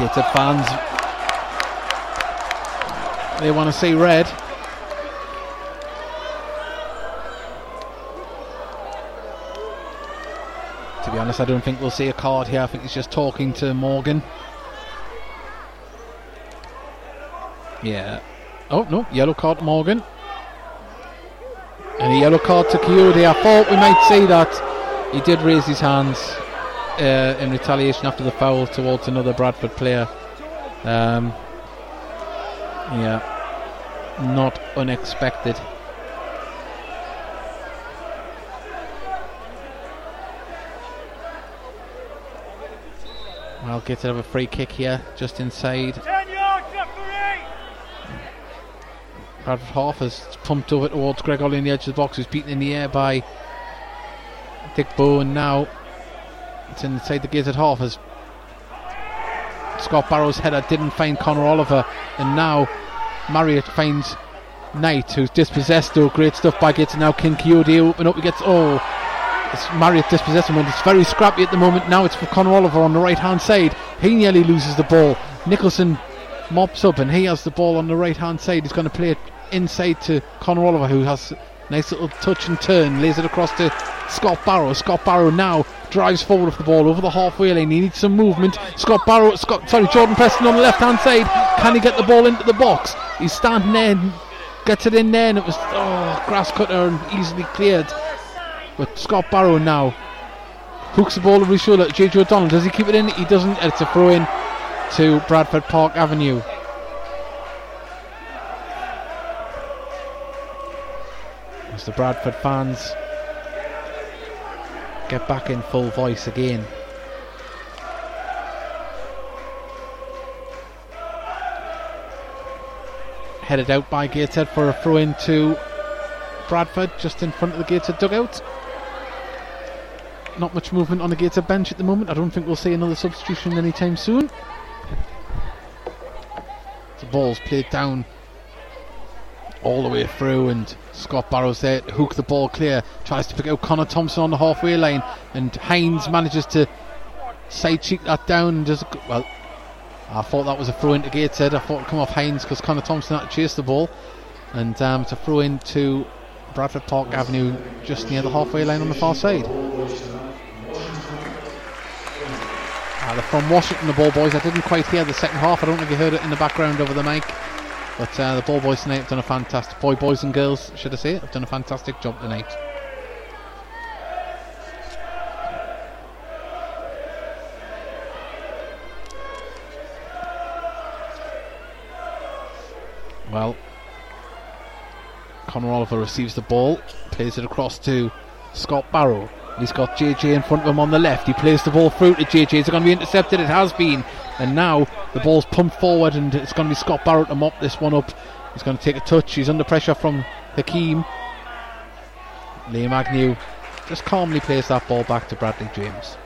Gateshead fans, they want to see red. To be honest, I don't think we'll see a card here. I think he's just talking to Morgan. Yeah. Oh, no. Yellow card to Morgan. And a yellow card to Kayode. I thought we might see that. He did raise his hands in retaliation after the foul towards another Bradford player. Yeah, not unexpected. Well, get to have a free kick here, just inside. Bradford half has pumped over towards Greg Olley on the edge of the box, who's beaten in the air by Digbeau, and now it's inside the Gateshead half as Scott Barrow's header didn't find Connor Oliver, and now Marriott finds Knight, who's dispossessed. Though, great stuff by Gateshead. Now Kayode open up, he gets it's Marriott dispossessed him, and it's very scrappy at the moment. Now it's for Connor Oliver on the right hand side. He nearly loses the ball. Nicholson mops up and he has the ball on the right hand side. He's going to play it inside to Connor Oliver, who has a nice little touch and turn, lays it across to Scott Barrow. Scott Barrow now drives forward with the ball over the halfway lane. He needs some movement. Jordan Preston on the left hand side. Can he get the ball into the box? He's standing there and gets it in there, and it was grass cutter and easily cleared. But Scott Barrow now hooks the ball over his shoulder at JJ O'Donnell. Does he keep it in? He doesn't. It's a throw in to Bradford Park Avenue. As the Bradford fans get back in full voice again. Headed out by Gateshead for a throw-in to Bradford, just in front of the Gateshead dugout. Not much movement on the Gateshead bench at the moment. I don't think we'll see another substitution anytime soon. The ball's played down all the way through, and Scott Barrow's there to hook the ball clear, tries to pick out Connor Thompson on the halfway line, and Hines manages to side cheek that down and just, well, I thought that was a throw in to Gateshead. I thought it'd come off Hines because Connor Thompson had to chase the ball, and it's a throw in to Bradford Park Avenue, just near the halfway line on the far side. They're from Washington, the ball boys. I didn't quite hear the second half. I don't know if you heard it in the background over the mic, but the ball boys tonight have done a fantastic boys and girls, should I say, have done a fantastic job tonight. Well, Connor Oliver receives the ball, plays it across to Scott Barrow. He's got JJ in front of him on the left. He plays the ball through to JJ. It's going to be intercepted. It has been. And now the ball's pumped forward, and it's going to be Scott Barrett to mop this one up. He's going to take a touch. He's under pressure from Hakeem. Liam Agnew just calmly plays that ball back to Bradley James.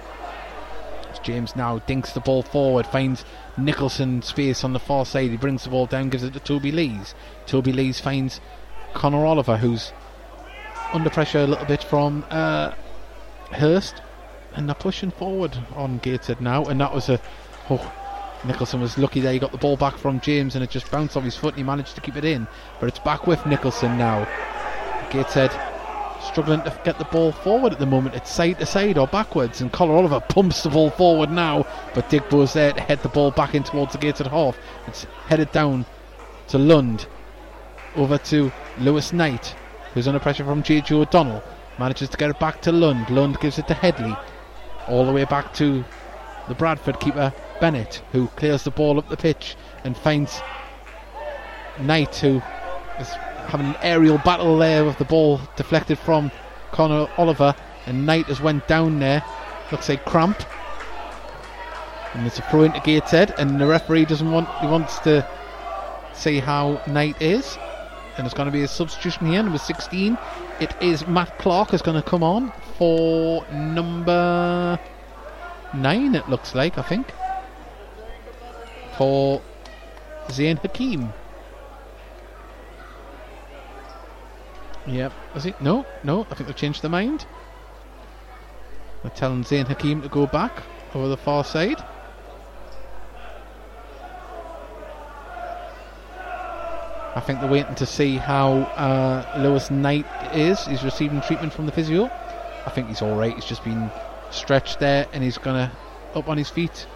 As James now dinks the ball forward, finds Nicholson space on the far side. He brings the ball down, gives it to Toby Lees. Toby Lees finds Connor Oliver, who's under pressure a little bit from Hurst, and they're pushing forward on Gateshead now. And that was Nicholson was lucky there. He got the ball back from James and it just bounced off his foot and he managed to keep it in, but it's back with Nicholson now. Gateshead struggling to get the ball forward at the moment. It's side to side or backwards, and Connor Oliver pumps the ball forward now, but Digbaugh's there to head the ball back in towards the Gateshead half. It's headed down to Lund, over to Lewis Knight, who's under pressure from JJ O'Donnell, manages to get it back to Lund. Lund gives it to Hedley, all the way back to the Bradford keeper Bennett, who clears the ball up the pitch and finds Knight, who is having an aerial battle there with the ball deflected from Connor Oliver, and Knight has went down there, looks like cramp, and it's a throw into Gateshead, and the referee wants to see how Knight is, and it's going to be a substitution here, number 16. It is Matt Clark is going to come on for number 9, it looks like, I think, for Zayn Hakeem. Yep, is it? No, I think they've changed their mind. They're telling Zayn Hakeem to go back over the far side. I think they're waiting to see how Lewis Knight is. He's receiving treatment from the physio. I think he's alright. He's just been stretched there and he's going to up on his feet.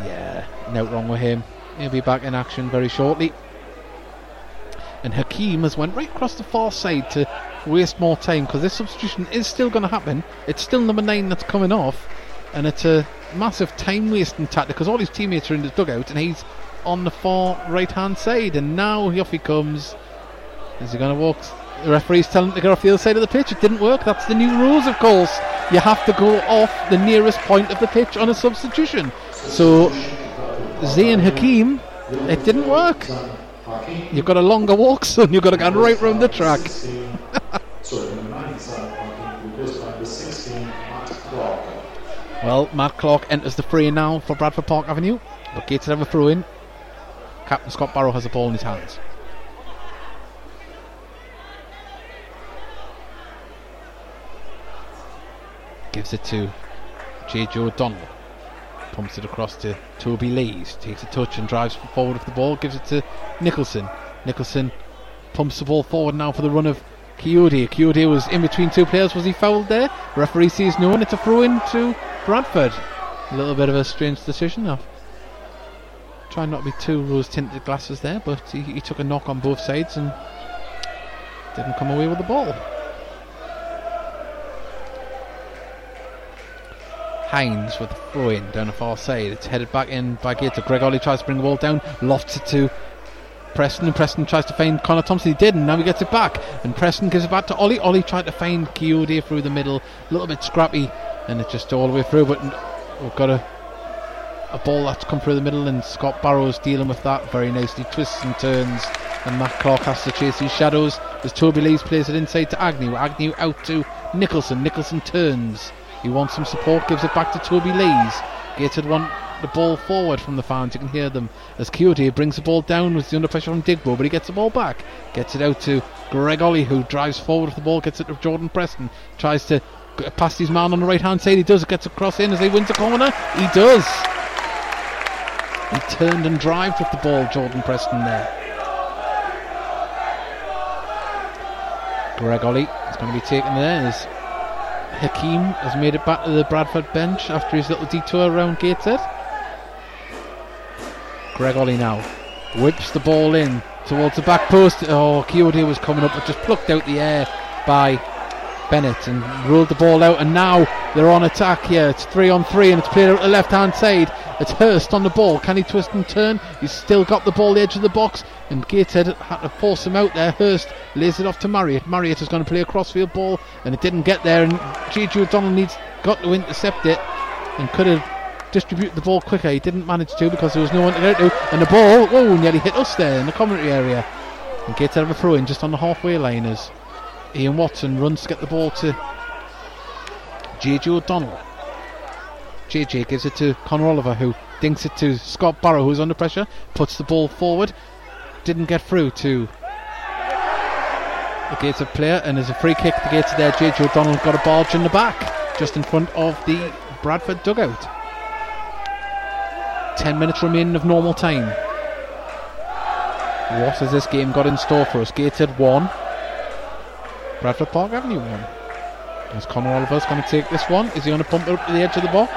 Yeah, no wrong with him. He'll be back in action very shortly. And Hakeem has went right across the far side to waste more time, because this substitution is still going to happen. It's still number 9 that's coming off, and it's a massive time wasting tactic, because all his teammates are in the dugout and he's on the far right hand side. And now off he comes. Is he going to walk? The referee's telling him to get off the other side of the pitch. It didn't work. That's the new rules, of course. You have to go off the nearest point of the pitch on a substitution. So Zayn Hakeem, it didn't work. You've got a longer walk, son. You've got to go right round the track. Well, Matt Clark enters the fray now for Bradford Park Avenue, but Gateshead have a throw in. Captain Scott Barrow has the ball in his hands. Gives it to JJ O'Donnell. Pumps it across to Toby Lees, takes a touch and drives forward with the ball, gives it to Nicholson. Nicholson pumps the ball forward now for the run of Kayode. Kayode was in between two players. Was he fouled there? Referee sees no one. It's a throw in to Bradford. A little bit of a strange decision. I'm trying not to be too rose-tinted glasses there, but he took a knock on both sides and didn't come away with the ball. Hines with a throw in down the far side. It's headed back in by Gateshead. Greg Olley tries to bring the ball down, lofts it to Preston, and Preston tries to find Connor Thompson. He didn't, now he gets it back, and Preston gives it back to Olley. Olley tried to find Kayode through the middle, a little bit scrappy, and it's just all the way through, but we've got a ball that's come through the middle, and Scott Barrow's dealing with that very nicely. Twists and turns, and Matt Clark has to chase these shadows as Toby Lees plays it inside to Agnew. Agnew out to Nicholson. Nicholson turns. He wants some support, gives it back to Toby Lees. Gateshead want the ball forward from the fans, you can hear them. As Kayode brings the ball down with the under pressure from Digbeau, but he gets the ball back. Gets it out to Greg Olley, who drives forward with the ball, gets it to Jordan Preston. Tries to pass his man on the right hand side, he does, gets a cross in as he wins the corner. He does. He turned and drived with the ball, Jordan Preston there. Greg Olley is going to be taken there. Hakeem has made it back to the Bradford bench after his little detour around Gateshead. Greg Olley now whips the ball in towards the back post. Oh, Kayode was coming up, but just plucked out the air by Bennett and rolled the ball out, and now they're on attack here. It's 3-on-3 and it's played out the left hand side. It's Hurst on the ball. Can he twist and turn? He's still got the ball at the edge of the box, and Gateshead had to force him out there. Hurst lays it off to Marriott. Marriott is going to play a crossfield ball and it didn't get there, and JJ O'Donnell got to intercept it and could have distributed the ball quicker. He didn't manage to, because there was no one to go to, and the ball nearly hit us there in the commentary area. And Gateshead have a throw in just on the halfway line as Ian Watson runs to get the ball to JJ O'Donnell. JJ gives it to Connor Oliver, who dinks it to Scott Barrow, who's under pressure, puts the ball forward, didn't get through to the Gateshead player, and there's a free kick to Gateshead there. JJ O'Donnell got a barge in the back, just in front of the Bradford dugout. 10 minutes remaining of normal time. What has this game got in store for us? Gateshead 1, Bradford Park Avenue 1. Is Connor Oliver's going to take this one? Is he going to pump it up to the edge of the box?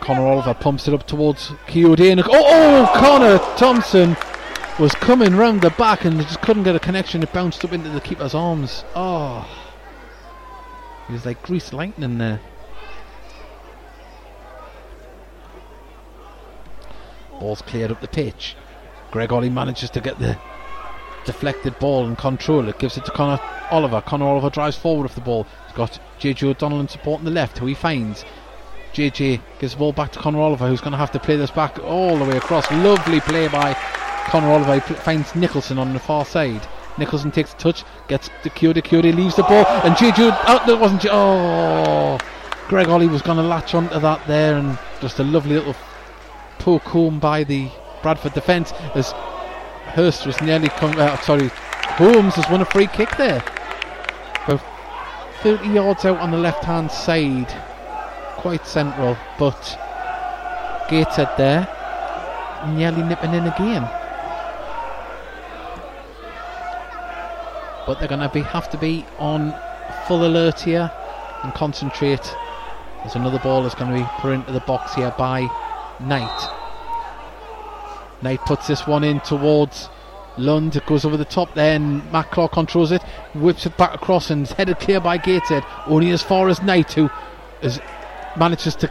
Connor Oliver pumps it up towards Kayode. Connor Thompson was coming round the back and just couldn't get a connection. It bounced up into the keeper's arms. Oh, he was like greased lightning there. Ball's cleared up the pitch. Greg Olley manages to get the deflected ball and control it. Gives it to Connor Oliver. Connor Oliver drives forward with the ball. He's got JJ O'Donnell in support on the left, who he finds. JJ gives the ball back to Connor Oliver, who's going to have to play this back all the way across. Lovely play by Connor Oliver. He finds Nicholson on the far side. Nicholson takes a touch, gets to Kayode. Kayode leaves the ball, and JJ... Greg Olley was going to latch onto that there, and just a lovely little poke home by the Bradford defence as Hurst was nearly Holmes has won a free kick there, about 30 yards out on the left hand side, quite central, but Gateshead there nearly nipping in again, but they're going to have to be on full alert here and concentrate, as another ball is going to be put into the box here by Knight puts this one in towards Lund. It goes over the top there, and Matt Clark controls it, whips it back across, and is headed clear by Gateshead, only as far as Knight, who manages to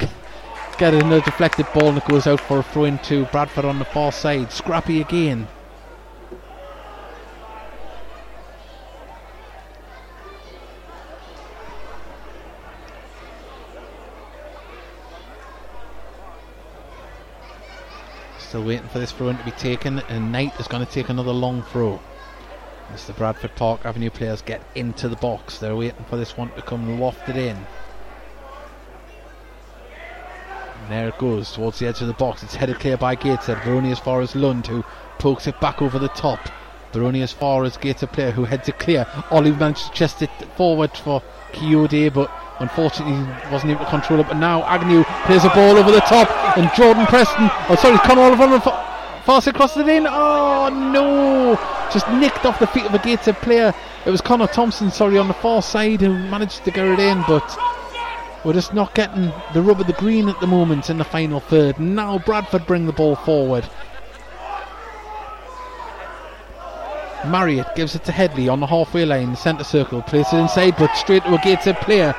get another deflected ball, and it goes out for a throw in to Bradford on the far side. Scrappy again. Still waiting for this throw in to be taken, and Knight is going to take another long throw as the Bradford Park Avenue players get into the box. They're waiting for this one to come lofted in, and there it goes towards the edge of the box. It's headed clear by Gateshead, only as far as Lund, who pokes it back over the top. They're only as far as Gateshead player, who heads it clear. Olley managed to chest it forward for Kayode, but unfortunately he wasn't able to control it. But now Agnew plays a ball over the top, and Connor Oliver fast across the lane. Oh no, just nicked off the feet of a Gateshead player. It was Connor Thompson on the far side, who managed to get it in, but we're just not getting the rub of the green at the moment in the final third. Now Bradford bring the ball forward. Marriott gives it to Hedley on the halfway line, centre circle, plays it inside, but straight to a Gateshead player.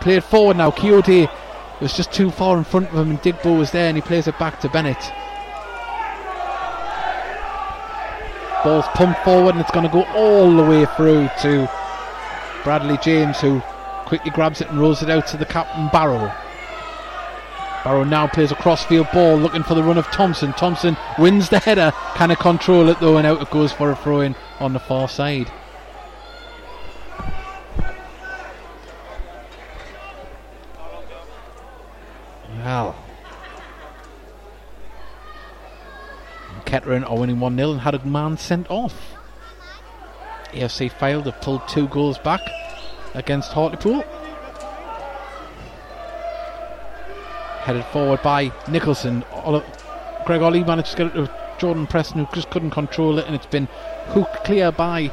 Played forward now. Kayode was just too far in front of him, and Digbeau was there, and he plays it back to Bennett. Ball's pumped forward, and it's going to go all the way through to Bradley James, who quickly grabs it and rolls it out to the captain, Barrow. Barrow now plays a crossfield ball, looking for the run of Thompson. Thompson wins the header, kind of control it though, and out it goes for a throw-in on the far side. Well, Kettering are winning 1-0 and had a man sent off. AFC failed, have pulled 2 goals back against Hartlepool. Headed forward by Nicholson. Greg Olley managed to get it to Jordan Preston, who just couldn't control it, and it's been hooked clear by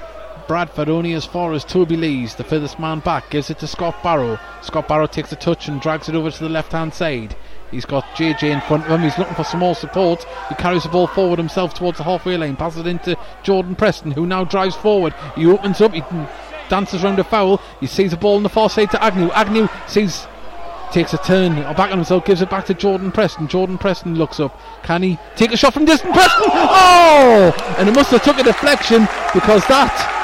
Bradford, only as far as Toby Lees, the furthest man back. Gives it to Scott Barrow. Scott Barrow takes a touch and drags it over to the left hand side. He's got JJ in front of him. He's looking for some more support. He carries the ball forward himself towards the halfway lane, passes it into Jordan Preston, who now drives forward. He opens up, he dances round a foul. He sees the ball on the far side to Agnew. Agnew takes a turn back on himself, gives it back to Jordan Preston. Jordan Preston looks up. Can he take a shot from distant? Preston! Oh! And it must have took a deflection, because that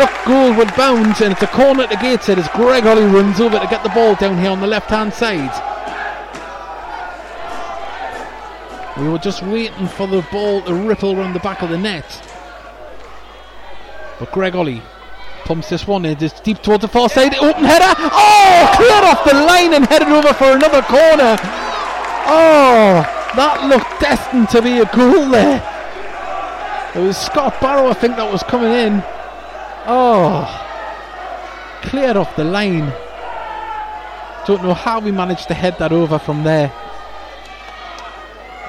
looked goalward bound, and it's a corner to Gateshead as Greg Olley runs over to get the ball down here on the left-hand side. We were just waiting for the ball to ripple around the back of the net. But Greg Olley pumps this one in, just deep towards the far side, open header, oh, cleared off the line and headed over for another corner. Oh, that looked destined to be a goal there. It was Scott Barrow, I think, that was coming in. Oh, cleared off the line. Don't know how we managed to head that over from there.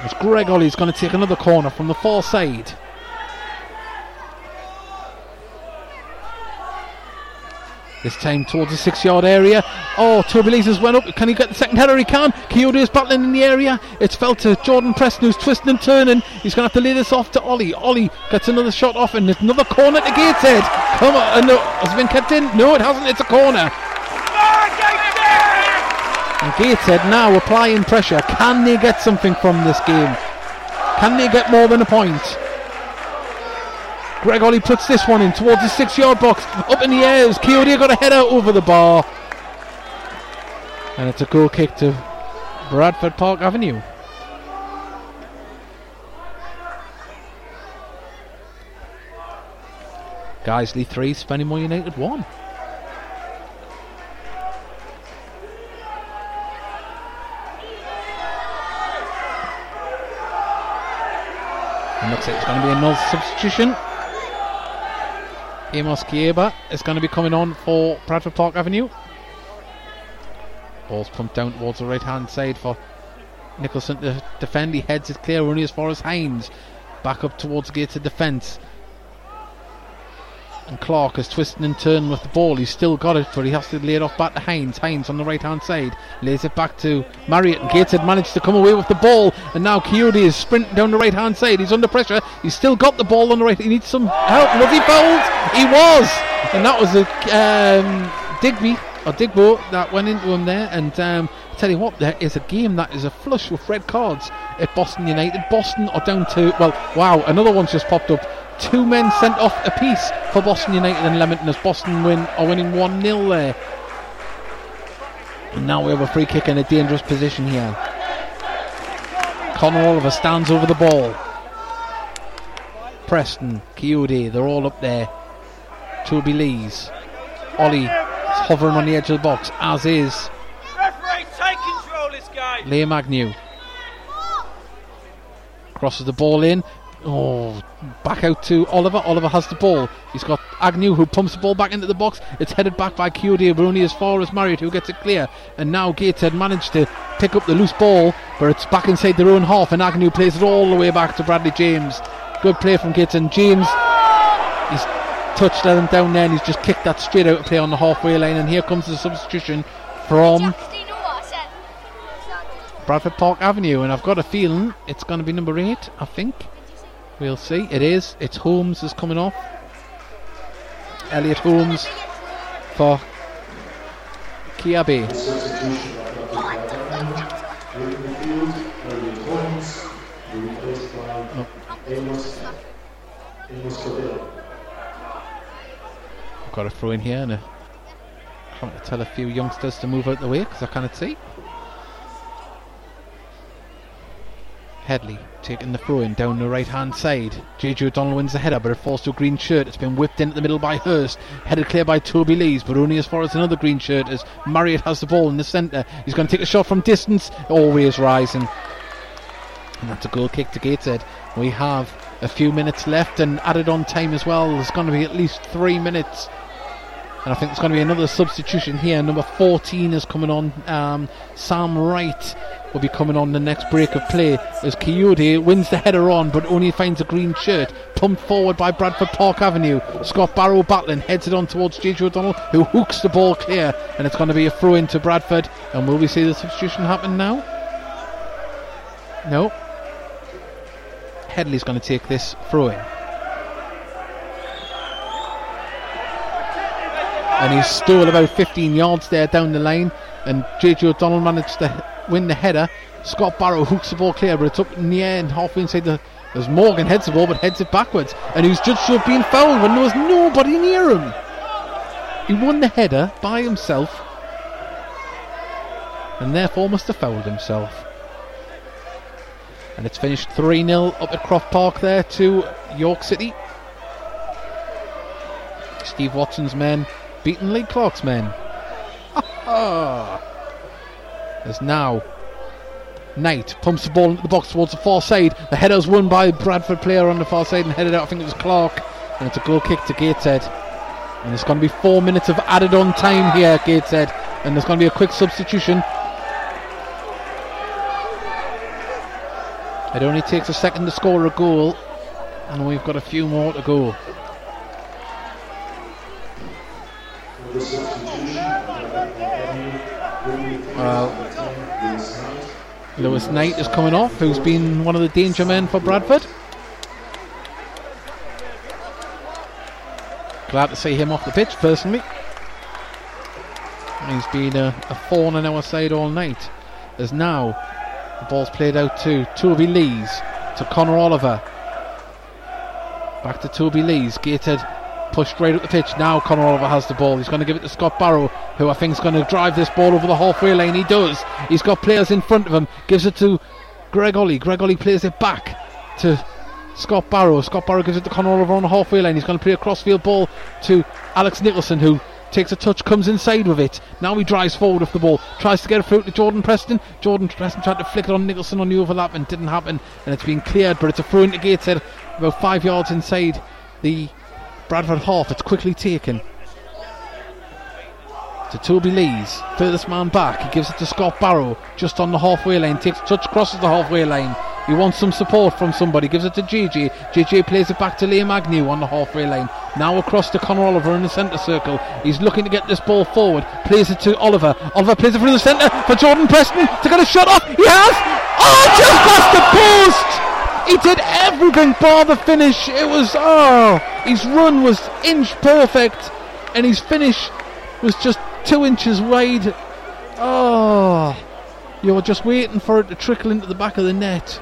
As Greg Olley's going to take another corner from the far side. This time towards the 6 yard area. Oh, Toby Lees has went up. Can he get the second header? He can. Kayode is battling in the area. It's fell to Jordan Preston, who's twisting and turning. He's going to have to lay this off to Olley. Olley gets another shot off, and there's another corner to Gateshead. Come on, no, has it been kept in? No, it hasn't. It's a corner. And Gateshead now applying pressure. Can they get something from this game? Can they get more than a point? Greg Olley puts this one in towards the 6 yard box, up in the air. Kayode got a header over the bar, and it's a goal kick to Bradford Park Avenue. Guiseley 3, Spennymoor United 1. And looks like it's going to be another substitution. Amos Kieba is going to be coming on for Bradford Park Avenue. Ball's pumped down towards the right hand side for Nicholson to defend. He heads it clear, only as far as Hines. Back up towards Gateshead defence. And Clark is twisting and turning with the ball. He's still got it, but he has to lay it off back to Hines. Hines on the right hand side. Lays it back to Marriott, and Gateshead managed to come away with the ball. And now Kayode is sprinting down the right hand side. He's under pressure. He's still got the ball on the right. He needs some help. Was he fouled? He was! And that was a Digbeau that went into him there. And I tell you what, there is a game that is a flush with red cards at Boston United. Boston are down to, well, wow, another one's just popped up. Two men sent off apiece for Boston United and Leamington as Boston are winning 1-0 there. And now we have a free kick in a dangerous position here. Connor Oliver stands over the ball. Preston, Kayode, they're all up there. Toby Lees. Olley is hovering on the edge of the box, as is referee, take control this game. Liam Agnew crosses the ball in. Oh, back out to Oliver. Oliver has the ball. He's got Agnew, who pumps the ball back into the box. It's headed back by Kayode, Rooney as far as Marriott, who gets it clear. And now Gateshead managed to pick up the loose ball, but it's back inside their own half, and Agnew plays it all the way back to Bradley James. Good play from Gateshead. James, he's touched them down there, and he's just kicked that straight out of play on the halfway line. And here comes the substitution from Bradford Park Avenue, and I've got a feeling it's going to be number 8, I think. We'll see. It is. It's Holmes is coming off. Elliot Holmes for Kiabe. I've got a throw in here, and I'm trying to tell a few youngsters to move out the way because I can't see. Hedley taking the throw in down the right hand side. JJ O'Donnell wins the header, but it falls to a green shirt. It's been whipped in at the middle by Hurst, headed clear by Toby Lees, but only as far as another green shirt as Marriott has the ball in the centre. He's going to take a shot from distance, always rising, and that's a goal kick to Gateshead. We have a few minutes left, and added on time as well. There's going to be at least 3 minutes, and I think there's going to be another substitution here. Number 14 is coming on. Sam Wright will be coming on the next break of play as Kayode wins the header on, but only finds a green shirt. Pumped forward by Bradford Park Avenue. Scott Barrow battling, heads it on towards JJ O'Donnell, who hooks the ball clear, and it's going to be a throw in to Bradford. And will we see the substitution happen now? No. Hedley's going to take this throw in, and he stole about 15 yards there down the line, and JJ O'Donnell managed to win the header. Scott Barrow hooks the ball clear, but it's up in the air and halfway inside the. There's Morgan heads the ball, but heads it backwards, and he was judged to have been fouled when there was nobody near him. He won the header by himself, and therefore must have fouled himself. And it's finished 3-0 up at Croft Park there to York City. Steve Watson's men beaten Lee Clark's men. There's now Knight pumps the ball into the box towards the far side. The header's won by Bradford player on the far side and headed out. I think it was Clark, and it's a goal kick to Gateshead. And it's going to be 4 minutes of added on time here at Gateshead, and there's going to be a quick substitution. It only takes a second to score a goal, and we've got a few more to go. Well, Lewis Knight is coming off, who's been one of the danger men for Bradford. Glad to see him off the pitch, personally. He's been a thorn in our side all night. As now, the ball's played out to Toby Lees, to Connor Oliver. Back to Toby Lees. Gated pushed right up the pitch. Now Connor Oliver has the ball. He's going to give it to Scott Barrow, who I think is going to drive this ball over the halfway lane. He does. He's got players in front of him. Gives it to Greg Olley. Greg Olley plays it back to Scott Barrow. Scott Barrow gives it to Connor Oliver on the halfway line. He's going to play a crossfield ball to Alex Nicholson, who takes a touch, comes inside with it. Now he drives forward off the ball, tries to get it through to Jordan Preston. Jordan Preston tried to flick it on Nicholson on the overlap and didn't happen, and it's been cleared, but it's a throw into Gateshead about 5 yards inside the Bradford half. It's quickly taken to Toby Lees, furthest man back. He gives it to Scott Barrow just on the halfway line, takes a touch, crosses the halfway line. He wants some support from somebody. Gives it to JJ. JJ plays it back to Liam Agnew on the halfway line. Now across to Connor Oliver in the centre circle. He's looking to get this ball forward. Plays it to Oliver. Oliver plays it through the centre for Jordan Preston to get a shot off. He has! Oh, just past the post! He did everything bar the finish. It was, his run was inch perfect, and his finish was just 2 inches wide. You were just waiting for it to trickle into the back of the net.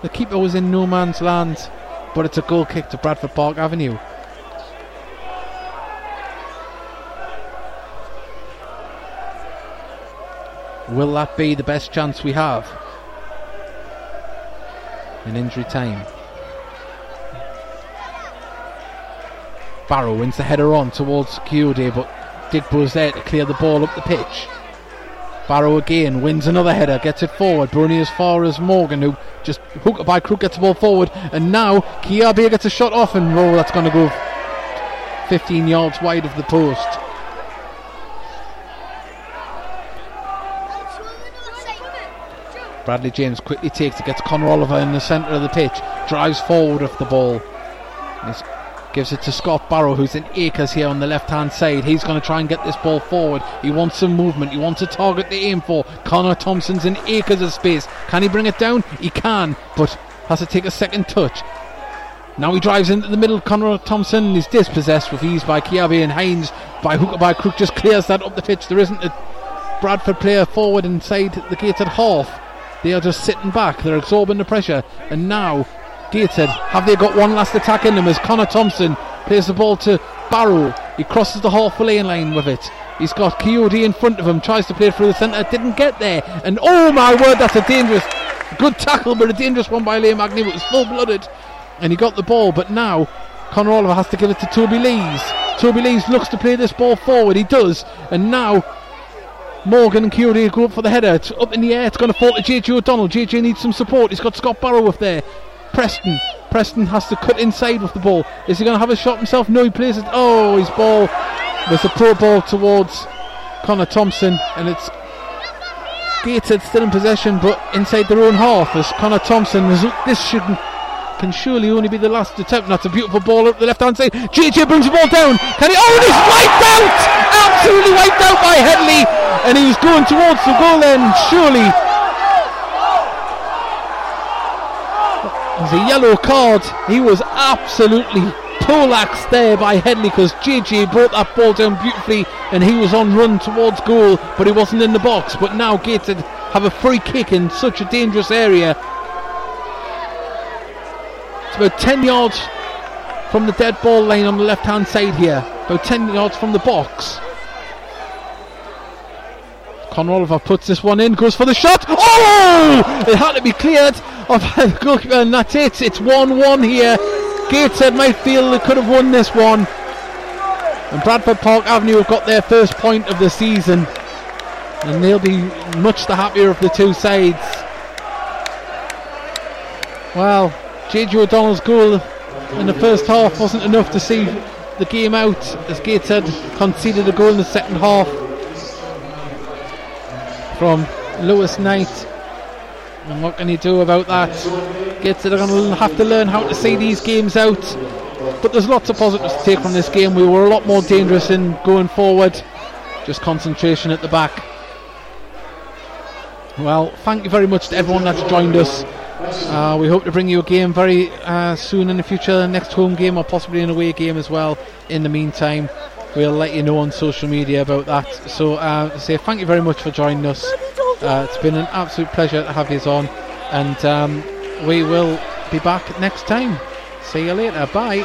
The keeper was in no man's land, but it's a goal kick to Bradford Park Avenue. Will that be the best chance we have in injury time? Barrow wins the header on towards Kayode, but Digbeau's there to clear the ball up the pitch. Barrow again wins another header, gets it forward, but only as far as Morgan, who just hook by crook gets the ball forward, and now Kiabia gets a shot off, and that's going to go 15 yards wide of the post. Bradley James quickly takes it, gets Connor Oliver in the centre of the pitch, drives forward off the ball. Gives it to Scott Barrow, who's in acres here on the left hand side. He's going to try and get this ball forward. He wants some movement, he wants a target to aim for. Connor Thompson's in acres of space. Can he bring it down? He can, but has to take a second touch. Now he drives into the middle. Connor Thompson is dispossessed with ease by Kiabe, and Hines by hook or by crook just clears that up the pitch. There isn't a Bradford player forward inside the Gated half. They are just sitting back, they're absorbing the pressure, and now Gateshead, have they got one last attack in them as Connor Thompson plays the ball to Barrow. He crosses the halfway line with it. He's got Kayode in front of him, tries to play through the centre, didn't get there, and oh my word, that's a dangerous, good tackle, but a dangerous one by Liam Agnew. It was full-blooded, and he got the ball, but now Connor Oliver has to give it to Toby Lees. Toby Lees looks to play this ball forward, he does, and now Morgan and Kayode go up for the header. It's up in the air, it's going to fall to JJ O'Donnell. JJ needs some support, he's got Scott Barrow up there. Preston has to cut inside with the ball. Is he going to have a shot himself? No, he plays it. Oh, his ball was a pro ball towards Connor Thompson, and it's Gateshead still in possession, but inside their own half as Connor Thompson. This can surely only be the last attempt. That's a beautiful ball up the left hand side. JJ brings the ball down. Can he? Oh, and he's wiped out! Absolutely wiped out by Hedley, and he was going towards the goal then, surely. There's a yellow card. He was absolutely poleaxed there by Hedley, because JJ brought that ball down beautifully, and he was on run towards goal, but he wasn't in the box. But now Gateshead have a free kick in such a dangerous area. It's about 10 yards from the dead ball line on the left hand side here, about 10 yards from the box. Connor Oliver puts this one in, goes for the shot. Oh! It had to be cleared of the goalkeeper, and that's it. It's 1-1 here. Gateshead might feel they could have won this one, And Bradford Park Avenue have got their first point of the season, and they'll be much the happier of the two sides. Well, JJ O'Donnell's goal in the first half wasn't enough to see the game out, as Gateshead conceded a goal in the second half from Lewis Knight. And what can you do about that? Gateshead are going to have to learn how to see these games out, but there's lots of positives to take from this game. We were a lot more dangerous in going forward, just concentration at the back. Well, thank you very much to everyone that's joined us. We hope to bring you a game very soon in the future, next home game or possibly an away game as well. In the meantime, we'll let you know on social media about that. So say thank you very much for joining us. It's been an absolute pleasure to have you on, and we will be back next time. See you later, bye.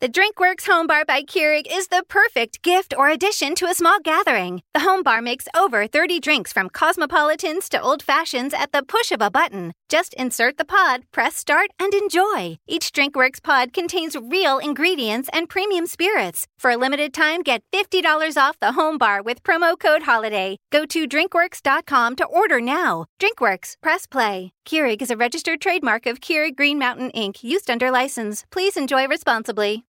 The DrinkWorks Home Bar by Keurig is the perfect gift or addition to a small gathering. The Home Bar makes over 30 drinks from cosmopolitans to old fashions at the push of a button. Just insert the pod, press start, and enjoy. Each DrinkWorks pod contains real ingredients and premium spirits. For a limited time, get $50 off the Home Bar with promo code HOLIDAY. Go to drinkworks.com to order now. DrinkWorks, press play. Keurig is a registered trademark of Keurig Green Mountain, Inc., used under license. Please enjoy responsibly.